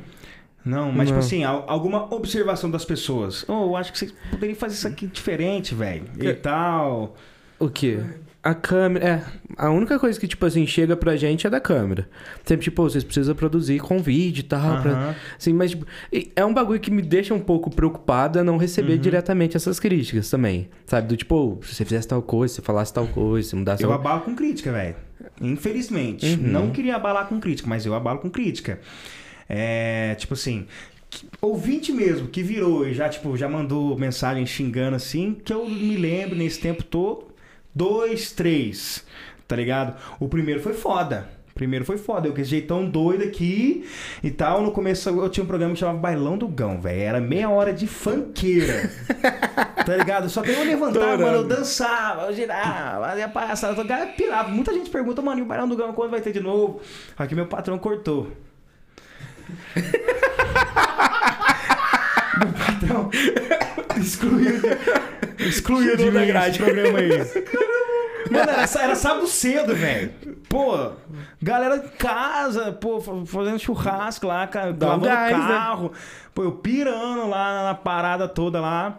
Não, mas não. Tipo assim, alguma observação das pessoas. Oh, eu acho que você poderia fazer isso aqui diferente, velho. E tal. O quê? A câmera... É, a única coisa que, tipo assim, chega pra gente é da câmera. Sempre, tipo, oh, vocês precisam produzir com vídeo e tal. Uhum. Pra... Assim, mas, tipo, é um bagulho que me deixa um pouco preocupada não receber uhum. diretamente essas críticas também. Sabe? Do tipo, oh, se você fizesse tal coisa, se falasse tal coisa, se mudasse... Eu tal... abalo com crítica, velho. Infelizmente. Uhum. Não queria abalar com crítica, mas eu abalo com crítica. É, tipo assim... Ouvinte mesmo, que virou e já, tipo, já mandou mensagem xingando assim, que eu me lembro nesse tempo todo... Dois, três, tá ligado? O primeiro foi foda. O primeiro foi foda. Eu que esse jeitão doido aqui e tal. No começo eu tinha um programa que chamava Bailão do Gão, velho. Era meia hora de funkeira. Tá ligado? Só que eu levantava, mano, eu dançava, eu girava, fazia passada, eu pirava. Muita gente pergunta, mano, e o Bailão do Gão quando vai ter de novo? Aqui meu patrão cortou. Meu patrão excluiu. Excluiu de mim esse programa aí. Mano, era, era sábado cedo, velho. Pô, galera em casa, pô, fazendo churrasco lá, lavando carro. Né? Pô, eu pirando lá na parada toda lá.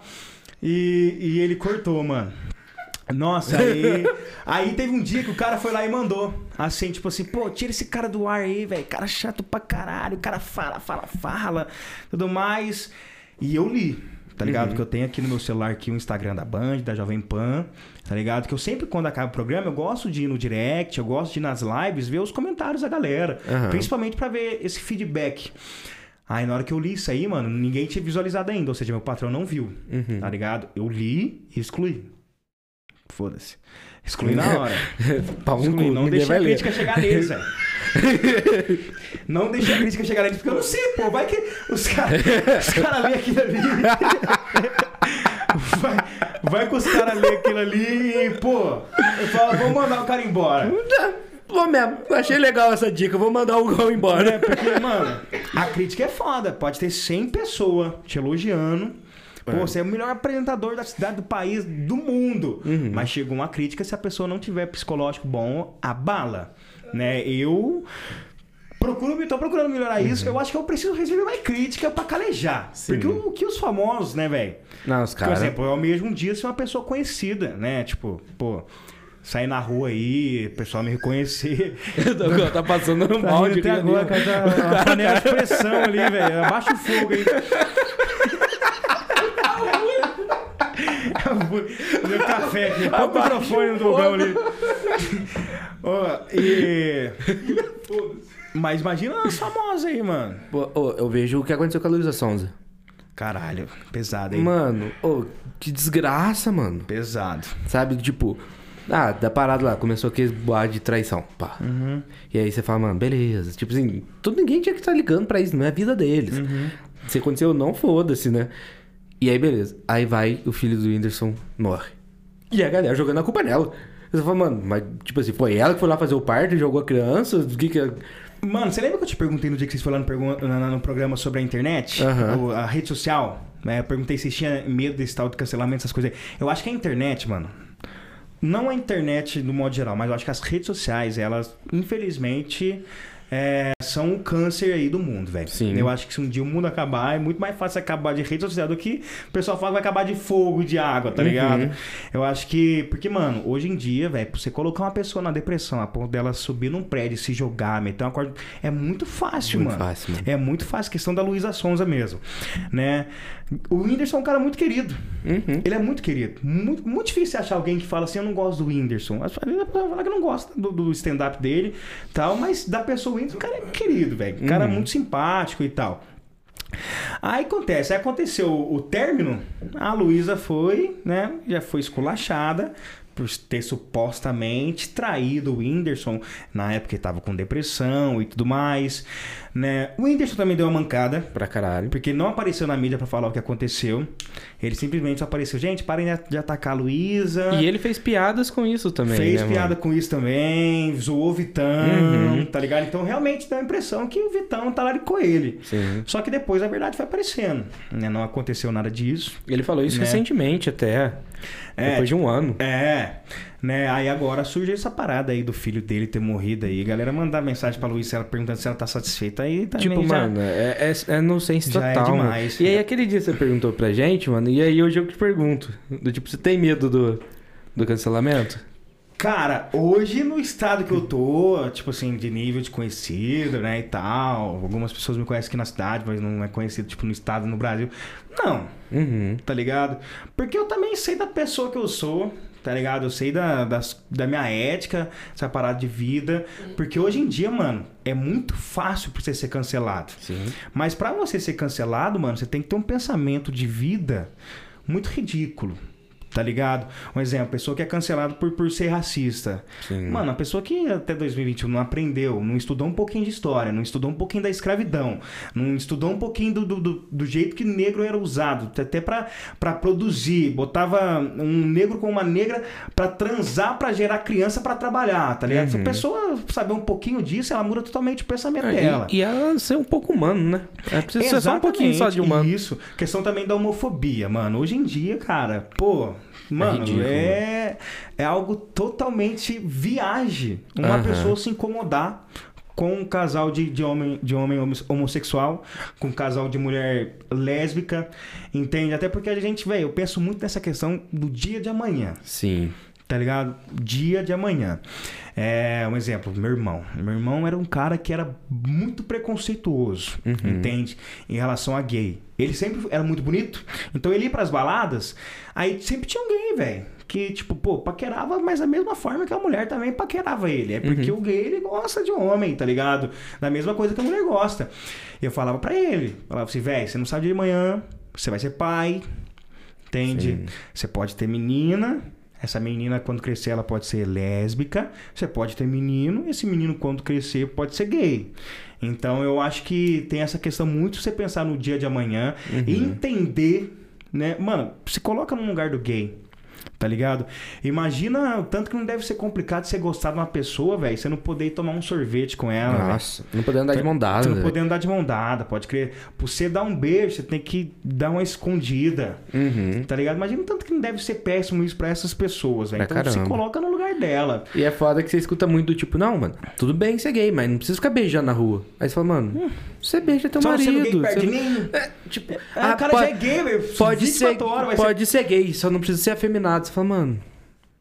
E, e ele cortou, mano. Nossa, aí... Aí teve um dia que o cara foi lá e mandou. Assim, tipo assim, pô, tira esse cara do ar aí, velho. Cara chato pra caralho. O cara fala, fala, fala, tudo mais. E eu li. Tá ligado? Uhum. Que eu tenho aqui no meu celular aqui o Instagram da Band, da Jovem Pan, tá ligado? Que eu sempre, quando acaba o programa, eu gosto de ir no direct, eu gosto de ir nas lives, ver os comentários da galera. Uhum. Principalmente pra ver esse feedback. Aí na hora que eu li isso aí, mano, ninguém tinha visualizado ainda. Ou seja, meu patrão não viu, uhum. tá ligado? Eu li e excluí. Foda-se. Excluí na hora. Excluí, não deixei a crítica chegar neles, velho. Não deixei a crítica chegar neles, porque eu não sei, pô. Vai que os caras os cara lêem aquilo ali. Vai, vai que os caras lêem aquilo ali e, pô, eu falo, vou mandar o cara embora. Vou mesmo. Achei legal essa dica. Vou mandar o Gol embora. É, porque, mano, a crítica é foda. Pode ter cem pessoas te elogiando. Pô, você é o melhor apresentador da cidade, do país, do mundo. Uhum. Mas chega uma crítica, se a pessoa não tiver psicológico bom, abala. Né? Eu procuro, tô procurando melhorar isso. Uhum. Eu acho que eu preciso receber mais crítica pra calejar. Sim. Porque o que os famosos, né, velho? Não, os caras. Por exemplo, eu mesmo dia ser uma pessoa conhecida, né? Tipo, pô, sair na rua aí, o pessoal me reconhecer. Dogão tá passando no tá balde até agora, ali, cara, tá, cara, a panela de pressão ali, velho. Abaixa o fogo aí. Meu café aqui, põe o microfone no Dogão ali. Oh, e... Mas imagina as famosas aí, mano. Pô, oh, eu vejo o que aconteceu com a Luísa Sonza. Caralho, pesado, hein? Mano, oh, que desgraça, mano. Pesado. Sabe, tipo... Ah, da parada lá, começou aquele boato de traição, pá. Uhum. E aí você fala, mano, beleza. Tipo assim, todo, ninguém tinha que estar ligando pra isso, não é a vida deles. Uhum. Se aconteceu, não foda-se, né? E aí, beleza. Aí vai, o filho do Whindersson morre. E a galera jogando a culpa nela. Você fala, mano, mas tipo assim, foi ela que foi lá fazer o parto e jogou a criança? O que que... Mano, você lembra que eu te perguntei no dia que vocês falaram no, no programa sobre a internet? Uhum. A rede social? Né? Eu perguntei se tinha medo desse tal de cancelamento, essas coisas aí. Eu acho que a internet, mano... Não a internet no modo geral, mas eu acho que as redes sociais, elas, infelizmente, é, são o câncer aí do mundo, velho. Eu acho que se um dia o mundo acabar, é muito mais fácil acabar de rede social do que o pessoal fala que vai acabar de fogo, de água, tá ligado? Uhum. Eu acho que... Porque, mano, hoje em dia, velho, pra você colocar uma pessoa na depressão, a ponto dela subir num prédio, se jogar, meter uma corda... É muito fácil, muito mano. Fácil, mano. É muito fácil. Questão da Luísa Sonza mesmo, né? O Whindersson é um cara muito querido. Uhum. Ele é muito querido. Muito, muito difícil achar alguém que fala assim, eu não gosto do Whindersson. As pessoas vão falar que não gosta do, do stand-up dele, tal, mas da pessoa o Whindersson, o cara é querido, velho. O cara uhum. é muito simpático e tal. Aí acontece, aí aconteceu o, o término, a Luísa foi, né, já foi esculachada por ter supostamente traído o Whindersson. Na época ele tava com depressão e tudo mais, né? O Whindersson também deu uma mancada. Pra caralho. Porque ele não apareceu na mídia pra falar o que aconteceu. Ele simplesmente só apareceu. Gente, parem de atacar a Luísa. E ele fez piadas com isso também. Fez né, piada mano? Com isso também. Zoou o Vitão, uhum. tá ligado? Então realmente dá a impressão que o Vitão tá lá com ele. Sim. Só que depois a verdade foi aparecendo. Né? Não aconteceu nada disso. Ele falou isso né? recentemente até. É, depois de um ano. É. Né? Aí agora surge essa parada aí do filho dele ter morrido aí. A galera mandar mensagem pra Luísa perguntando se ela tá satisfeita aí. Tipo, já... mano, é, é, é nonsense total. Já é demais. E aí aquele dia você perguntou pra gente, mano, e aí hoje eu te pergunto. Do tipo, você tem medo do, do cancelamento? Cara, hoje no estado que eu tô, tipo assim, de nível de conhecido, né, e tal. Algumas pessoas me conhecem aqui na cidade, mas não é conhecido, tipo, no estado, no Brasil. Não, uhum. tá ligado? Porque eu também sei da pessoa que eu sou, tá ligado? Eu sei da, das, da minha ética, essa parada de vida. Porque hoje em dia, mano, é muito fácil pra você ser cancelado. Sim. Mas pra você ser cancelado, mano, você tem que ter um pensamento de vida muito ridículo. Tá ligado? Um exemplo, pessoa que é cancelada por, por ser racista. Sim. Mano, a pessoa que até dois mil e vinte e um não aprendeu, não estudou um pouquinho de história, não estudou um pouquinho da escravidão, não estudou um pouquinho do, do, do jeito que negro era usado, até pra, pra produzir. Botava um negro com uma negra pra transar, pra gerar criança, pra trabalhar, tá ligado? Uhum. Se a pessoa saber um pouquinho disso, ela muda totalmente o pensamento é, dela. E, e ela ser um pouco humano, né? Ela precisa exatamente, ser só um pouquinho só de humano. Isso. Questão também da homofobia, mano. Hoje em dia, cara, pô... Mano, é, ridículo, é... Mano. É algo totalmente viagem. Uma uhum. pessoa se incomodar com um casal de, de, homem, de homem homossexual, com um casal de mulher lésbica, entende? Até porque a gente, velho, eu penso muito nessa questão do dia de amanhã. Sim. Tá ligado? Dia de amanhã. É, um exemplo, meu irmão. Meu irmão era um cara que era muito preconceituoso, uhum. entende? Em relação a gay. Ele sempre era muito bonito, então ele ia pras baladas, aí sempre tinha um gay, velho, que tipo, pô, paquerava, mas da mesma forma que a mulher também paquerava ele. É porque uhum. o gay, ele gosta de homem, tá ligado? Da mesma coisa que a mulher gosta. E eu falava pra ele, falava assim, velho, você não sabe de amanhã, você vai ser pai, entende? Sim. Você pode ter menina, essa menina quando crescer ela pode ser lésbica, você pode ter menino, e esse menino quando crescer pode ser gay. Então, eu acho que tem essa questão muito você pensar no dia de amanhã e uhum. entender, né? Mano, se coloca no lugar do gay, Tá ligado? Imagina o tanto que não deve ser complicado você gostar de uma pessoa, velho. Você não poder tomar um sorvete com ela. Nossa, véio. Não poder andar de mão dada. Você não poder andar de mão dada, pode crer. Por você dar um beijo, você tem que dar uma escondida. Uhum. Tá ligado? Imagina o tanto que não deve ser péssimo isso pra essas pessoas, velho. Então caramba. Você coloca no lugar dela. E é foda que você escuta muito do tipo, não, mano, tudo bem que você é gay, mas não precisa ficar beijando na rua. Aí você fala, mano, hum. você beija teu só marido. Só você não gay perto de mim. É, tipo, é, ah, o cara pode, já é gay, velho. Pode, ser, horas, pode ser... ser gay, só não precisa ser afeminado. Você fala, mano,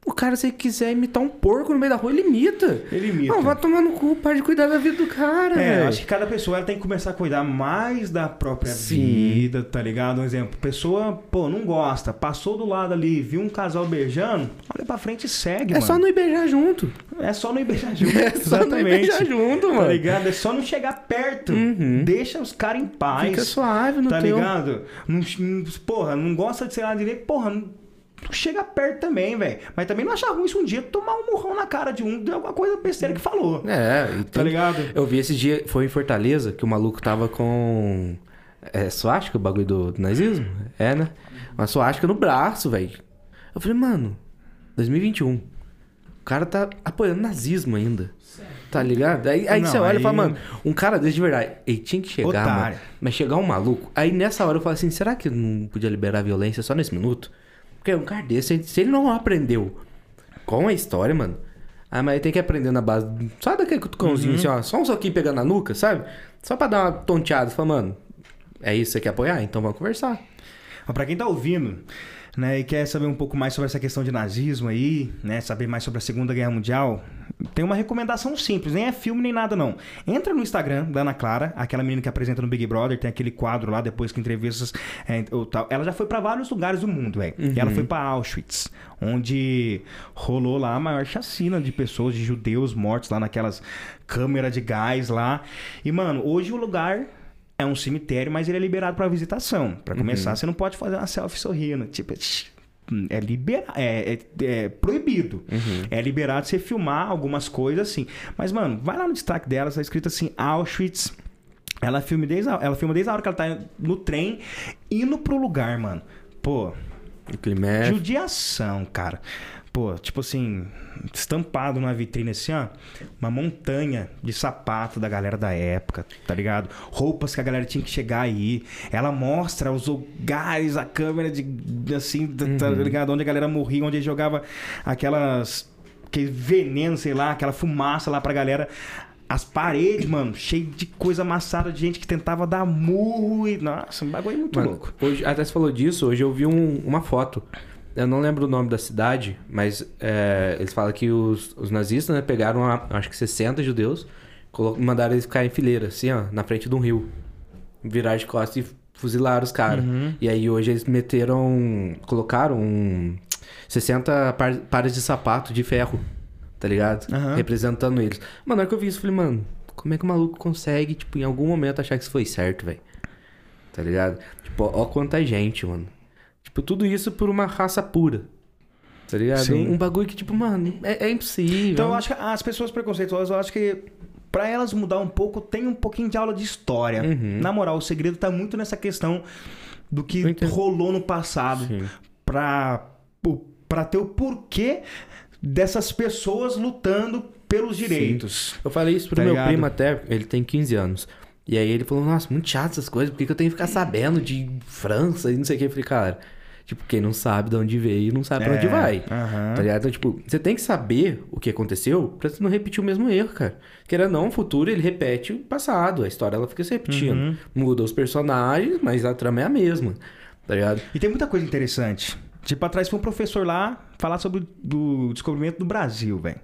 o cara, se ele quiser imitar um porco no meio da rua, ele imita. Ele imita. Não, vai tomar no cu, para de cuidar da vida do cara. É, véio. Acho que cada pessoa ela tem que começar a cuidar mais da própria sim. vida, tá ligado? Um exemplo, pessoa, pô, não gosta, passou do lado ali, viu um casal beijando, olha pra frente e segue, é mano. É só não ir beijar junto. É só não ir beijar junto. É só exatamente. Não ir beijar junto, mano. Tá ligado? É só não chegar perto. Uhum. Deixa os caras em paz. Fica suave no tá teu. Tá ligado? Não, porra, não gosta de ser lá direito, porra, não... Chega perto também, velho. Mas também não achava ruim isso um dia tomar um murrão na cara de um de alguma coisa besteira que falou. É, então, tá ligado? Eu vi esse dia, foi em Fortaleza, que o maluco tava com... É suástica o bagulho do, do nazismo? É, né? Uma suástica no braço, velho. Eu falei, mano, dois mil e vinte e um. O cara tá apoiando o nazismo ainda. Sério? Tá ligado? Aí, aí não, você olha aí... e fala, mano, um cara desse de verdade, ele tinha que chegar, otário. Mano. Mas chegar um maluco. Aí nessa hora eu falo assim, será que não podia liberar a violência só nesse minuto? Porque um cara desse, se ele não aprendeu com a história, mano... Ah, mas ele tem que aprender na base... Só daquele cutucãozinho, uhum. assim, ó. Só um soquinho pegando na nuca, sabe? Só pra dar uma tonteada. Fala, mano, é isso que você quer apoiar? Então vamos conversar. Mas pra quem tá ouvindo, né, e quer saber um pouco mais sobre essa questão de nazismo aí, né, saber mais sobre a Segunda Guerra Mundial... Tem uma recomendação simples, nem é filme nem nada não. Entra no Instagram da Ana Clara, aquela menina que apresenta no Big Brother, tem aquele quadro lá depois que entrevistas é, ou tal. Ela já foi pra vários lugares do mundo, velho. Uhum. E ela foi pra Auschwitz, onde rolou lá a maior chacina de pessoas, de judeus mortos lá naquelas câmeras de gás lá. E mano, hoje o lugar é um cemitério, mas ele é liberado pra visitação. Pra começar, uhum. você não pode fazer uma selfie sorrindo, tipo... É, libera... é, é, é proibido. Uhum. É liberado você filmar algumas coisas assim. Mas, mano, vai lá no destaque dela, tá escrito assim, Auschwitz. Ela filma desde a, ela filma desde a hora que ela tá no trem, indo pro lugar, mano. Pô, judiação, cara. Pô, tipo assim, estampado na vitrine assim, ó. Uma montanha de sapato da galera da época, tá ligado? Roupas que a galera tinha que chegar aí. Ela mostra os lugares, a câmera de... Assim, uhum. tá ligado? Onde a galera morria, onde jogava aquelas... Aquele veneno, sei lá, aquela fumaça lá pra galera... As paredes, mano, cheio de coisa amassada, de gente que tentava dar murro e... Nossa, um bagulho muito mano, louco. Hoje, até você falou disso, hoje eu vi um, uma foto... Eu não lembro o nome da cidade, mas é, eles falam que os, os nazistas, né, pegaram, a, acho que sessenta judeus, colo- mandaram eles ficar em fileira, assim, ó, na frente de um rio. Viraram de costas e fuzilaram os caras. Uhum. E aí hoje eles meteram, colocaram um sessenta par, pares de sapato de ferro, tá ligado? Uhum. Representando eles. Mano, na hora que eu vi isso, eu falei, mano, como é que o maluco consegue, tipo, em algum momento achar que isso foi certo, velho? Tá ligado? Tipo, ó, ó quanta gente, mano. Tipo, tudo isso por uma raça pura. Tá ligado? Um, um bagulho que, tipo, mano, é, é impossível. Então, eu acho que as pessoas preconceituosas, eu acho que pra elas mudar um pouco, tem um pouquinho de aula de história. Uhum. Na moral, o segredo tá muito nessa questão do que rolou no passado. Sim. Pra, pra ter o porquê dessas pessoas lutando pelos direitos. Sim. Eu falei isso pro tá meu ligado? primo até, ele tem quinze anos. E aí ele falou, nossa, muito chato essas coisas, por que, que eu tenho que ficar sabendo de França e não sei o que? Eu falei, cara, tipo, quem não sabe de onde veio, não sabe pra é, onde vai, uh-huh. tá ligado? Então, tipo, você tem que saber o que aconteceu pra você não repetir o mesmo erro, cara. Querendo ou não, o futuro, ele repete o passado, a história, ela fica se repetindo. Uhum. Muda os personagens, mas a trama é a mesma, tá ligado? E tem muita coisa interessante. Tipo, atrás foi um professor lá falar sobre o descobrimento do Brasil, velho.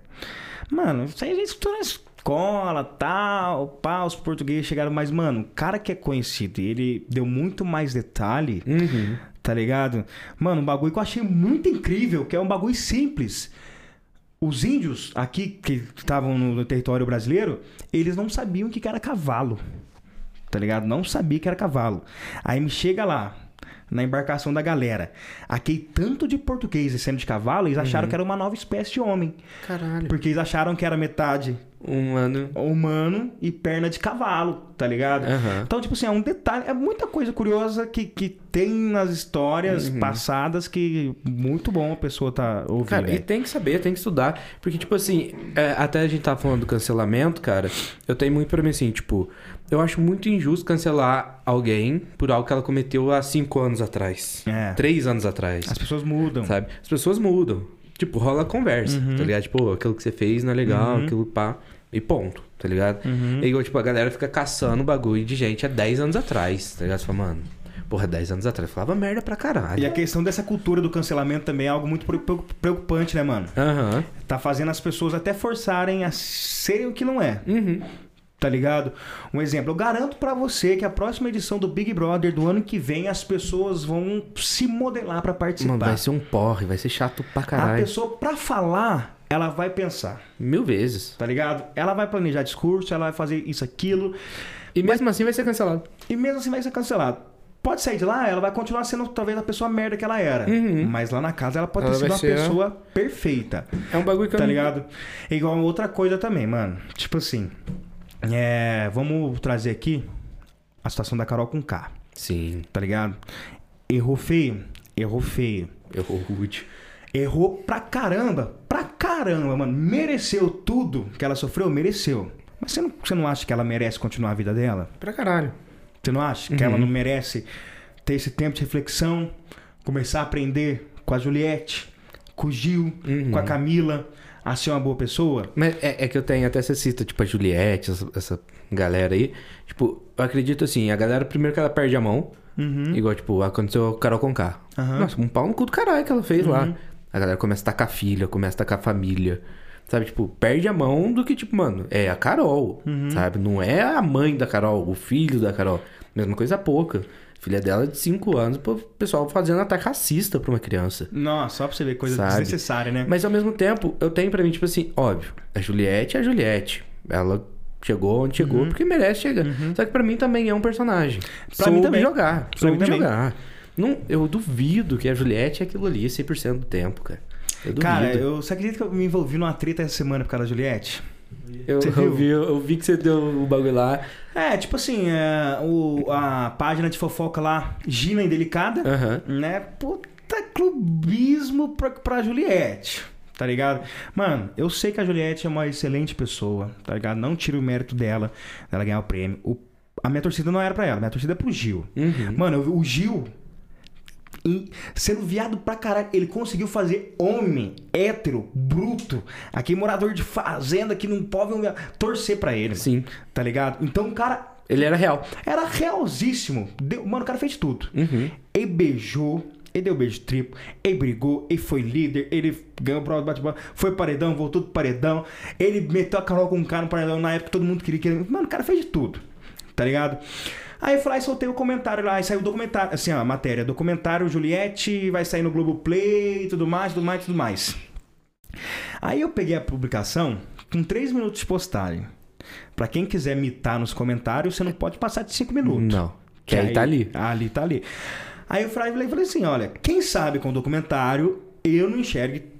Mano, isso aí a gente escutou nas... Cola, tal, pá, os portugueses chegaram. Mas, mano, o cara que é conhecido, ele deu muito mais detalhe, uhum. tá ligado? Mano, um bagulho que eu achei muito incrível, que é um bagulho simples. Os índios aqui, que estavam no território brasileiro, eles não sabiam o que era cavalo, tá ligado? Não sabia que era cavalo. Aí me chega lá, na embarcação da galera. Aquele tanto de português descendo de cavalo, eles acharam uhum. que era uma nova espécie de homem. Caralho. Porque eles acharam que era metade... Humano. Humano e perna de cavalo, tá ligado? Uhum. Então, tipo assim, é um detalhe... É muita coisa curiosa que, que tem nas histórias uhum. passadas que... Muito bom a pessoa tá ouvindo. Cara, né? E tem que saber, tem que estudar. Porque, tipo assim, é, até a gente tava falando do cancelamento, cara. Eu tenho muito pra mim, assim, tipo... Eu acho muito injusto cancelar alguém por algo que ela cometeu há cinco anos atrás. É. Três anos atrás. As pessoas mudam. Sabe? As pessoas mudam. Tipo, rola conversa, uhum. tá ligado? Tipo, aquilo que você fez não é legal, uhum. aquilo pá... E ponto, tá ligado? Uhum. E igual, tipo, a galera fica caçando o bagulho de gente há dez anos atrás, tá ligado? Você fala, mano, porra, dez anos atrás eu falava merda pra caralho. E a questão dessa cultura do cancelamento também é algo muito preocupante, né, mano? Uhum. Tá fazendo as pessoas até forçarem a serem o que não é. Uhum. Tá ligado? Um exemplo, eu garanto pra você que a próxima edição do Big Brother do ano que vem as pessoas vão se modelar pra participar. Mano, vai ser um porre, vai ser chato pra caralho. A pessoa pra falar, ela vai pensar. Mil vezes. Tá ligado? Ela vai planejar discurso, ela vai fazer isso, aquilo. E mesmo mas... assim vai ser cancelado. E mesmo assim vai ser cancelado. Pode sair de lá, ela vai continuar sendo talvez a pessoa merda que ela era. Uhum. Mas lá na casa ela pode ela ter sido uma ser... pessoa perfeita. É um bagulho que tá eu... ligado? É igual outra coisa também, mano. Tipo assim... É, vamos trazer aqui a situação da Carol Conká. Sim. Tá ligado? Errou feio. Errou feio. Errou rude. Errou pra caramba. Pra caramba, mano. Mereceu tudo que ela sofreu? Mereceu. Mas você não, você não acha que ela merece continuar a vida dela? Pra caralho. Você não acha uhum. que ela não merece ter esse tempo de reflexão? Começar a aprender com a Juliette, com o Gil, uhum. com a Camila... a ser uma boa pessoa. Mas é, é que eu tenho, até você cita, tipo, a Juliette, essa, essa galera aí. Tipo, eu acredito assim, a galera, primeiro que ela perde a mão, uhum. igual, tipo, aconteceu a Carol Conká. Uhum. Nossa, um pau no cu do caralho que ela fez uhum. lá. A galera começa a tacar a filha, começa a tacar a família. Sabe, tipo, perde a mão do que, tipo, mano, é a Carol, uhum. sabe? Não é a mãe da Carol, o filho da Carol. Mesma coisa pouca. Filha dela de cinco anos, o pessoal fazendo ataque racista pra uma criança. Nossa, só pra você ver, coisa sabe? Desnecessária, né? Mas ao mesmo tempo, eu tenho pra mim, tipo assim, óbvio, a Juliette é a Juliette. Ela chegou onde chegou, uhum. porque merece chegar. Uhum. Só que pra mim também é um personagem. Pra soube mim também. Jogar. Pra soube mim também. Jogar. Não, eu duvido que a Juliette é aquilo ali cem por cento do tempo, cara. Eu duvido. Cara, eu, você acredita que eu me envolvi numa treta essa semana por causa da Juliette? Eu, eu, vi, eu vi que você deu o bagulho lá. É, tipo assim, é, o, a página de fofoca lá, Gina Indelicada, uhum. né? Puta clubismo pra, pra Juliette, tá ligado? Mano, eu sei que a Juliette é uma excelente pessoa, tá ligado? Não tiro o mérito dela, dela ganhar o prêmio. O, a minha torcida não era pra ela, minha torcida é pro Gil. Uhum. Mano, o Gil... E sendo viado pra caralho, ele conseguiu fazer homem, hétero, bruto, aquele morador de fazenda que não pode torcer pra ele. Sim. Tá ligado? Então o cara... Ele era real. Era realzíssimo. Deu... Mano, o cara fez tudo. Uhum. Ele beijou, ele deu beijo triplo, ele brigou, ele foi líder, ele ganhou o bate bola, foi paredão, voltou do paredão, ele meteu a Carol Conká no paredão na época que todo mundo queria que ele... Mano, o cara fez de tudo. Tá ligado? Aí eu falei, soltei o comentário lá, aí saiu o documentário, assim, ó, a matéria, documentário Juliette, vai sair no Globoplay e tudo mais, tudo mais, tudo mais. Aí eu peguei a publicação com três minutos de postagem. Pra quem quiser mitar nos comentários, você não pode passar de cinco minutos. Não, que aí, aí tá ali. Ali tá ali. Aí eu falei, falei assim, olha, quem sabe com o documentário eu não enxergue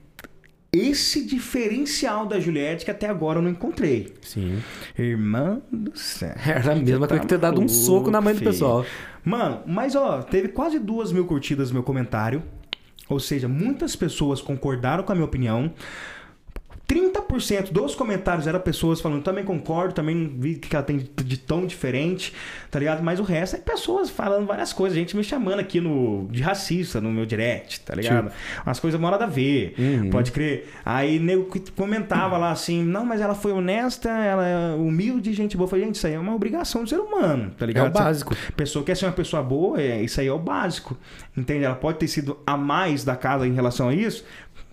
esse diferencial da Juliette que até agora eu não encontrei. Sim. Irmã do céu. Era mesmo, até que ter dado um soco na mãe do pessoal. Mano, mas ó, teve quase duas mil curtidas no meu comentário. Ou seja, muitas pessoas concordaram com a minha opinião. trinta por cento dos comentários eram pessoas falando, também concordo, também vi que ela tem de tão diferente, tá ligado? Mas o resto é pessoas falando várias coisas, gente me chamando aqui no, de racista no meu direct, tá ligado? Tipo. As coisas mal nada a ver, uhum. pode crer. Aí nego comentava lá assim, não, mas ela foi honesta, ela é humilde, gente boa. Eu falei, gente, isso aí é uma obrigação do ser humano, tá ligado? É o básico. Essa pessoa quer ser uma pessoa boa, é, isso aí é o básico, entende? Ela pode ter sido a mais da casa em relação a isso,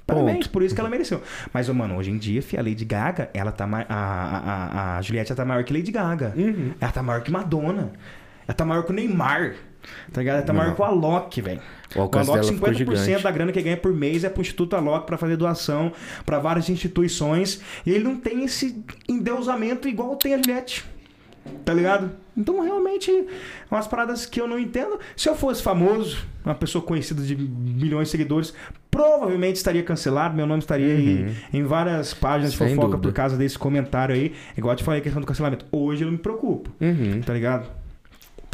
parabéns, por isso que ela mereceu. Mas, oh, mano, hoje em dia, fi, a Lady Gaga, ela tá ma- a, a, a Juliette tá maior que Lady Gaga. Uhum. Ela tá maior que Madonna. Ela tá maior que o Neymar. Tá ligado? Ela tá Não. maior que o Alok, velho. O, o Alok, cinquenta por cento da grana que ele ganha por mês é pro Instituto Alok pra fazer doação pra várias instituições. E ele não tem esse endeusamento igual tem a Juliette. Tá ligado? Então, realmente, umas paradas que eu não entendo. Se eu fosse famoso, uma pessoa conhecida de milhões de seguidores, provavelmente estaria cancelado, meu nome estaria uhum. aí em várias páginas Sem de fofoca dúvida. Por causa desse comentário aí. Igual eu te falei, a questão do cancelamento. Hoje eu não me preocupo, uhum. tá ligado?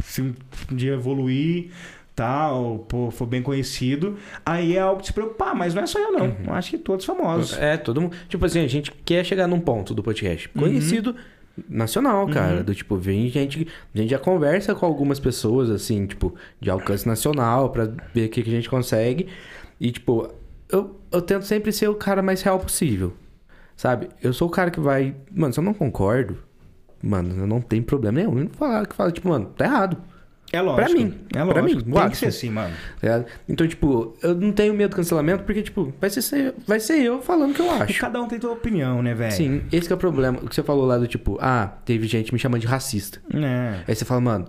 Se um dia evoluir, tal, pô, for bem conhecido, aí é algo de se preocupar, mas não é só eu não. Uhum. Eu acho que todos famosos. É, todo mundo. Tipo assim, a gente quer chegar num ponto do podcast. Conhecido... Uhum. Nacional, cara, uhum. do tipo, vem gente, a gente já conversa com algumas pessoas, assim, tipo, de alcance nacional, pra ver o que, que a gente consegue. E, tipo, eu, eu tento sempre ser o cara mais real possível, sabe? Eu sou o cara que vai, mano, se eu não concordo, mano, eu não tenho problema nenhum. Eu não falo, que fala, tipo, mano, tá errado. É lógico. Pra mim, é lógico. Pra mim, tem lógico. Que ser assim, mano. É, então, tipo, eu não tenho medo do cancelamento, porque, tipo, vai ser, vai ser eu falando o que eu acho. E cada um tem sua opinião, né, velho? Sim, esse que é o problema. O que você falou lá do tipo, ah, teve gente me chamando de racista. É. Aí você fala, mano,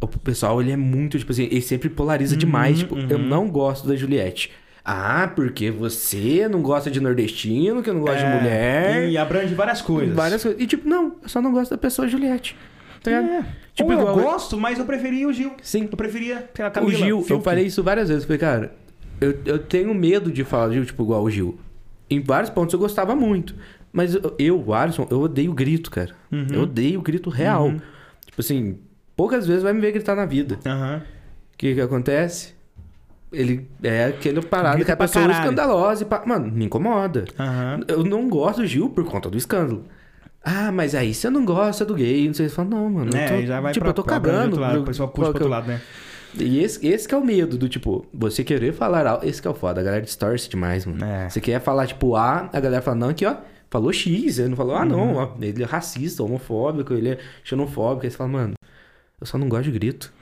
o pessoal, ele é muito, tipo assim, ele sempre polariza uhum, demais. Tipo, uhum. eu não gosto da Juliette. Ah, porque você não gosta de nordestino, que eu não gosto é, de mulher. E abrange várias coisas. Várias coisas. E, tipo, não, eu só não gosto da pessoa Juliette. Então, é. Tipo, ou eu igual... gosto, mas eu preferia o Gil. Sim. Eu preferia a Camila. O Gil, Filtro. Eu falei isso várias vezes. Falei, cara, eu, eu tenho medo de falar Gil, tipo, igual o Gil. Em vários pontos eu gostava muito. Mas eu, eu Alisson, eu odeio grito, cara. Uhum. Eu odeio grito real. Uhum. Tipo assim, poucas vezes vai me ver gritar na vida. Uhum. O que que acontece? Ele é aquele parado que a pessoa caralho. Escandalosa. E pa... Mano, me incomoda. Uhum. Eu não gosto do Gil por conta do escândalo. Ah, mas aí você não gosta do gay, não sei se você fala, não, mano. É, tô, já vai tipo, pra, eu tô cagando. O pessoal puxa pro outro lado, né? E esse, esse que é o medo do tipo, você querer falar algo. Esse que é o foda, a galera distorce demais, mano. É. Você quer falar tipo A, a galera fala, não, aqui ó, falou X, ele não falou, ah, não, uhum. ó, ele é racista, homofóbico, ele é xenofóbico. Aí você fala, mano, eu só não gosto de grito.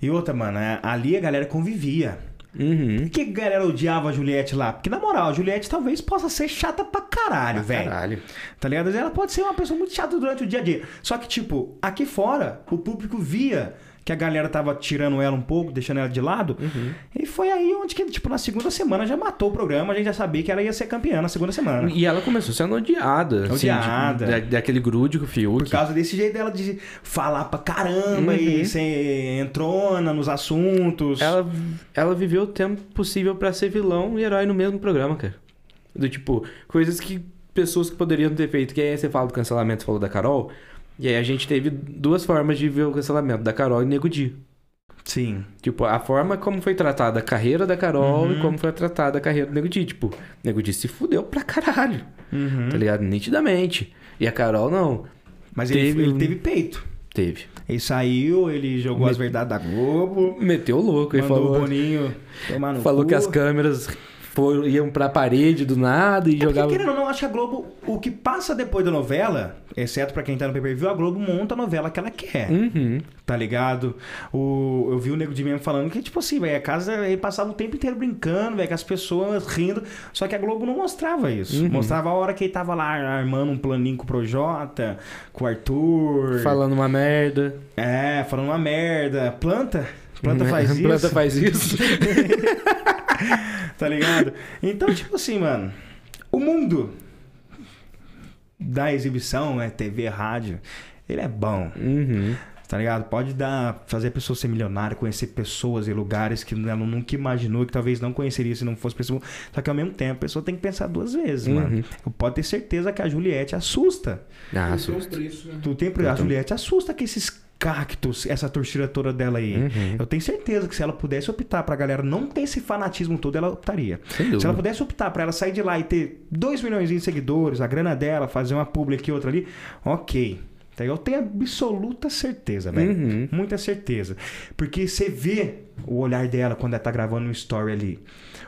E outra, mano, ali a galera convivia. Uhum. Por que a galera odiava a Juliette lá? Porque na moral, a Juliette talvez possa ser chata pra caralho, velho. Tá ligado? Ela pode ser uma pessoa muito chata durante o dia a dia. Só que tipo, aqui fora, o público via que a galera tava tirando ela um pouco, deixando ela de lado. Uhum. E foi aí onde que, tipo, na segunda semana já matou o programa. A gente já sabia que ela ia ser campeã na segunda semana. E ela começou sendo odiada. Odiada. Assim, de, de, daquele grude que o Fiuk. Por causa desse jeito dela de falar pra caramba uhum. e ser entrona nos assuntos. Ela, ela viveu o tempo possível pra ser vilão e herói no mesmo programa, cara. Do tipo, coisas que pessoas que poderiam ter feito. Que aí você fala do cancelamento, você falou da Carol... E aí a gente teve duas formas de ver o cancelamento, da Carol e Nego Di. Sim. Tipo, a forma como foi tratada a carreira da Carol uhum. e como foi tratada a carreira do Nego Di. Tipo, o Nego Di se fudeu pra caralho, uhum. tá ligado? Nitidamente. E a Carol não. Mas teve... Ele, ele teve peito. Teve. Ele saiu, ele jogou Met... as verdades da Globo. Meteu o louco. Mandou falou, o Boninho tomar no Falou cu. Que as câmeras... Foram, iam pra parede do nada e é jogavam... Querendo ou não, acho que a Globo... O que passa depois da novela, exceto pra quem tá no pay-per-view, a Globo monta a novela que ela quer. Uhum. Tá ligado? O, eu vi o Nego Di mesmo falando que, tipo assim, véio, a casa... Ele passava o tempo inteiro brincando, véio, com as pessoas rindo. Só que a Globo não mostrava isso. Uhum. Mostrava a hora que ele tava lá armando um planinho com o Projota, com o Arthur... Falando uma merda. É, falando uma merda. Planta... Planta faz isso. Planta faz isso. Tá ligado? Então, tipo assim, mano, o mundo da exibição, né, T V, rádio, ele é bom. Uhum. Tá ligado? Pode dar, fazer a pessoa ser milionária, conhecer pessoas e lugares que ela nunca imaginou, que talvez não conheceria se não fosse pessoa. Só que ao mesmo tempo, a pessoa tem que pensar duas vezes, uhum. mano. Eu posso ter certeza que a Juliette assusta. Ah, assusta. Tu tem preço, né? A Juliette assusta que esses cactos, essa torcida toda dela aí. Uhum. Eu tenho certeza que se ela pudesse optar pra galera não ter esse fanatismo todo, ela optaria. Se ela pudesse optar pra ela sair de lá e ter dois milhões de seguidores, a grana dela, fazer uma publi aqui, outra ali, ok. Eu tenho absoluta certeza, velho. Uhum. Muita certeza. Porque você vê o olhar dela quando ela tá gravando um story ali.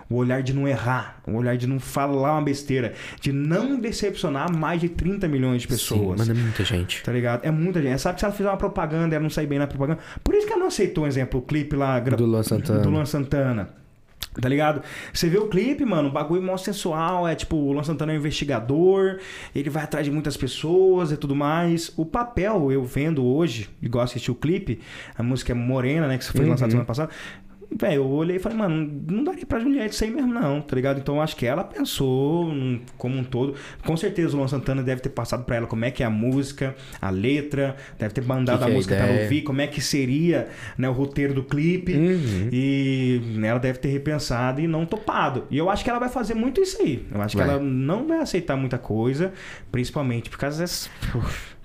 O olhar de não errar, o olhar de não falar uma besteira, de não decepcionar mais de trinta milhões de pessoas. Sim, mas é muita gente. Tá ligado? É muita gente. Ela sabe que se ela fizer uma propaganda, ela não sai bem na propaganda. Por isso que ela não aceitou, por exemplo, o clipe lá... Gra... Do Luan Santana. Do Luan Santana. Tá ligado? Você vê o clipe, mano, o bagulho mó sensual, é tipo, o Luan Santana é um investigador, ele vai atrás de muitas pessoas e tudo mais. O papel, eu vendo hoje, igual assistir o clipe, a música é Morena, né, que foi uhum. lançada semana passada... velho, eu olhei e falei, mano, não daria pra Juliette isso aí mesmo não, tá ligado? Então acho que ela pensou como um todo. Com certeza o Luan Santana deve ter passado pra ela como é que é a música, a letra, deve ter mandado que que a é música pra ela ouvir, como é que seria, né, o roteiro do clipe. Uhum. E ela deve ter repensado e não topado. E eu acho que ela vai fazer muito isso aí. Eu acho vai. que ela não vai aceitar muita coisa, principalmente por causa dessas...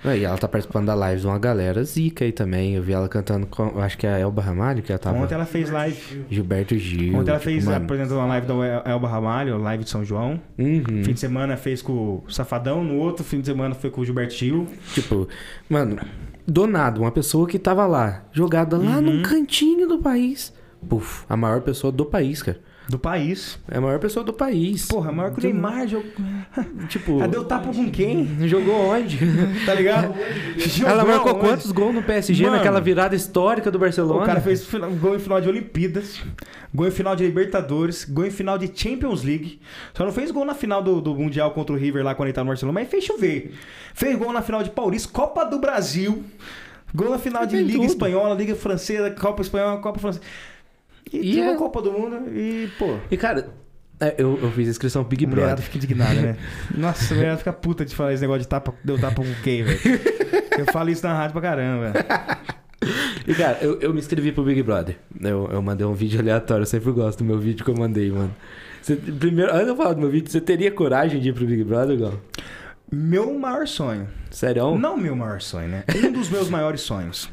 E ela tá participando da live de uma galera zica aí também. Eu vi ela cantando com... acho que é a Elba Ramalho que ela tava... Ontem ela fez live... Gilberto Gil. Ontem ela tipo, fez... Mano... apresentou uma live da Elba Ramalho, live de São João. Uhum. Fim de semana fez com o Safadão. No outro fim de semana foi com o Gilberto Gil. Tipo... Mano... Do nada, uma pessoa que tava lá, jogada lá uhum. num cantinho do país. Puf, a maior pessoa do país, cara. Do país. É a maior pessoa do país. Porra, é maior que o Neymar. Jog... Tipo... Cadê o tapa com quem? Jogou onde? Tá ligado? Jogou ela marcou onde? Quantos gols no P S G, mano, naquela virada histórica do Barcelona? O cara fez gol em final de Olimpíadas, gol em final de Libertadores, gol em final de Champions League. Só não fez gol na final do, do Mundial contra o River lá quando ele tá no Barcelona, mas fez chover. Fez gol na final de Paulista, Copa do Brasil, gol na final de Liga tudo. Espanhola, Liga Francesa, Copa Espanhola, Copa Francesa. E, e tem é... uma Copa do Mundo e, pô... E, cara, eu, eu fiz a inscrição Big Brother. A mulherada fica indignada, né? Nossa, a mulherada fica puta de falar esse negócio de tapa, deu tapa com quem, velho. Eu falo isso na rádio pra caramba. E, cara, eu, eu me inscrevi pro Big Brother. Eu, eu mandei um vídeo aleatório, eu sempre gosto do meu vídeo que eu mandei, mano. Você, primeiro, antes de eu falar do meu vídeo, você teria coragem de ir pro Big Brother, Gal? Meu maior sonho. Sério? Não meu maior sonho, né? Um dos meus maiores sonhos.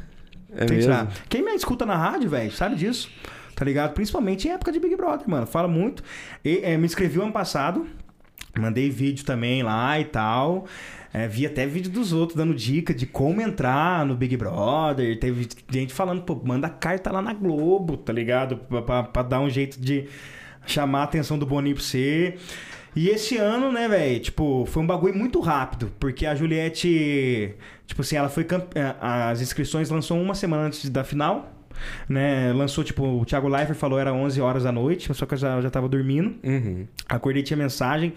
É tem mesmo? Que quem me escuta na rádio, velho, sabe disso. Tá ligado? Principalmente em época de Big Brother, mano. Fala muito. E, é, me inscrevi o ano passado. Mandei vídeo também lá e tal. É, vi até vídeo dos outros dando dica de como entrar no Big Brother. Teve gente falando, pô, manda carta lá na Globo, tá ligado? Pra, pra, pra dar um jeito de chamar a atenção do Boninho pra você. E esse ano, né, velho, tipo, foi um bagulho muito rápido. Porque a Juliette, tipo assim, ela foi... Camp... As inscrições lançou uma semana antes da final. Né, lançou, tipo, o Thiago Leifert falou era onze horas da noite, só que eu já, já tava dormindo. Uhum. Acordei, tinha mensagem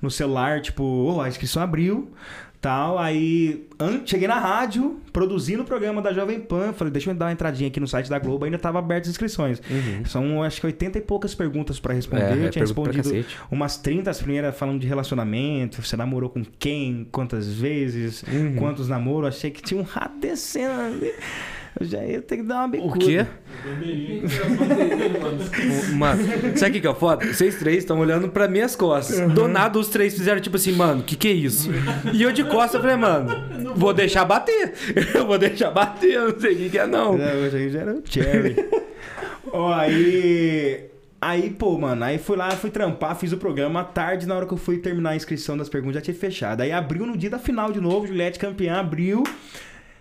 no celular, tipo, oh, a inscrição abriu, tal. Aí cheguei na rádio, produzi no programa da Jovem Pan, falei, deixa eu dar uma entradinha aqui no site da Globo, ainda tava aberto as inscrições. Uhum. São, acho que oitenta e poucas perguntas pra responder. É, eu tinha respondido umas trinta, as primeiras falando de relacionamento, você namorou com quem, quantas vezes, uhum. quantos namoros, achei que tinha um rato descendo. Eu já ia ter que dar uma bicuda. O quê? Mano, sabe o que é foda? Vocês três estão olhando pra minhas costas. Uhum. Do nada os três fizeram tipo assim, mano, o que que é isso? E eu de costas falei, mano, vou, vou deixar bater. Eu vou deixar bater, eu não sei o que que é não. Eu achei que já era o Cherry. Ó, aí... Aí, pô, mano, aí fui lá, fui trampar, fiz o programa à tarde, na hora que eu fui terminar a inscrição das perguntas, já tinha fechado. Aí abriu no dia da final de novo, Juliette campeã, abriu...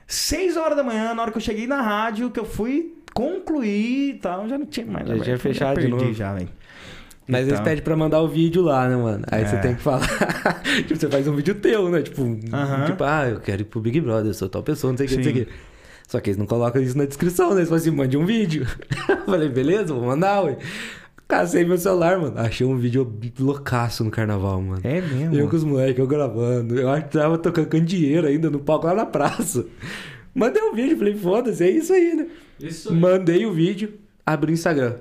seis horas da manhã, na hora que eu cheguei na rádio, que eu fui concluir e tal, já não tinha mais. Já tinha fechado de novo. Já, velho. Mas então, eles pedem pra mandar o vídeo lá, né, mano? Aí é. Você tem que falar. Tipo, você faz um vídeo teu, né? Tipo, uh-huh. tipo, ah, eu quero ir pro Big Brother, eu sou tal pessoa, não sei o que, não sei o que. Só que eles não colocam isso na descrição, né? Eles falam assim, mande um vídeo. Eu falei, beleza, vou mandar, ué. Cacei meu celular, mano. Achei um vídeo loucaço no carnaval, mano. É mesmo? Eu com os moleques, eu gravando. Eu acho que tava tocando candeeiro ainda no palco lá na praça. Mandei um vídeo, falei, foda-se, é isso aí, né? Isso aí. Mandei o vídeo, abri o Instagram.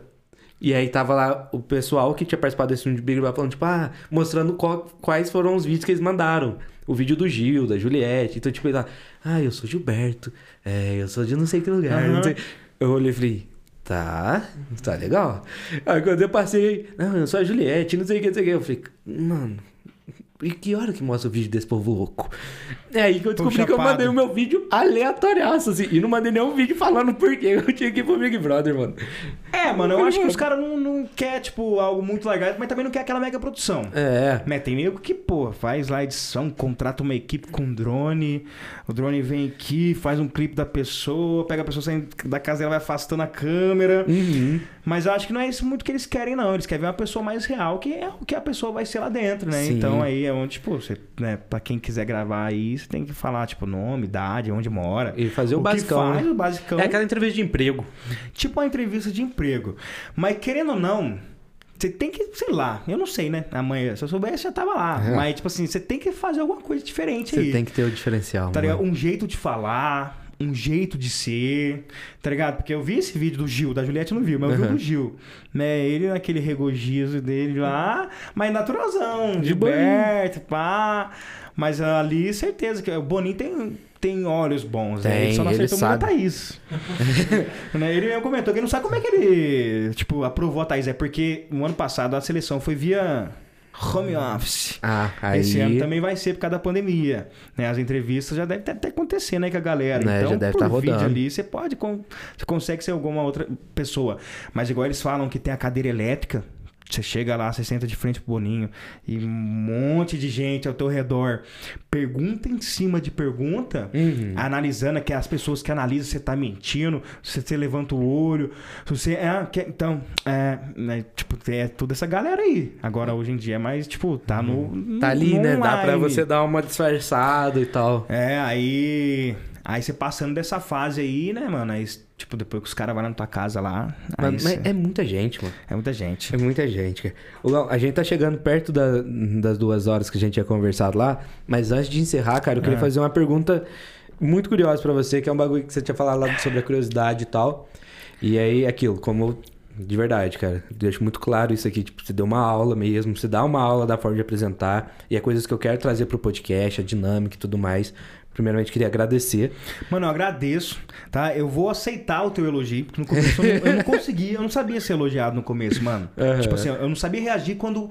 E aí tava lá o pessoal que tinha participado desse filme de Big Brother falando, tipo, ah, mostrando qual, quais foram os vídeos que eles mandaram. O vídeo do Gil, da Juliette. Então, tipo, ele lá, ah, eu sou Gilberto. É, eu sou de não sei que lugar. Uhum. Não sei. Eu olhei e falei... Tá, tá legal. Aí quando eu passei, não, eu sou a Juliette, não sei o que, não sei o que. Eu falei, mano, e que hora que mostra o vídeo desse povo louco? É aí que eu descobri que eu mandei o meu vídeo aleatoriaço, assim. E não mandei nenhum vídeo falando por que eu tinha que ir pro Big Brother, mano. É, mano, eu acho que os caras não, não querem, tipo, algo muito largado, mas também não quer aquela mega produção. É. Né, tem nego que, pô, faz lá edição, contrata uma equipe com drone, o drone vem aqui, faz um clipe da pessoa, pega a pessoa saindo da casa dela, vai afastando a câmera. Uhum. Mas eu acho que não é isso muito que eles querem, não. Eles querem ver uma pessoa mais real, que é o que a pessoa vai ser lá dentro, né? Sim. Então aí é onde, tipo, você, né, pra quem quiser gravar aí, você tem que falar, tipo, nome, idade, onde mora. E fazer o, o basicão, faz, né? O basicão. É aquela entrevista de emprego. Tipo uma entrevista de emprego. Mas querendo ou não, você tem que, sei lá, eu não sei, né? Amanhã, se eu soubesse, já tava lá. É. Mas, tipo assim, você tem que fazer alguma coisa diferente aí. Você tem que ter o diferencial. Tá ligado? Um jeito de falar, um jeito de ser, tá ligado? Porque eu vi esse vídeo do Gil, da Juliette eu não vi, mas eu vi uhum. o do Gil, né? Ele naquele regozijo dele lá, mas naturalzão, de Gilberto, pá. Mas ali, certeza que o Boninho tem, tem olhos bons, tem, né? Ele só não ele acertou sabe. muito a Thaís. Né? Ele mesmo comentou que não sabe como é que ele, tipo, aprovou a Thaís. É porque no ano passado a seleção foi via... home office. Ah, aí... Esse ano também vai ser por causa da pandemia. Né? As entrevistas já devem estar acontecendo aí com a galera. Né? Então, já deve por tá vídeo rodando. Ali, você pode... Você consegue ser alguma outra pessoa. Mas igual eles falam que tem a cadeira elétrica, você chega lá, você senta de frente pro Boninho e um monte de gente ao teu redor. Pergunta em cima de pergunta, uhum. analisando, que as pessoas que analisam se você tá mentindo, se você levanta o olho, se você... É, que, então, é, né, tipo, é toda essa galera aí. Agora, hoje em dia, é mais, tipo, tá no... Uhum. Tá ali, no né? Online. Dá pra você dar uma disfarçada e tal. É, aí... Aí você passando dessa fase aí, né, mano? Aí, tipo, depois que os caras vão na tua casa lá... Mas, mas é muita gente, mano. É muita gente. É muita gente, cara. Léo, a gente tá chegando perto da, das duas horas que a gente tinha conversado lá. Mas antes de encerrar, cara, eu queria é. fazer uma pergunta muito curiosa pra você. Que é um bagulho que você tinha falado lá sobre a curiosidade e tal. E aí, aquilo, como... De verdade, cara. Deixo muito claro isso aqui. Tipo, você deu uma aula mesmo. Você dá uma aula da forma de apresentar. E é coisas que eu quero trazer pro podcast, a dinâmica e tudo mais... Primeiramente, queria agradecer. Mano, eu agradeço, tá? Eu vou aceitar o teu elogio, porque no começo eu, não, eu não conseguia, eu não sabia ser elogiado no começo, mano. Uhum. Tipo assim, eu não sabia reagir quando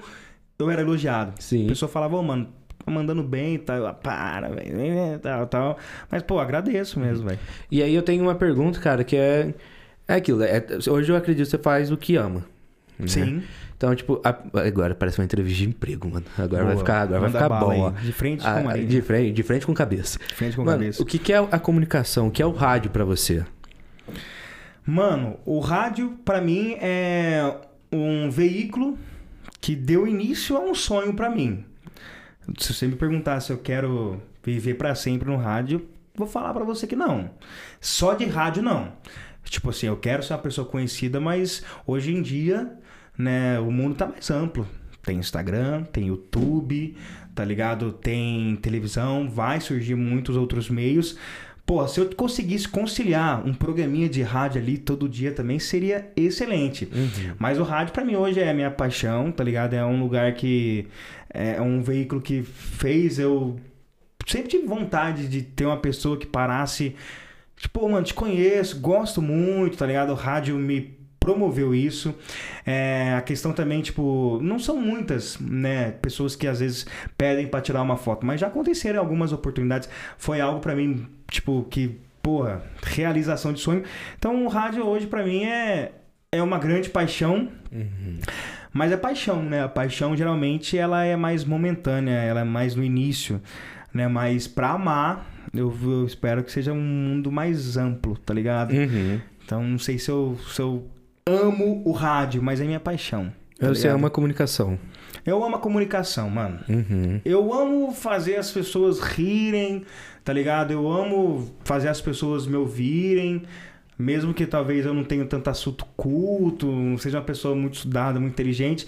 eu era elogiado. Sim. A pessoa falava, ô, oh, mano, tá mandando bem, tá? Para, velho, tal, tal. Mas, pô, agradeço mesmo, velho. E aí eu tenho uma pergunta, cara, que é... É aquilo, é... hoje eu acredito que você faz o que ama. Né? Sim. Então, tipo, agora parece uma entrevista de emprego, mano. Agora Boa, vai ficar, agora vai ficar bom, ó. De frente com a, a de, frente, de frente com cabeça. De frente com mano, cabeça. O que, que é a comunicação? O que é o rádio pra você? Mano, o rádio pra mim é um veículo que deu início a um sonho pra mim. Se você me perguntar se eu quero viver pra sempre no rádio, vou falar pra você que não. Só de rádio, não. Tipo assim, eu quero ser uma pessoa conhecida, mas hoje em dia... Né? O mundo tá mais amplo. Tem Instagram, tem YouTube, tá ligado? Tem televisão, vai surgir muitos outros meios. Pô, se eu conseguisse conciliar um programinha de rádio ali todo dia também seria excelente. Uhum. Mas o rádio pra mim hoje é a minha paixão, tá ligado? É um lugar que... É um veículo que fez eu... Sempre tive vontade de ter uma pessoa que parasse... Tipo, mano, te conheço, gosto muito, tá ligado? O rádio me... promoveu isso. É, a questão também, tipo, não são muitas, né, pessoas que às vezes pedem pra tirar uma foto, mas já aconteceram algumas oportunidades. Foi algo pra mim, tipo, que, porra, realização de sonho. Então, o rádio hoje pra mim é, é uma grande paixão, uhum. mas é paixão, né? A paixão, geralmente, ela é mais momentânea, ela é mais no início, né? Mas pra amar, eu, eu espero que seja um mundo mais amplo, tá ligado? Uhum. Então, não sei se eu... Se eu amo o rádio, mas é minha paixão. Tá Você ligado? ama a comunicação. Eu amo a comunicação, mano. Uhum. Eu amo fazer as pessoas rirem, tá ligado? Eu amo fazer as pessoas me ouvirem, mesmo que talvez eu não tenha tanto assunto culto, não seja uma pessoa muito estudada, muito inteligente,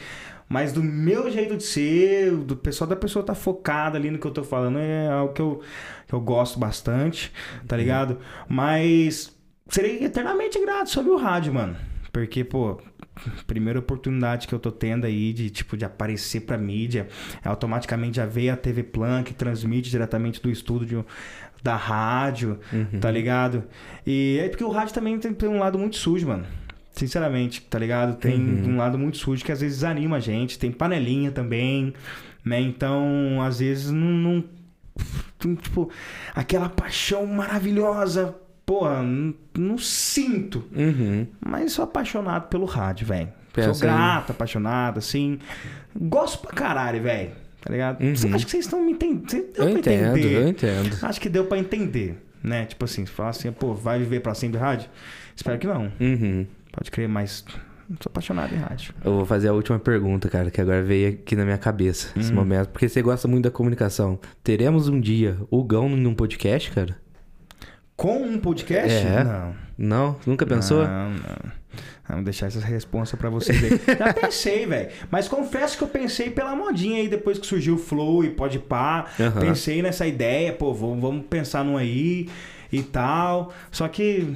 mas do meu jeito de ser, do pessoal da pessoa tá focada ali no que eu tô falando, é algo que eu, que eu gosto bastante, tá ligado? Uhum. Mas serei eternamente grato sobre o rádio, mano. Porque, pô, a primeira oportunidade que eu tô tendo aí de, tipo, de aparecer pra mídia, automaticamente já veio a T V Plan, que transmite diretamente do estúdio da rádio, uhum. tá ligado? E é porque o rádio também tem, tem um lado muito sujo, mano. Sinceramente, tá ligado? Tem uhum. um lado muito sujo que às vezes desanima a gente. Tem panelinha também, né? Então, às vezes, não... não tem, tipo, aquela paixão maravilhosa... Porra, não, não sinto. Uhum. Mas sou apaixonado pelo rádio, velho. Sou grato, apaixonado, assim. Gosto pra caralho, velho. Tá ligado? Uhum. Acho que vocês estão me entendendo. Eu entendo, eu entendo. Acho que deu pra entender, né? Tipo assim, falar assim, pô, vai viver pra sempre rádio? Espero que não. Uhum. Pode crer, mas sou apaixonado em rádio. Eu vou fazer a última pergunta, cara, que agora veio aqui na minha cabeça, uhum. nesse momento. Porque você gosta muito da comunicação. Teremos um dia o Gão num podcast, cara? Com um podcast? É. Não. Não? Nunca pensou? Não, não. Vamos deixar essa resposta pra vocês aí. Já pensei, velho. Mas confesso que eu pensei pela modinha aí, depois que surgiu o Flow e Podpá. Uhum. Pensei nessa ideia, pô, vamos, vamos pensar num aí. e tal. Só que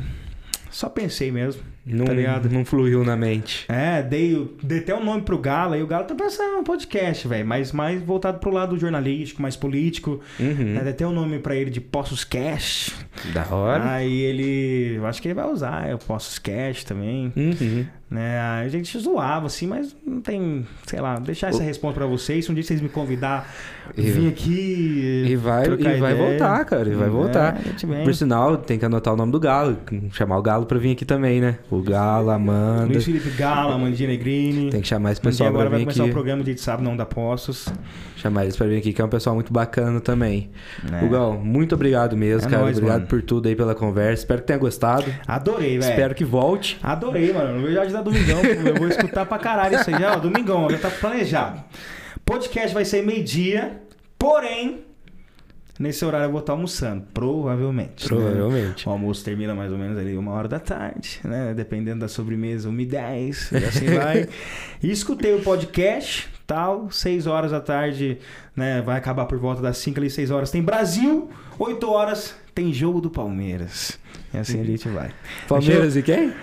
só pensei mesmo. Não, tá ligado? Não fluiu na mente. É, dei, dei até o um nome pro Galo. E o Galo tá pensando um podcast, velho. Mas mais voltado pro lado jornalístico, mais político. Uhum. Né? Dei até o um nome pra ele de Poços Cash. Da hora. Aí ele... Eu acho que ele vai usar. Eu Poços Cash também. Uhum. Né? A gente zoava, assim, mas não tem... Sei lá, deixar essa o... resposta pra vocês. Se um dia vocês me convidar, eu... vir aqui... E vai, e vai voltar, cara. E vai voltar. É, por sinal, tem que anotar o nome do Galo. Chamar o Galo pra vir aqui também, né? O Galo, Amanda... Luiz Felipe Galo, Amanda Negrini... Tem que chamar esse pessoal pra vir aqui. Agora vai começar o programa de sábado, não dá Poços. Chamar eles pra vir aqui, que é um pessoal muito bacana também. É. O Galo, muito obrigado mesmo, é cara. Nóis, obrigado mano. Por tudo aí, pela conversa. Espero que tenha gostado. Adorei, velho. Espero que volte. Adorei, mano. No verdade da Domingão, eu vou escutar pra caralho isso aí. Já, ó, Domingão, já tá planejado. Podcast vai ser meio-dia, porém... Nesse horário eu vou estar almoçando, provavelmente. Provavelmente. Né? O almoço termina mais ou menos ali uma hora da tarde, né? Dependendo da sobremesa, uma e dez, e assim vai. E escutei o podcast, tal, seis horas da tarde, né? Vai acabar por volta das cinco ali, seis horas tem Brasil, oito horas tem jogo do Palmeiras. E assim a gente vai. Palmeiras gente... e quem?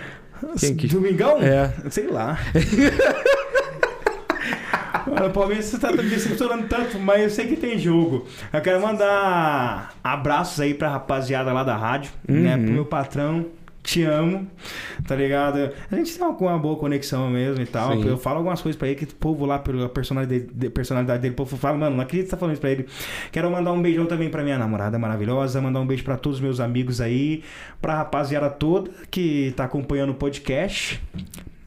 quem que... Domingão? É. Sei lá. O Palmeiras está decepcionando tanto, mas eu sei que tem jogo. Eu quero mandar abraços aí pra rapaziada lá da rádio, uhum. né? Pro meu patrão, te amo, tá ligado? A gente tem uma, uma boa conexão mesmo e tal. Sim. Eu falo algumas coisas pra ele que o povo lá, pela personalidade, de, personalidade dele, o povo fala, mano, não acredito que você tá falando isso pra ele. Quero mandar um beijão também pra minha namorada maravilhosa, mandar um beijo pra todos os meus amigos aí, pra rapaziada toda que tá acompanhando o podcast.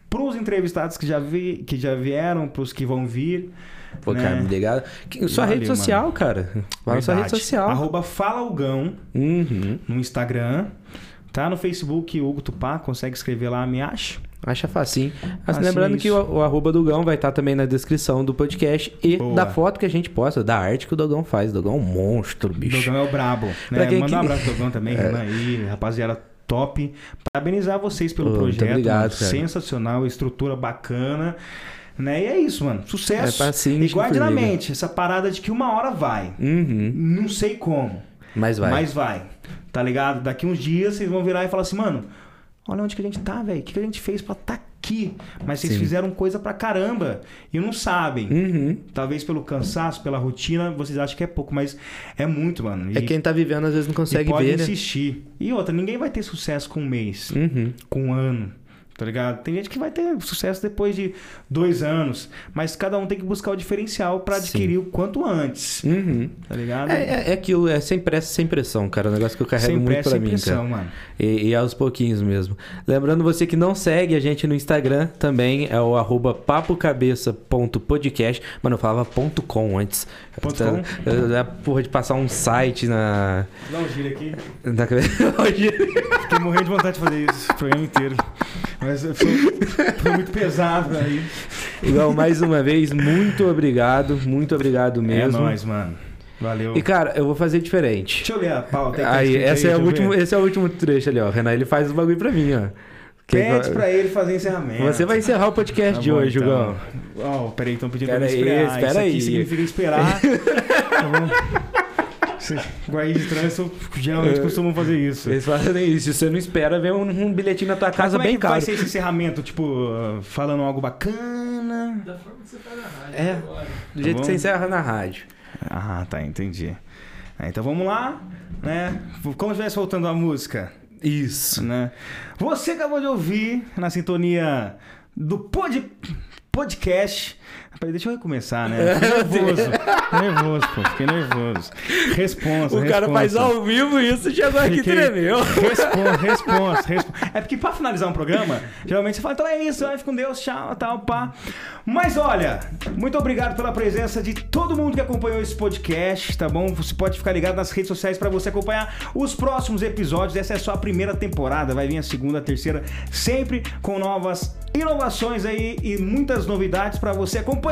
Para os entrevistados que já, vi, que já vieram, para os que vão vir. Pô, né? Cara, me ligado. Sua Valeu, rede social, mano. Cara. Vai na sua rede social. Arroba Falaugão uhum. no Instagram. Tá no Facebook, Hugo Tupá. Consegue escrever lá, me acha. Acha facinho. Mas assim, lembrando é que o, o arroba do Dogão vai estar também na descrição do podcast e Boa. Da foto que a gente posta, da arte que o Dogão faz. O Dogão é um monstro, bicho. O Dogão é o brabo. Né? Manda que... um abraço pro Dogão também, é. Renan aí, rapaziada. Top. Parabenizar vocês pelo Pô, projeto. Obrigado, sensacional, estrutura bacana. Né? E é isso, mano. Sucesso. É paciente, e guarde na mente essa parada de que uma hora vai. Uhum. Não sei como. Mas vai. Mas vai. Tá ligado? Daqui uns dias vocês vão virar e falar assim, mano, olha onde que a gente tá, velho. O que, que a gente fez pra tá aqui? Mas vocês Sim. fizeram coisa pra caramba e não sabem. Uhum. Talvez pelo cansaço, pela rotina, vocês acham que é pouco, mas é muito, mano. E é quem tá vivendo às vezes não consegue pode ver, insistir. Né? E outra, ninguém vai ter sucesso com um mês, uhum. com um ano, tá ligado? Tem gente que vai ter sucesso depois de dois anos, mas cada um tem que buscar o diferencial pra adquirir Sim. o quanto antes, uhum. tá ligado? É, é, é aquilo, é sem pressa, sem pressão, cara, é um negócio que eu carrego sem muito pressa, pra mim, pressão, cara. Mano. E, e aos pouquinhos mesmo. Lembrando você que não segue a gente no Instagram também, é o arroba papocabeça.podcast, mano, eu falava ponto .com antes. Ponto tá, com? É a porra de passar um site na... Dá um giro aqui. Na... Fiquei morrendo de vontade de fazer isso, o programa inteiro. Mas foi, foi muito pesado aí. Igual, mais uma vez, muito obrigado. Muito obrigado mesmo. É nóis, mano. Valeu. E, cara, eu vou fazer diferente. Deixa eu ler a pauta. Aí, essa aí, é o último, esse é o último trecho ali, ó. Renan, ele faz o bagulho pra mim, ó. Pede pra ele fazer encerramento. Você vai encerrar o podcast tá bom, de hoje, Jugão. Então. Oh, peraí, estão pedindo pra me esperar. Espera aí. Isso aqui significa esperar. Tá bom? Guardiões de trânsito geralmente costumam fazer isso. Eles fazem isso. Se você não espera, vem um, um bilhetinho na tua casa bem caro. Como é que vai ser esse encerramento? Tipo, falando algo bacana? Da forma que você tá na rádio. É, agora. Do jeito que você encerra na rádio. Ah, tá. Entendi. É, então vamos lá, né? Como estivesse voltando a música. Isso. Né? Você acabou de ouvir na sintonia do pod... podcast... Peraí, deixa eu recomeçar, né? Fiquei nervoso. nervoso, pô. Fiquei nervoso. Responsa, O responsa. Cara faz ao vivo isso, chegou aqui e tremeu. Responsa, responsa, responsa. É porque pra finalizar um programa, geralmente você fala, então é isso, vai, fica com Deus, tchau, tal, pá. Mas olha, muito obrigado pela presença de todo mundo que acompanhou esse podcast, tá bom? Você pode ficar ligado nas redes sociais pra você acompanhar os próximos episódios. Essa é só a primeira temporada, vai vir a segunda, a terceira, sempre com novas inovações aí e muitas novidades pra você acompanhar.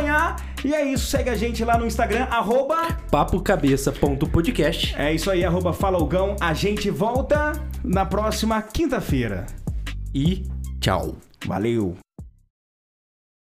E é isso, segue a gente lá no Instagram, arroba papocabeça.podcast. É isso aí, arroba Falaugão. A gente volta na próxima quinta-feira. E tchau. Valeu.